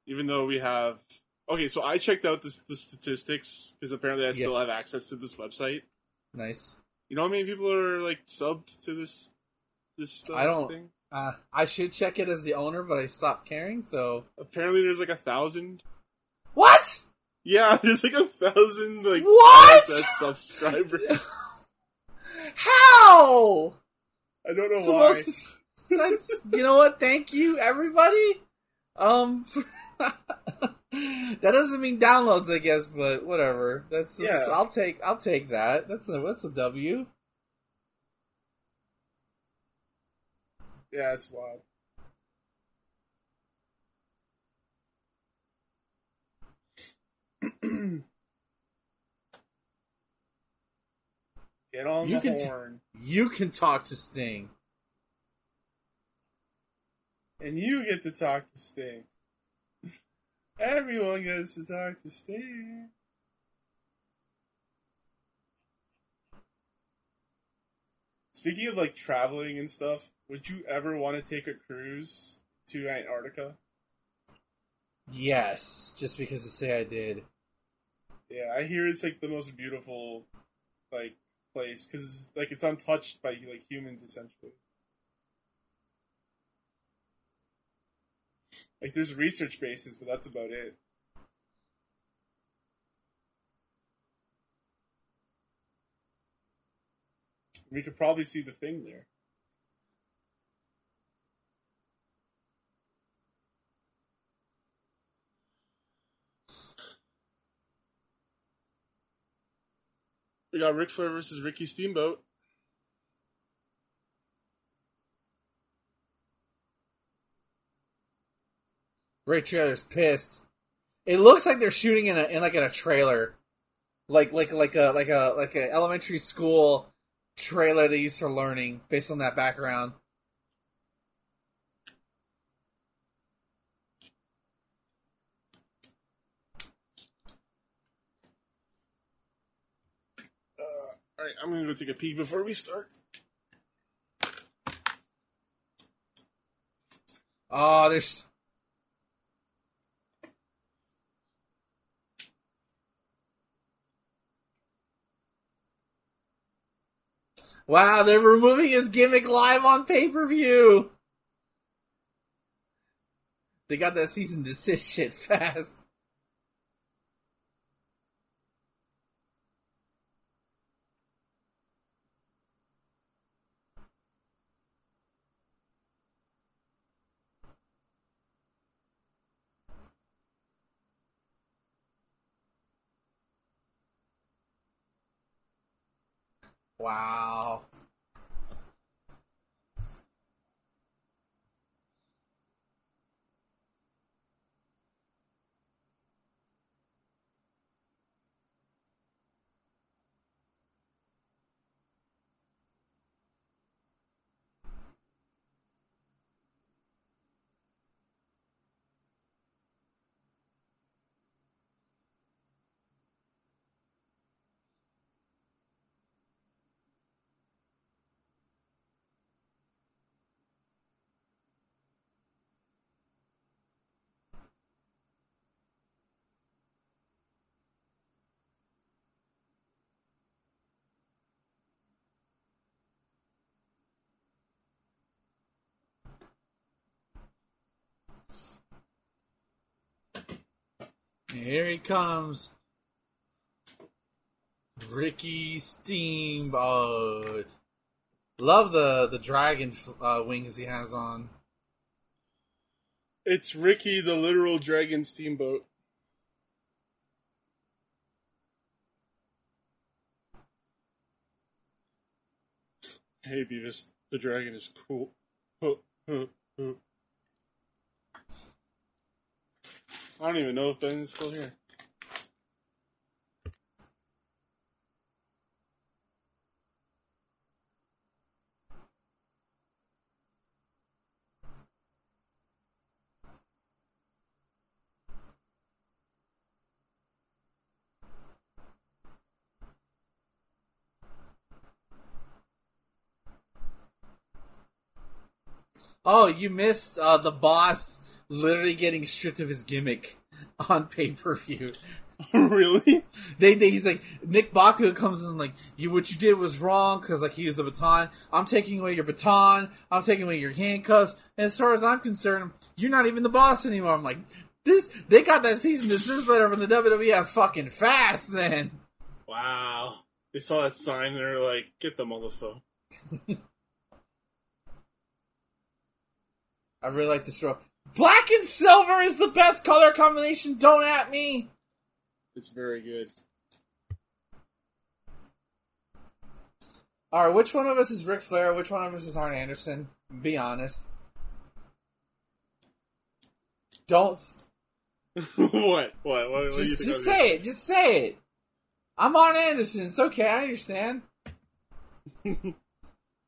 Even though we have, okay, so I checked out the the statistics because apparently I still yeah. have access to this website. Nice. You know how many people are like subbed to this this stuff? I don't. Thing? Uh, I should check it as the owner, but I stopped caring, so... Apparently there's like a thousand. What?! Yeah, there's like a thousand, like... What?! Subscribers. How?! I don't know so why. Most, that's, you know what, thank you, everybody? Um, for, that doesn't mean downloads, I guess, but whatever. That's, that's yeah. I'll take I'll take that. That's a, that's a W. Yeah, it's wild. Get on you the can horn. T- you can talk to Sting. And you get to talk to Sting. Everyone goes to talk to Sting. Speaking of, like, traveling and stuff, would you ever want to take a cruise to Antarctica? Yes, just because to say I did. Yeah, I hear it's, like, the most beautiful, like, place, because, like, it's untouched by, like, humans, essentially. Like, there's research bases, but that's about it. We could probably see the thing there. We got Ric Flair versus Ricky Steamboat. Ray Trailer's pissed. It looks like they're shooting in a in like in a trailer, like like like a like a like a elementary school trailer they used for learning, based on that background. Uh, all right, I'm gonna go take a peek before we start. Oh, there's. Wow, they're removing his gimmick live on pay-per-view! They got that cease and desist shit fast. Wow. Here he comes. Ricky Steamboat. Love the, the dragon uh, wings he has on. It's Ricky, the literal dragon steamboat. Hey, Beavis, the dragon is cool. Huh, huh, huh. I don't even know if Ben's still here. Oh, you missed uh, the boss literally getting stripped of his gimmick on pay-per-view. Really? They, they, he's like, Nick Baku comes in like, you, what you did was wrong, because like, he used the baton. I'm taking away your baton. I'm taking away your handcuffs. And as far as I'm concerned, you're not even the boss anymore. I'm like, this. They got that cease and desist letter from the W W F fucking fast then. Wow. They saw that sign and they were like, get the motherfucker. I really like this rope. Black and silver is the best color combination, don't at me! It's very good. Alright, which one of us is Ric Flair, which one of us is Arn Anderson? Be honest. Don't... what? What? What? what just you think just say it, just say it! I'm Arn Anderson, it's okay, I understand.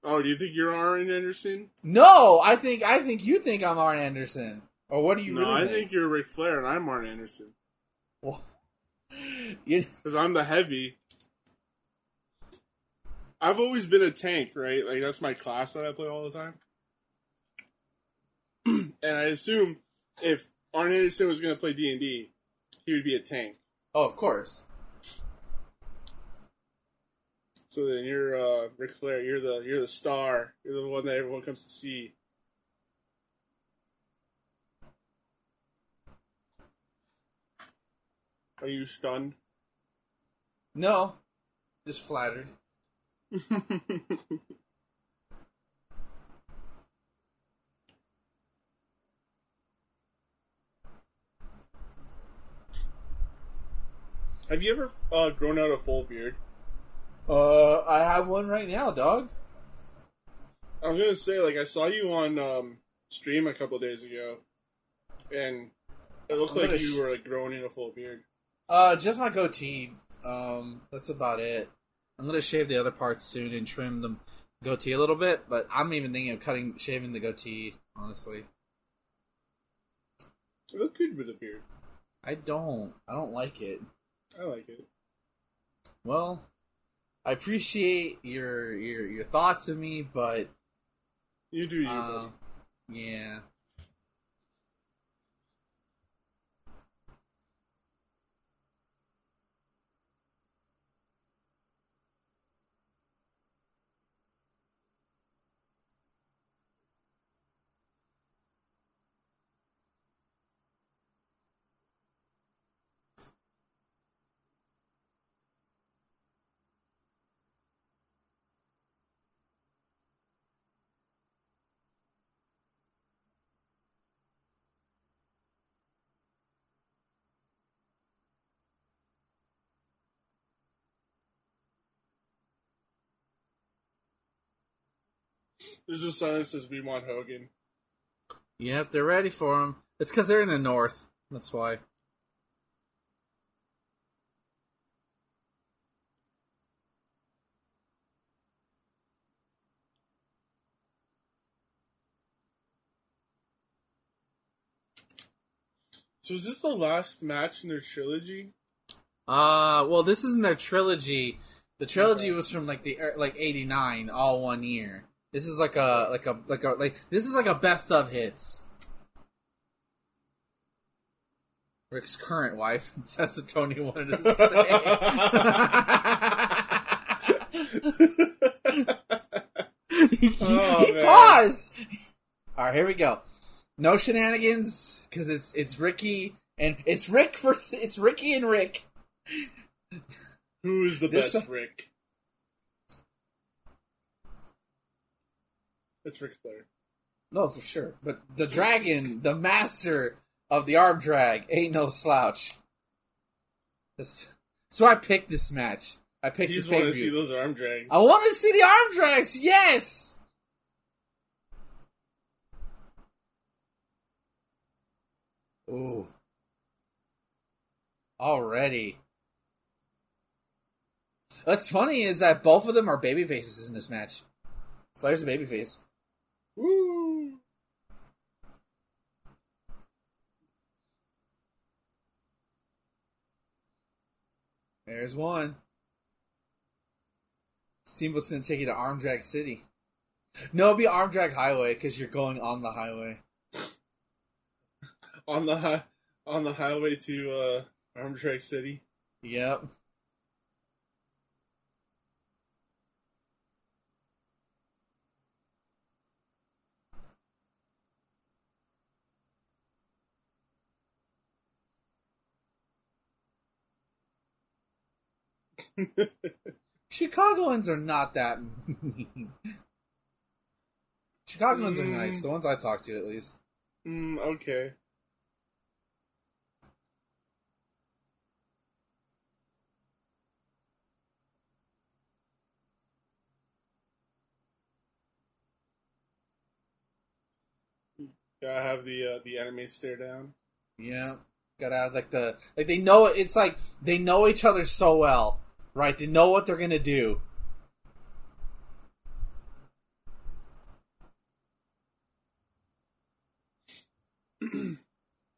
Oh, do you think you're Arn Anderson? No, I think I think you think I'm Arn Anderson. Oh, what do you no, really I think? think you're Ric Flair and I'm Martin Anderson. Well, because I'm the heavy. I've always been a tank, right? Like, that's my class that I play all the time. And I assume if Arn Anderson was going to play D and D, he would be a tank. Oh, of course. So then you're uh, Ric Flair. You're the you're the star. You're the one that everyone comes to see. Are you stunned? No, just flattered. Have you ever uh, grown out a full beard? Uh, I have one right now, dog. I was gonna say, like, I saw you on um, stream a couple days ago, and it looked I'm like you sh- were like growing in a full beard. Uh, just my goatee. Um, that's about it. I'm gonna shave the other parts soon and trim the goatee a little bit, but I'm even thinking of cutting, shaving the goatee. Honestly, you look good with a beard. I don't. I don't like it. I like it. Well, I appreciate your your, your thoughts of me, but you do you, uh, buddy. Yeah. There's just sign that says, "We want Hogan." Yep, they're ready for him. It's because they're in the north. That's why. So is this the last match in their trilogy? Uh, well, this isn't their trilogy. The trilogy okay. was from like the like eighty-nine, all one year. This is like a like a like a like this is like a best of hits. Rick's current wife. That's what Tony wanted to say. he oh, he paused. All right, here we go. No shenanigans, because it's it's Ricky and it's Rick for it's Ricky and Rick. Who's the this, best, Rick? It's Ric Flair. No, for sure. But the dragon, the master of the arm drag, ain't no slouch. That's, so I picked this match. I picked this pay-per-view. You just want to see those arm drags. I want to see the arm drags, yes! Ooh. Already. What's funny is that both of them are babyfaces in this match. Flair's a babyface. Woo! There's one. Steamboat's gonna take you to Arm Drag City. No, it'll be Arm Drag Highway because you're going on the highway. on the hi- on the highway to uh, Arm Drag City. Yep. Chicagoans are not that mean. Chicagoans mm. are nice, the ones I talk to at least. Mm, okay. Gotta have the uh, the enemy stare down. Yeah, gotta have like the like they know it's like they know each other so well. Right, they know what they're gonna do.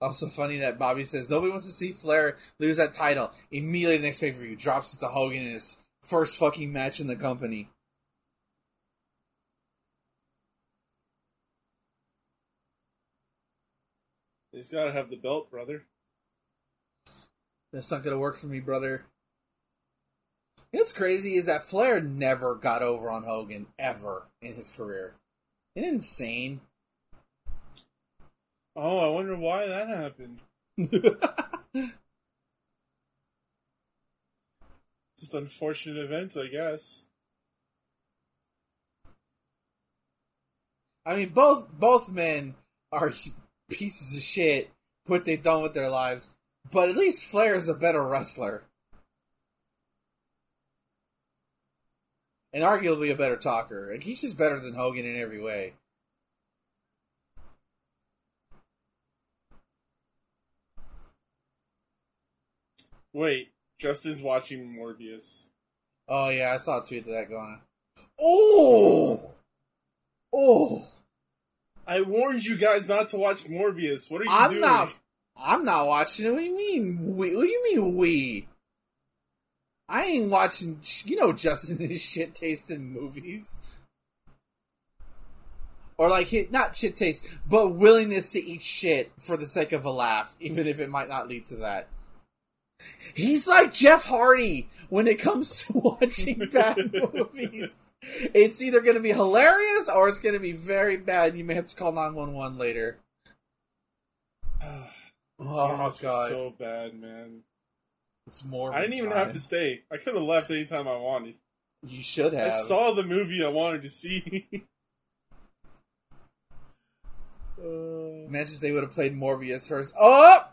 Also funny that Bobby says, nobody wants to see Flair lose that title. Immediately the next pay-per-view drops it to Hogan in his first fucking match in the company. He's gotta have the belt, brother. That's not gonna work for me, brother. You know what's crazy is that Flair never got over on Hogan, ever, in his career. Isn't it insane? Oh, I wonder why that happened. Just unfortunate events, I guess. I mean, both both men are pieces of shit, what they've done with their lives, but at least Flair is a better wrestler. And arguably a better talker. Like, he's just better than Hogan in every way. Wait, Justin's watching Morbius. Oh yeah, I saw a tweet of that going on. Oh! Oh! I warned you guys not to watch Morbius. What are you I'm doing? Not, I'm not watching it. What do you mean we? What do you mean we? I ain't watching... You know Justin and his shit taste in movies. Or like, his, not shit taste, but willingness to eat shit for the sake of a laugh, even if it might not lead to that. He's like Jeff Hardy when it comes to watching bad movies. It's either going to be hilarious or it's going to be very bad. You may have to call nine one one later. Oh, oh God. So bad, man. It's more. I didn't even time. have to stay. I could have left anytime I wanted. You should have. I saw the movie I wanted to see. uh, Imagine if they would have played Morbius first. Oh!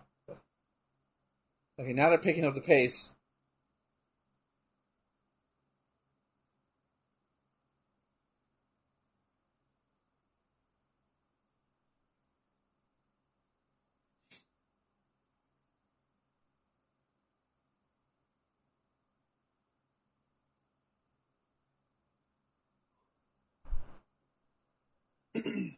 Okay, now they're picking up the pace. It's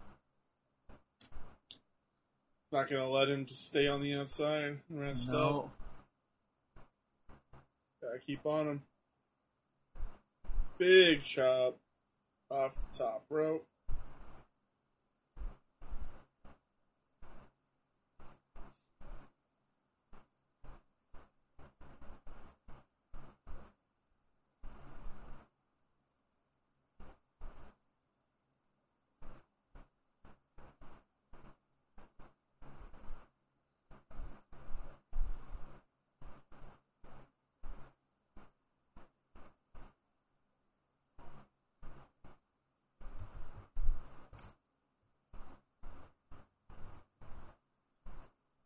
not going to let him just stay on the outside and rest no. up. Gotta keep on him. Big chop off the top rope.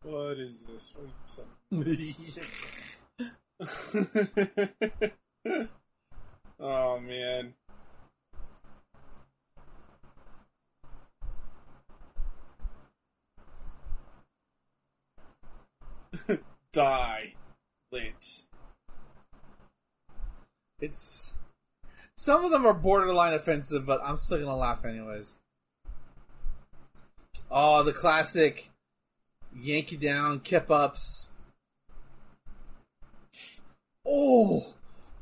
What is this? Oh, man. Die. Lit. It's... Some of them are borderline offensive, but I'm still gonna laugh anyways. Oh, the classic... Yankee down, kip ups. Oh!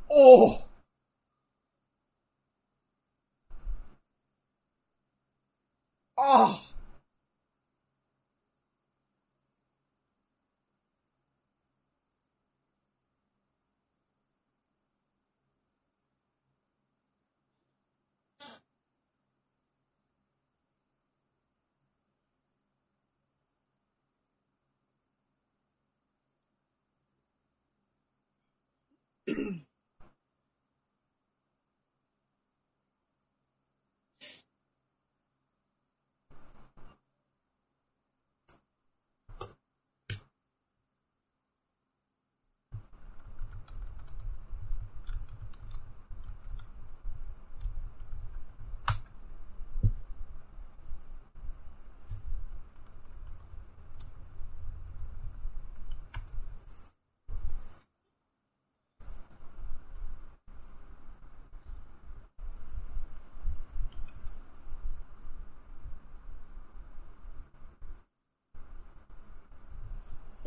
Oh! Oh!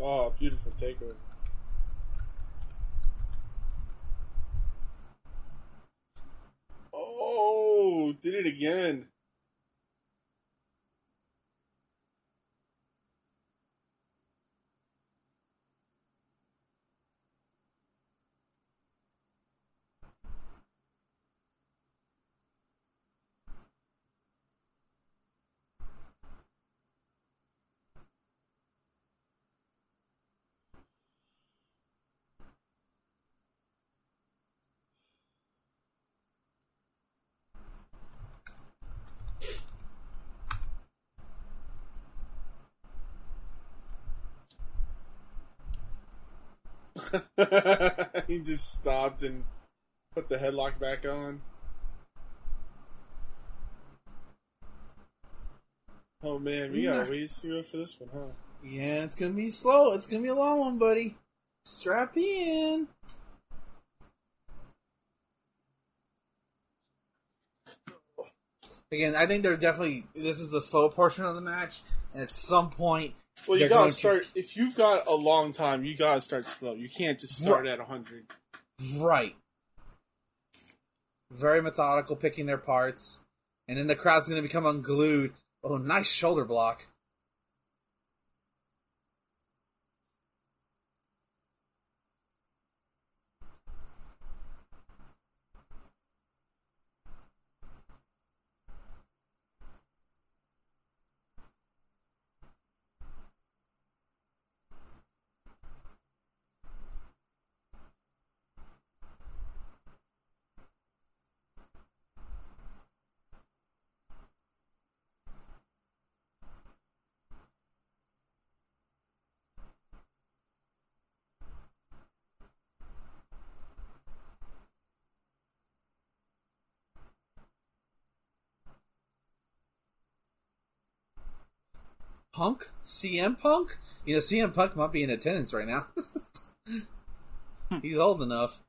Wow, beautiful takeover. Oh, did it again. He just stopped and put the headlock back on. Oh man, we gotta wait to go for this one, huh? Yeah, it's gonna be slow. It's gonna be a long one, buddy. Strap in. Again, I think they're definitely. This is the slow portion of the match, and at some point. Well, you gotta start, to... if you've got a long time, you gotta start slow. You can't just start right. at one hundred. Right. Very methodical, picking their parts. And then the crowd's gonna become unglued. Oh, nice shoulder block. Punk? C M Punk? You know, C M Punk might be in attendance right now. He's old enough.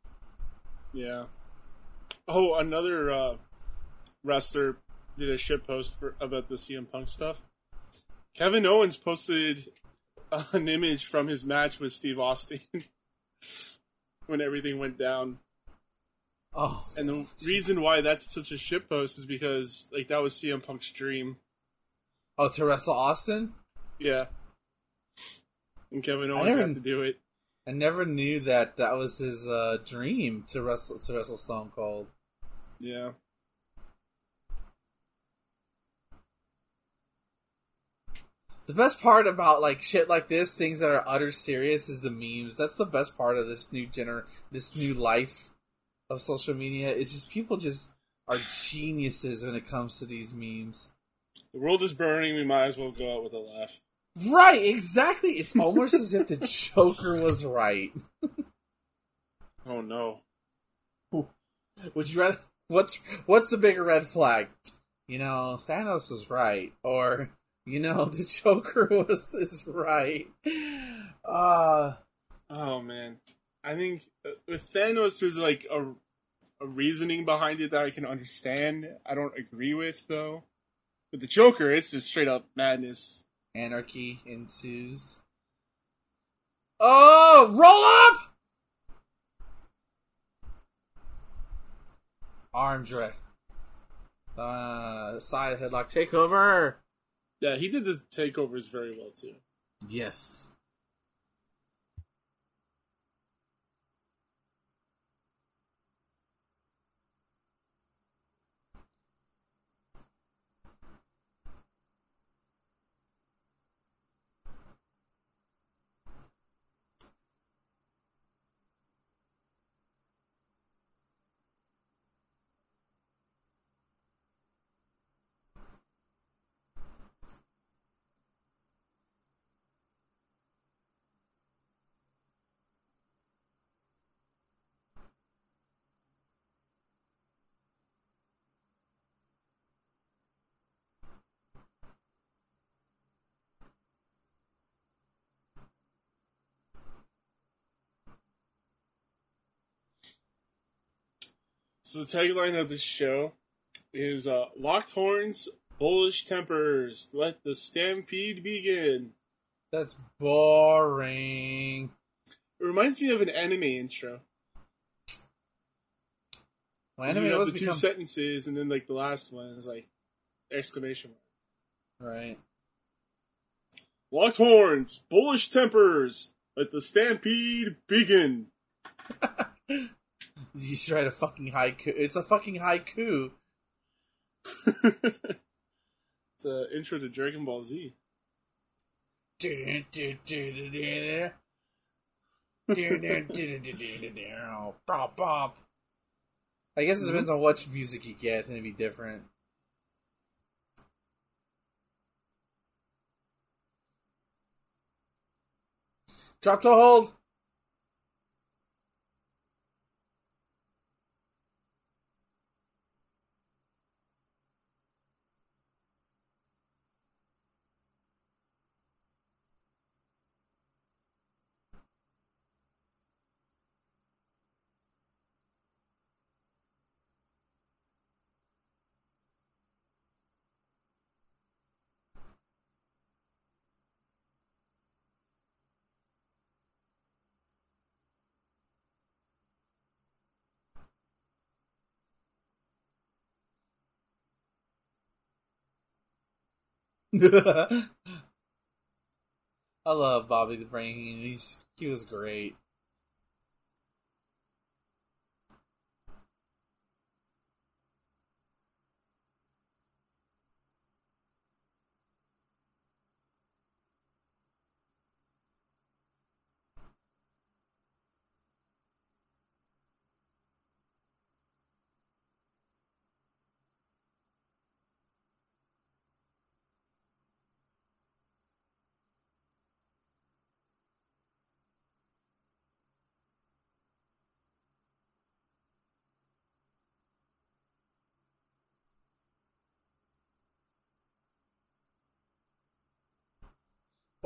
Yeah. Oh, another uh, wrestler did a shit post for, about the C M Punk stuff. Kevin Owens posted an image from his match with Steve Austin when everything went down. Oh. And the reason why that's such a shit post is because, like, that was C M Punk's dream. Oh, to wrestle Austin? Yeah. And Kevin Owens never, had to do it. I never knew that that was his uh, dream, to wrestle to wrestle Stone Cold. Yeah. The best part about like shit like this, things that are utter serious, is the memes. That's the best part of this new gener- this new life of social media. It's just people just are geniuses when it comes to these memes. The world is burning, we might as well go out with a laugh. Right, exactly. It's almost as if the Joker was right. Oh no. Would you rather what's what's the bigger red flag? You know, Thanos was right. Or, you know, the Joker was is right. Uh Oh man. I think with Thanos there's like a a reasoning behind it that I can understand. I don't agree with though. With the Joker, it's just straight up madness. Anarchy ensues. Oh, roll up! Arm drag. Uh, side headlock takeover. Yeah, he did the takeovers very well, too. Yes. So the tagline of this show is uh, "Locked horns, bullish tempers. Let the stampede begin." That's boring. It reminds me of an anime intro. Well, anime always the become... two sentences, and then like the last one is like exclamation mark. Right. Locked horns, bullish tempers, let the stampede begin. You should write a fucking haiku. It's a fucking haiku. It's an intro to Dragon Ball Z. I guess it depends on what music you get, and it'd be different. Drop to hold. I love Bobby the Brain. He's, he was great.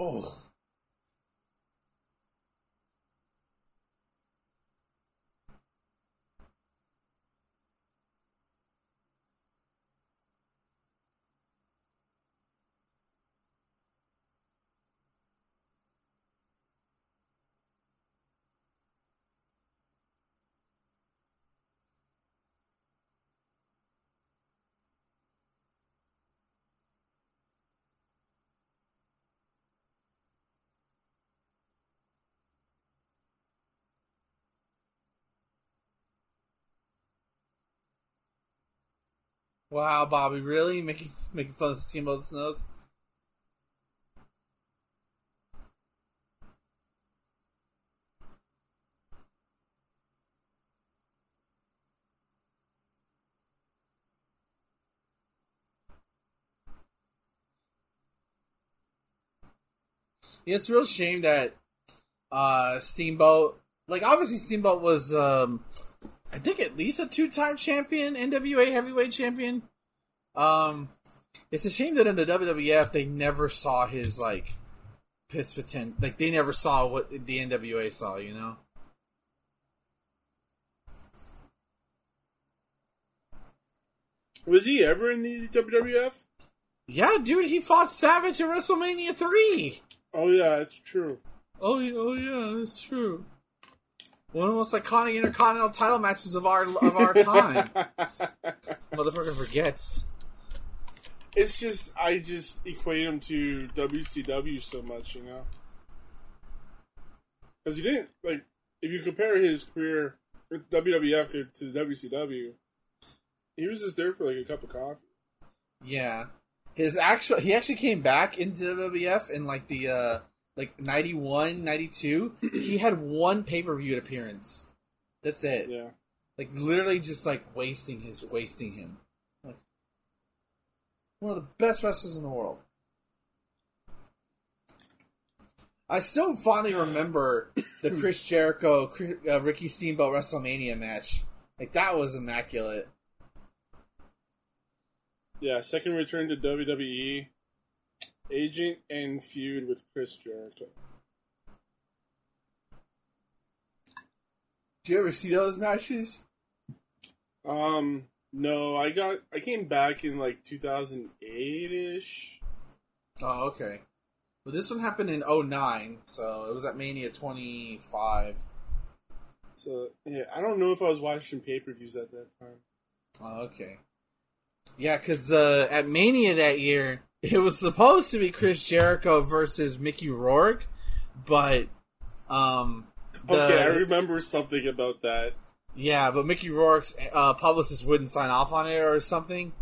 Oh. Wow, Bobby, really? Making making fun of Steamboat and Snows? Yeah, it's a real shame that uh, Steamboat... Like, obviously Steamboat was... Um, I think at least a two-time champion, N W A heavyweight champion. Um, it's a shame that in the W W F they never saw his like pit's potential. Like they never saw what the N W A saw, you know. Was he ever in the W W F? Yeah, dude, he fought Savage at WrestleMania three. Oh yeah, that's true. Oh yeah, oh yeah, that's true. One of the most iconic intercontinental title matches of our of our time. Motherfucker forgets. It's just I just equate him to W C W so much, you know, because you didn't like if you compare his career with W W F to W C W, he was just there for like a cup of coffee. Yeah, his actual he actually came back into W W F in like the. Uh, Like, ninety-one, ninety-two, he had one pay-per-view appearance. That's it. Yeah. Like, literally just, like, wasting his, wasting him. Like, one of the best wrestlers in the world. I still fondly remember the Chris Jericho, uh, Ricky Steamboat WrestleMania match. Like, that was immaculate. Yeah, second return to W W E. Agent and feud with Chris Jericho. Do you ever see those matches? Um, no. I got. I came back in like two thousand eight ish. Oh, okay. But this one happened in oh nine, so it was at Mania twenty-five. So, yeah, I don't know if I was watching pay-per-views at that time. Oh, okay. Yeah, because uh, at Mania that year, it was supposed to be Chris Jericho versus Mickey Rourke, but... Um, the, okay, I remember something about that. Yeah, but Mickey Rourke's uh, publicist wouldn't sign off on it or something.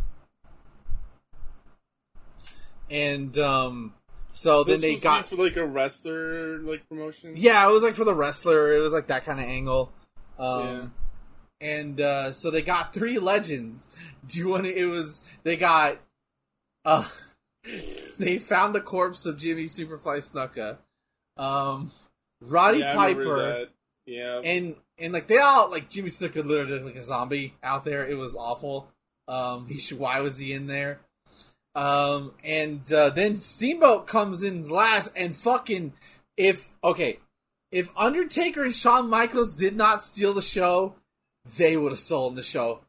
And um, so then they got for like a wrestler like promotion. Yeah, it was like for the wrestler. It was like that kind of angle. Um, yeah. And uh, so they got three legends. Do you want to? It was they got. Uh, they found the corpse of Jimmy Superfly Snuka, um, Roddy yeah, Piper, yeah, and. And, like, they all, like, Jimmy Snuka literally looked like a zombie out there. It was awful. Um, he should, why was he in there? Um, and uh, then Steamboat comes in last and fucking, if, okay, if Undertaker and Shawn Michaels did not steal the show, they would have stolen the show.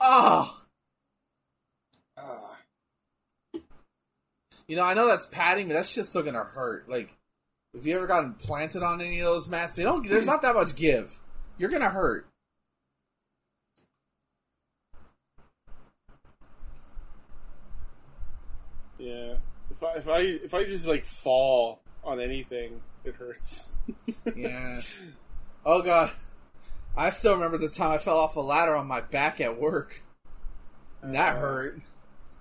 Oh. Uh. You know, I know that's padding, but that shit's still gonna hurt, like. Have you ever gotten planted on any of those mats? They don't. There's not that much give. You're gonna hurt. Yeah. If I if I if I just like fall on anything, it hurts. Yeah. Oh god. I still remember the time I fell off a ladder on my back at work. And that uh, hurt.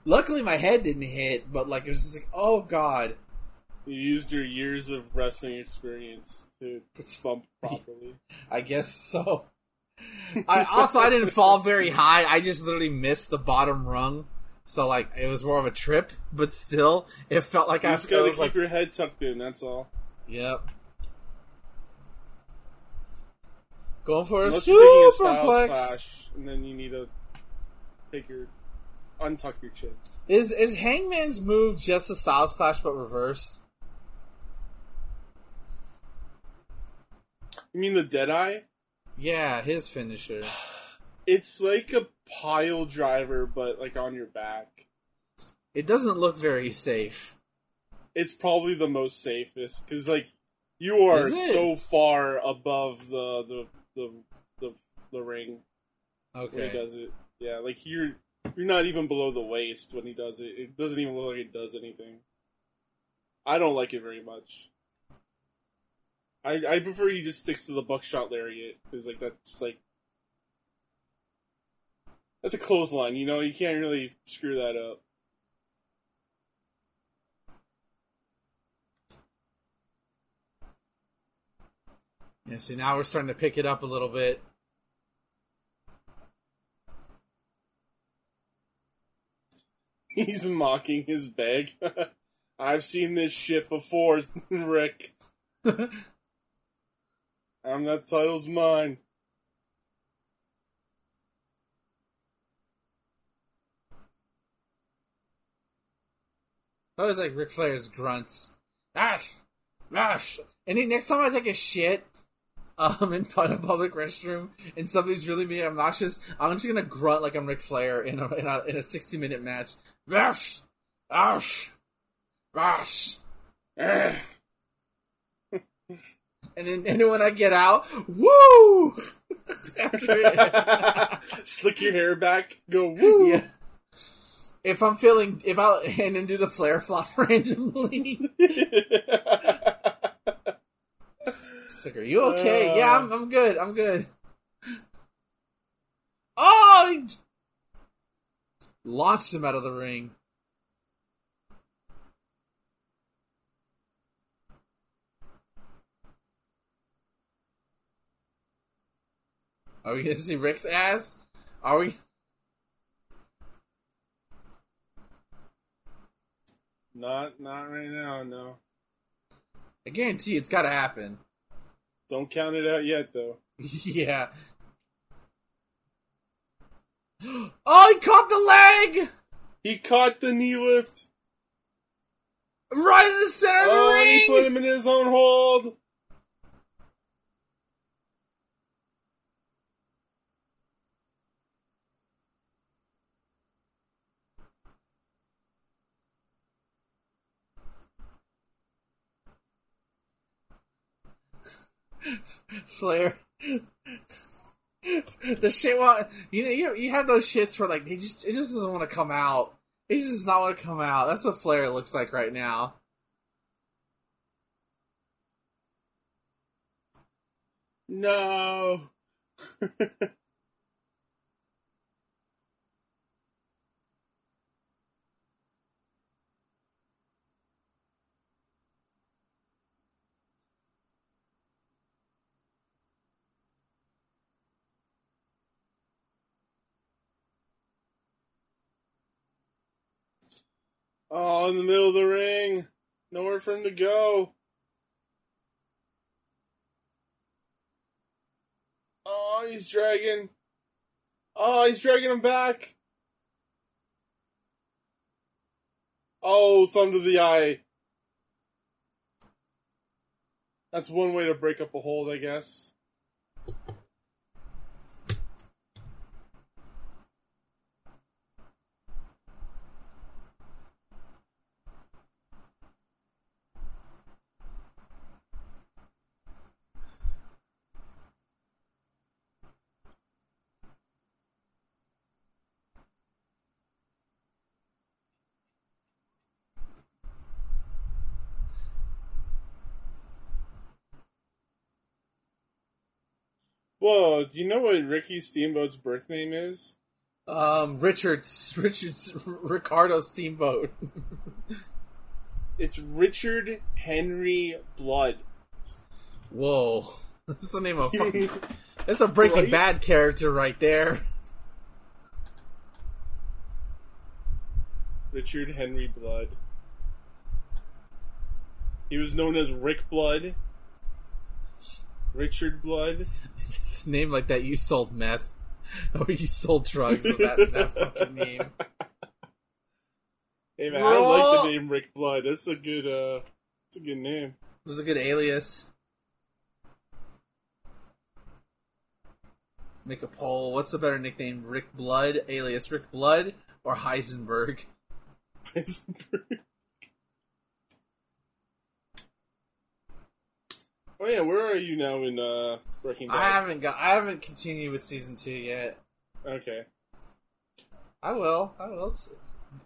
Luckily, my head didn't hit, but like it was just like, oh god. You used your years of wrestling experience to bump properly. I guess so. I also, I didn't fall very high. I just literally missed the bottom rung. So, like, it was more of a trip. But still, it felt like you I was... You just gotta keep like, your head tucked in, that's all. Yep. Going for a Unless superplex. Clash, and then you need to take your... Untuck your chin. Is, is Hangman's move just a Styles Clash but reversed? You mean the Deadeye? Yeah, his finisher. It's like a pile driver, but like on your back. It doesn't look very safe. It's probably the most safest because, like, you are so far above the the the the, the ring. Okay. When he does it, yeah, like you're you're not even below the waist when he does it. It doesn't even look like it does anything. I don't like it very much. I, I prefer he just sticks to the buckshot lariat. Because, like, that's, like... That's a clothesline, you know? You can't really screw that up. Yeah, see, now we're starting to pick it up a little bit. He's mocking his bag. I've seen this shit before, Rick. I'm that title's mine. I always like Ric Flair's grunts. Ash! Ash! And he, next time I take a shit um, in a public restroom and somebody's really being obnoxious, I'm just going to grunt like I'm Ric Flair in a in a, in a sixty-minute match. Ash! Ash! Ash! Ash! And then and when I get out, woo! After it. Slick your hair back, go woo! Yeah. If I'm feeling, if I and then do the flare flop randomly. Slick, are you okay? Uh, yeah, I'm, I'm good, I'm good. Oh! He launched him out of the ring. Are we going to see Rick's ass? Are we? Not not right now, no. I guarantee it's got to happen. Don't count it out yet, though. Yeah. Oh, he caught the leg! He caught the knee lift. Right in the center oh, of the ring! Oh, he put him in his own hold. Flair. The shit, well, you know, you, you have those shits where, like, he just, it just doesn't want to come out. He just does not want to come out. That's what Flair looks like right now. No. Oh, in the middle of the ring. Nowhere for him to go. Oh, he's dragging. Oh, he's dragging him back. Oh, thumb to the eye. That's one way to break up a hold, I guess. Whoa, do you know what Ricky Steamboat's birth name is? Um, Richard, Richard, Ricardo Steamboat. It's Richard Henry Blood. Whoa. That's the name of a fucking... That's a Breaking right? Bad character right there. Richard Henry Blood. He was known as Rick Blood. Richard Blood. Name like that, you sold meth. Or you sold drugs with that, that fucking name. Hey man, Bro. I like the name Rick Blood. That's a good uh that's a good name. That's a good alias. Make a poll. What's a better nickname? Rick Blood, alias Rick Blood, or Heisenberg? Heisenberg. Oh yeah, where are you now in uh, Breaking Bad? I haven't got, I haven't continued with season two yet. Okay, I will. I will.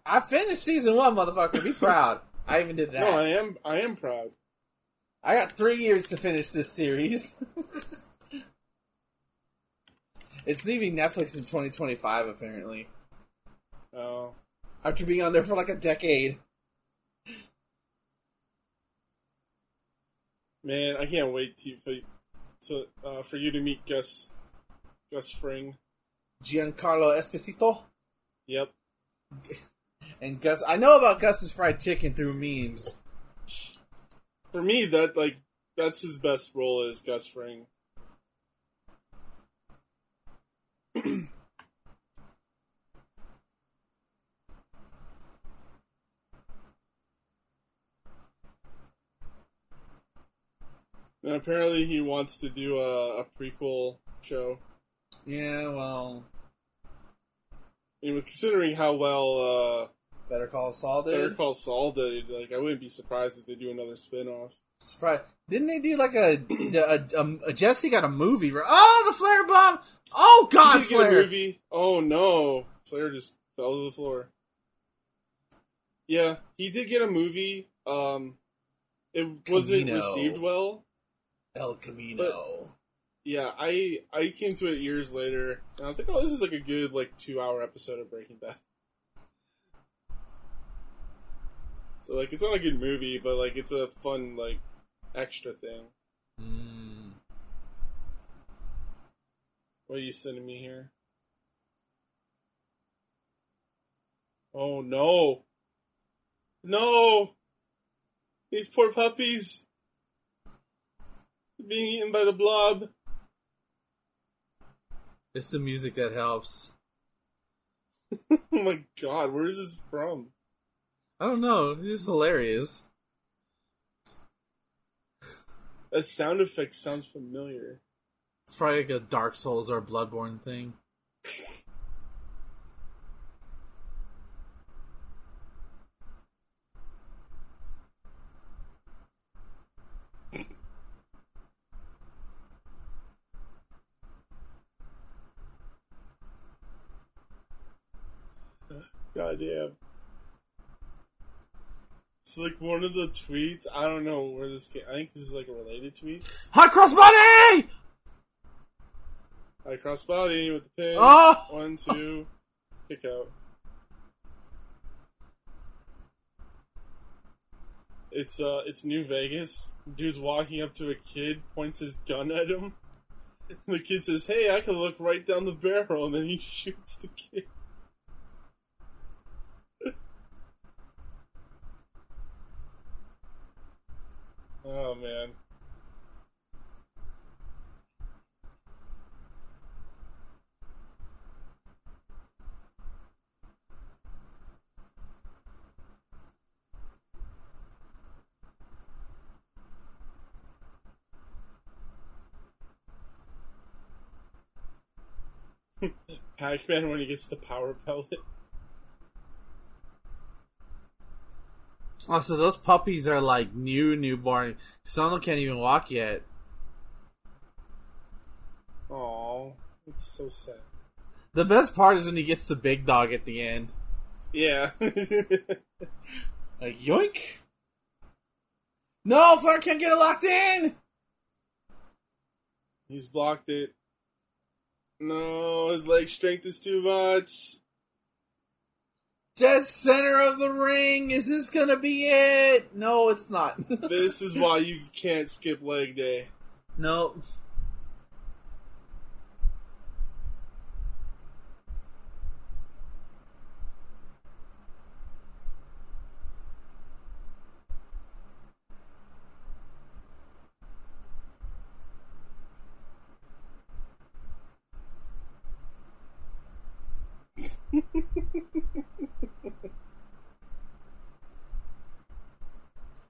I finished season one, motherfucker. Be proud. I even did that. No, I am. I am proud. I got three years to finish this series. It's leaving Netflix in twenty twenty-five, apparently. Oh, after being on there for like a decade. Man, I can't wait to, for, to, uh, for you to meet Gus Gus Fring. Giancarlo Esposito? Yep. And Gus... I know about Gus's fried chicken through memes. For me, that like that's his best role is Gus Fring. And apparently he wants to do a, a prequel show. Yeah, well... I mean, considering how well... Uh, Better Call Saul did? Better Call Saul did. Like, I wouldn't be surprised if they do another spinoff. Surprise. Didn't they do, like, a... a, a, a Jesse got a movie. Right? Oh, the Flair bomb! Oh, God, Flair! He did get a movie. Oh, no. Flair just fell to the floor. Yeah, he did get a movie. Um, it wasn't Camino. Received well. El Camino. But, yeah, I I came to it years later, and I was like, oh, this is like a good like two hour episode of Breaking Bad. So like, it's not a good movie, but like, it's a fun like extra thing. Mm. What are you sending me here? Oh no! No! These poor puppies. Being eaten by the blob. It's the music that helps. Oh my god, where is this from? I don't know, it's hilarious. That sound effect sounds familiar. It's probably like a Dark Souls or Bloodborne thing. Goddamn. It's like one of the tweets. I don't know where this came. I think this is like a related tweet. Hot crossbody! Hot crossbody with the pin. Oh! One, two, kick out. It's uh, it's New Vegas. Dude's walking up to a kid, points his gun at him. The kid says, "Hey, I can look right down the barrel," and then he shoots the kid. Oh, man. Pac-Man when he gets the power pellet. Oh, so those puppies are like new, newborn. Some of them can't even walk yet. Aww, it's so sad. The best part is when he gets the big dog at the end. Yeah. Like, yoink! No, Flair can't get it locked in! He's blocked it. No, his leg strength is too much. Dead center of the ring. Is this gonna be it? No, it's not. This is why you can't skip leg day. Nope.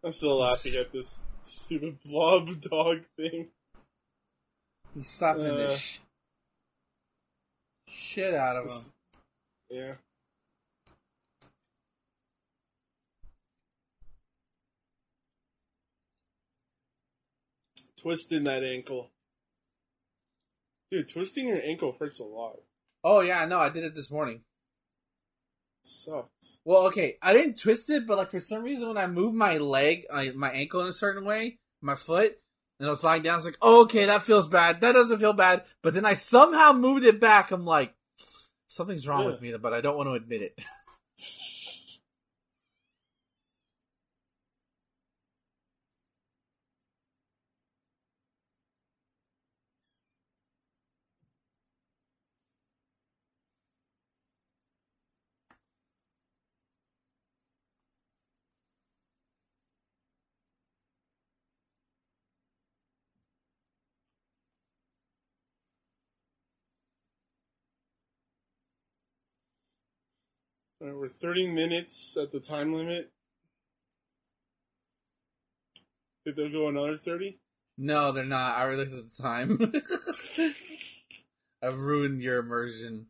I'm still laughing at this stupid blob dog thing. He's slapping uh, the sh- shit out of him. Yeah. Twisting that ankle. Dude, twisting your ankle hurts a lot. Oh, yeah, no, I did it this morning. Sucks. Well, okay, I didn't twist it, but like for some reason when I moved my leg, I, my ankle in a certain way, my foot, and I was lying down, I was like, oh, okay, that feels bad. That doesn't feel bad. But then I somehow moved it back. I'm like, something's wrong yeah. with me, but I don't want to admit it. Alright, we're thirty minutes at the time limit. Think they'll go another thirty? No, they're not. I already looked at the time. I've ruined your immersion.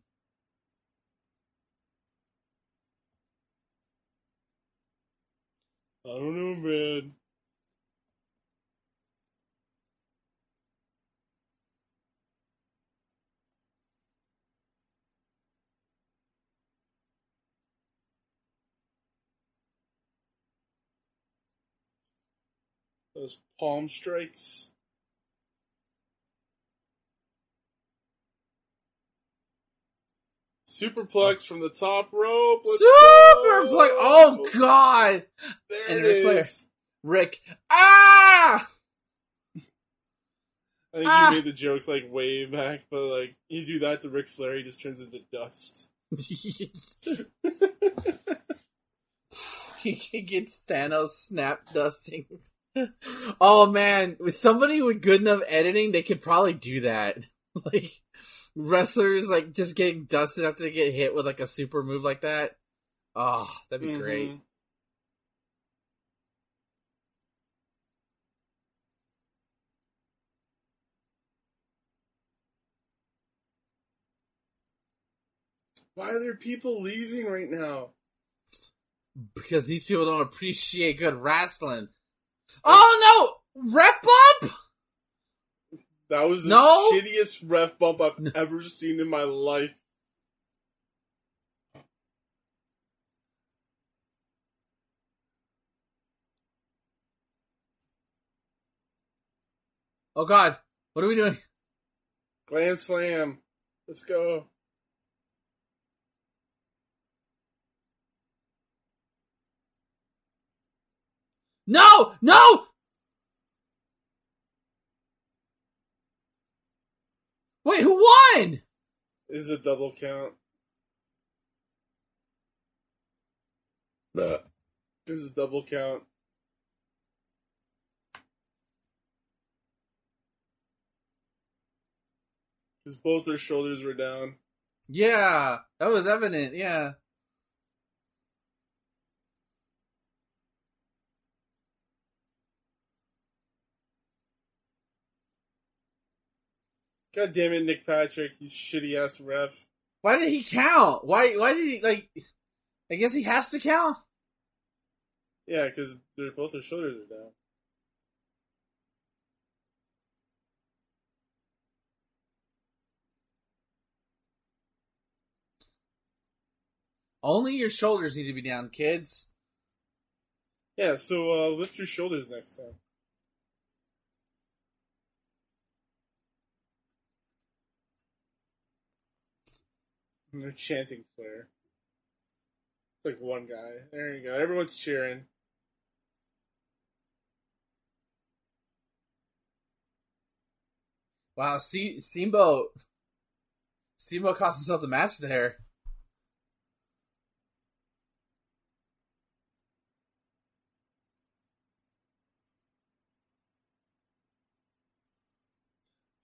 I don't know, man. Those palm strikes. Superplex from the top rope. Let's Superplex! Go. Oh, God! There and it Ric Flair. Is. Rick. Ah! I think ah. you made the joke, like, way back, but, like, you do that to Ric Flair, he just turns into dust. He gets Thanos snap dusting. Oh man, with somebody with good enough editing, they could probably do that. Like, wrestlers, like, just getting dusted after they get hit with, like, a super move like that. Oh, that'd be mm-hmm. great. Why are there people leaving right now? Because these people don't appreciate good wrestling. Oh no! Ref bump? That was the no? shittiest ref bump I've no. ever seen in my life. Oh, God. What are we doing? Glam slam. Let's go. No! No! Wait, who won? This is a double count. Nah. This is a double count. Because both their shoulders were down. Yeah, that was evident, yeah. God damn it, Nick Patrick, you shitty ass ref. Why did he count? Why why did he, like, I guess he has to count? Yeah, because they're both their shoulders are down. Only your shoulders need to be down, kids. Yeah, so uh, lift your shoulders next time. And they're chanting Flair. It's like one guy. There you go. Everyone's cheering. Wow, See- Steamboat. Steamboat cost himself the match there.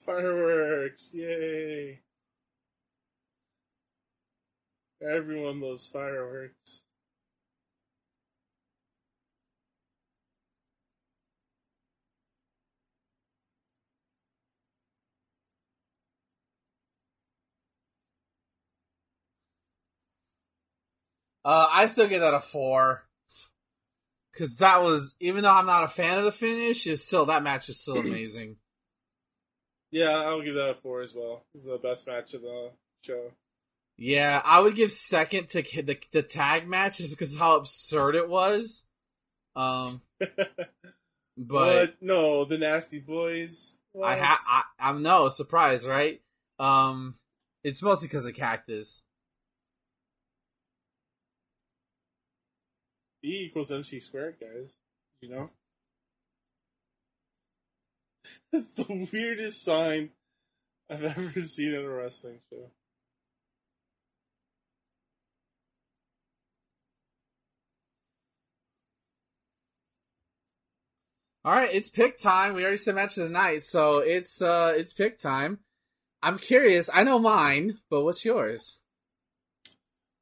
Fireworks! Yay! Everyone loves fireworks. Uh, I still give that a four. Because that was, even though I'm not a fan of the finish, it's still, that match is still amazing. Yeah, I'll give that a four as well. This is the best match of the show. Yeah, I would give second to the, the tag match just because of how absurd it was. Um, but, but no, the Nasty Boys. What? I ha- I I'm no surprise, right? Um, it's mostly because of Cactus. E equals M C squared, guys. You know, that's the weirdest sign I've ever seen in a wrestling show. All right, it's pick time. We already said match of the night, so it's uh, it's pick time. I'm curious. I know mine, but what's yours?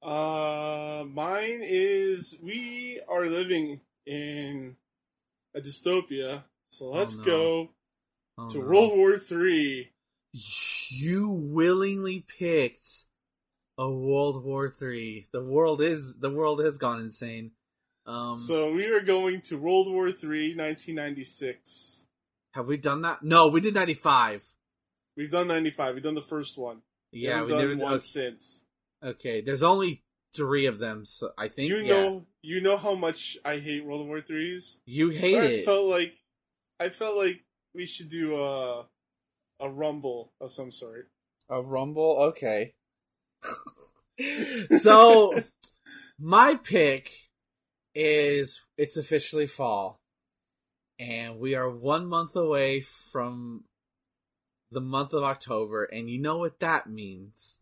Uh, mine is we are living in a dystopia, so let's oh, no. go oh, to no. World War Three. You willingly picked a World War Three. The world is the world has gone insane. Um, so we are going to World War Three, nineteen ninety-six. Have we done that? No, we did ninety-five. We've done ninety-five. We've done the first one. Yeah, we've we done never, one okay. since. Okay, there's only three of them, so I think. You yeah. know, you know how much I hate World War Threes. You hate I it. I felt like, I felt like we should do a a rumble of some sort. A rumble, okay. So my pick. Is it's officially fall, and we are one month away from the month of October, and you know what that means.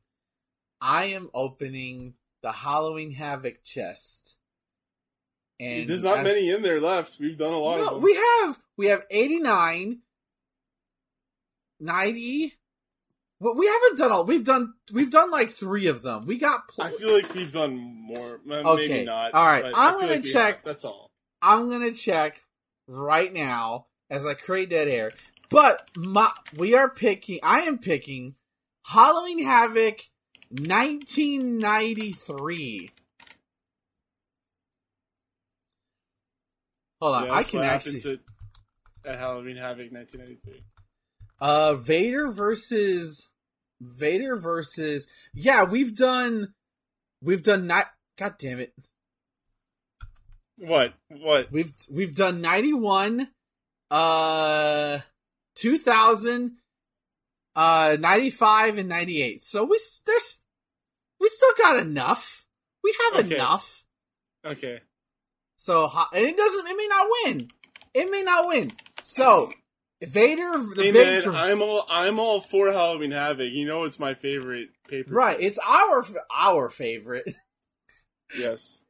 I am opening the Halloween Havoc chest, and there's not I've, many in there left. We've done a lot no, of them. We have we have eighty-nine, ninety. Well, we haven't done all. We've done. We've done like three of them. We got. Pl- I feel like we've done more. Maybe okay. not. All right. I'm gonna like check. That's all. I'm gonna check right now as I create dead air. But my, we are picking. I am picking Halloween Havoc, nineteen ninety-three. Hold on. Yeah, I can what actually. Happens at, at Halloween Havoc, nineteen ninety-three. Uh, Vader versus. Vader versus yeah, we've done we've done not god damn it. What? What? We've we've done ninety-one, uh two thousand, uh, ninety-five, and ninety-eight. So we there's we still got enough. We have okay. enough. Okay. So and it doesn't. It may not win. It may not win. So Vader. The hey man, Vader, I'm all I'm all for Halloween Havoc. You know, it's my favorite paper. Right. It's our our favorite. Yes.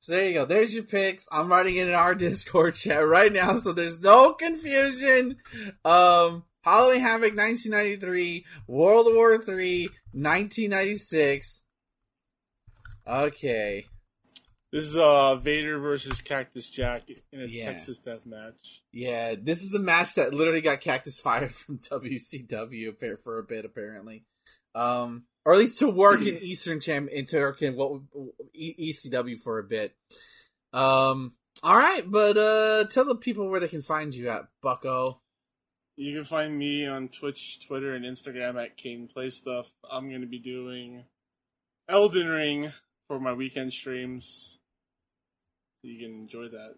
So there you go. There's your picks. I'm writing it in our Discord chat right now, so there's no confusion. Um, Halloween Havoc nineteen ninety-three, World War Three nineteen ninety-six. Okay. This is uh, Vader versus Cactus Jack in a yeah. Texas death match. Yeah, this is the match that literally got Cactus fired from W C W for a bit, apparently. Um, or at least to work in Eastern Champ into what E C W for a bit. Um, all right, but uh, tell the people where they can find you at, Bucko. You can find me on Twitch, Twitter, and Instagram at KanePlayStuff. I'm going to be doing Elden Ring for my weekend streams. So you can enjoy that.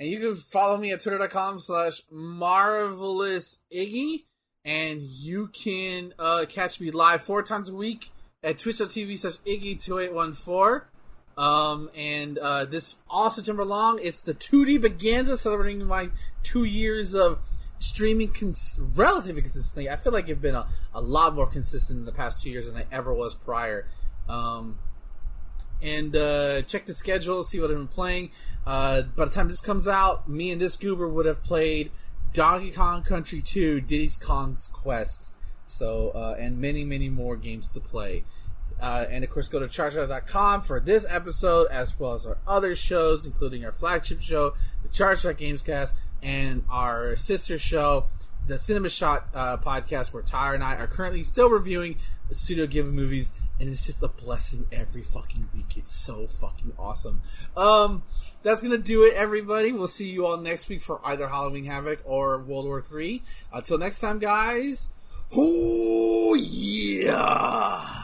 And you can follow me at twitter.com slash Marvelous Iggy. And you can uh, catch me live four times a week at twitch.tv slash Iggy2814. Um, and uh, this all September long, it's the two D Baganza, celebrating my two years of streaming cons- relatively consistently. I feel like I've been a, a lot more consistent in the past two years than I ever was prior. Um, and uh, check the schedule, see what I've been playing. Uh, by the time this comes out, me and this goober would have played Donkey Kong Country two, Diddy's Kong's Quest, so uh, and many, many more games to play. Uh, and, of course, go to CharShot dot com for this episode, as well as our other shows, including our flagship show, the CharShot Gamescast, and our sister show, the Cinema Shot uh, podcast, where Tyra and I are currently still reviewing the Studio Ghibli movies, and it's just a blessing every fucking week. It's so fucking awesome. Um... That's going to do it, everybody. We'll see you all next week for either Halloween Havoc or World War Three. Until next time, guys. Oh, yeah.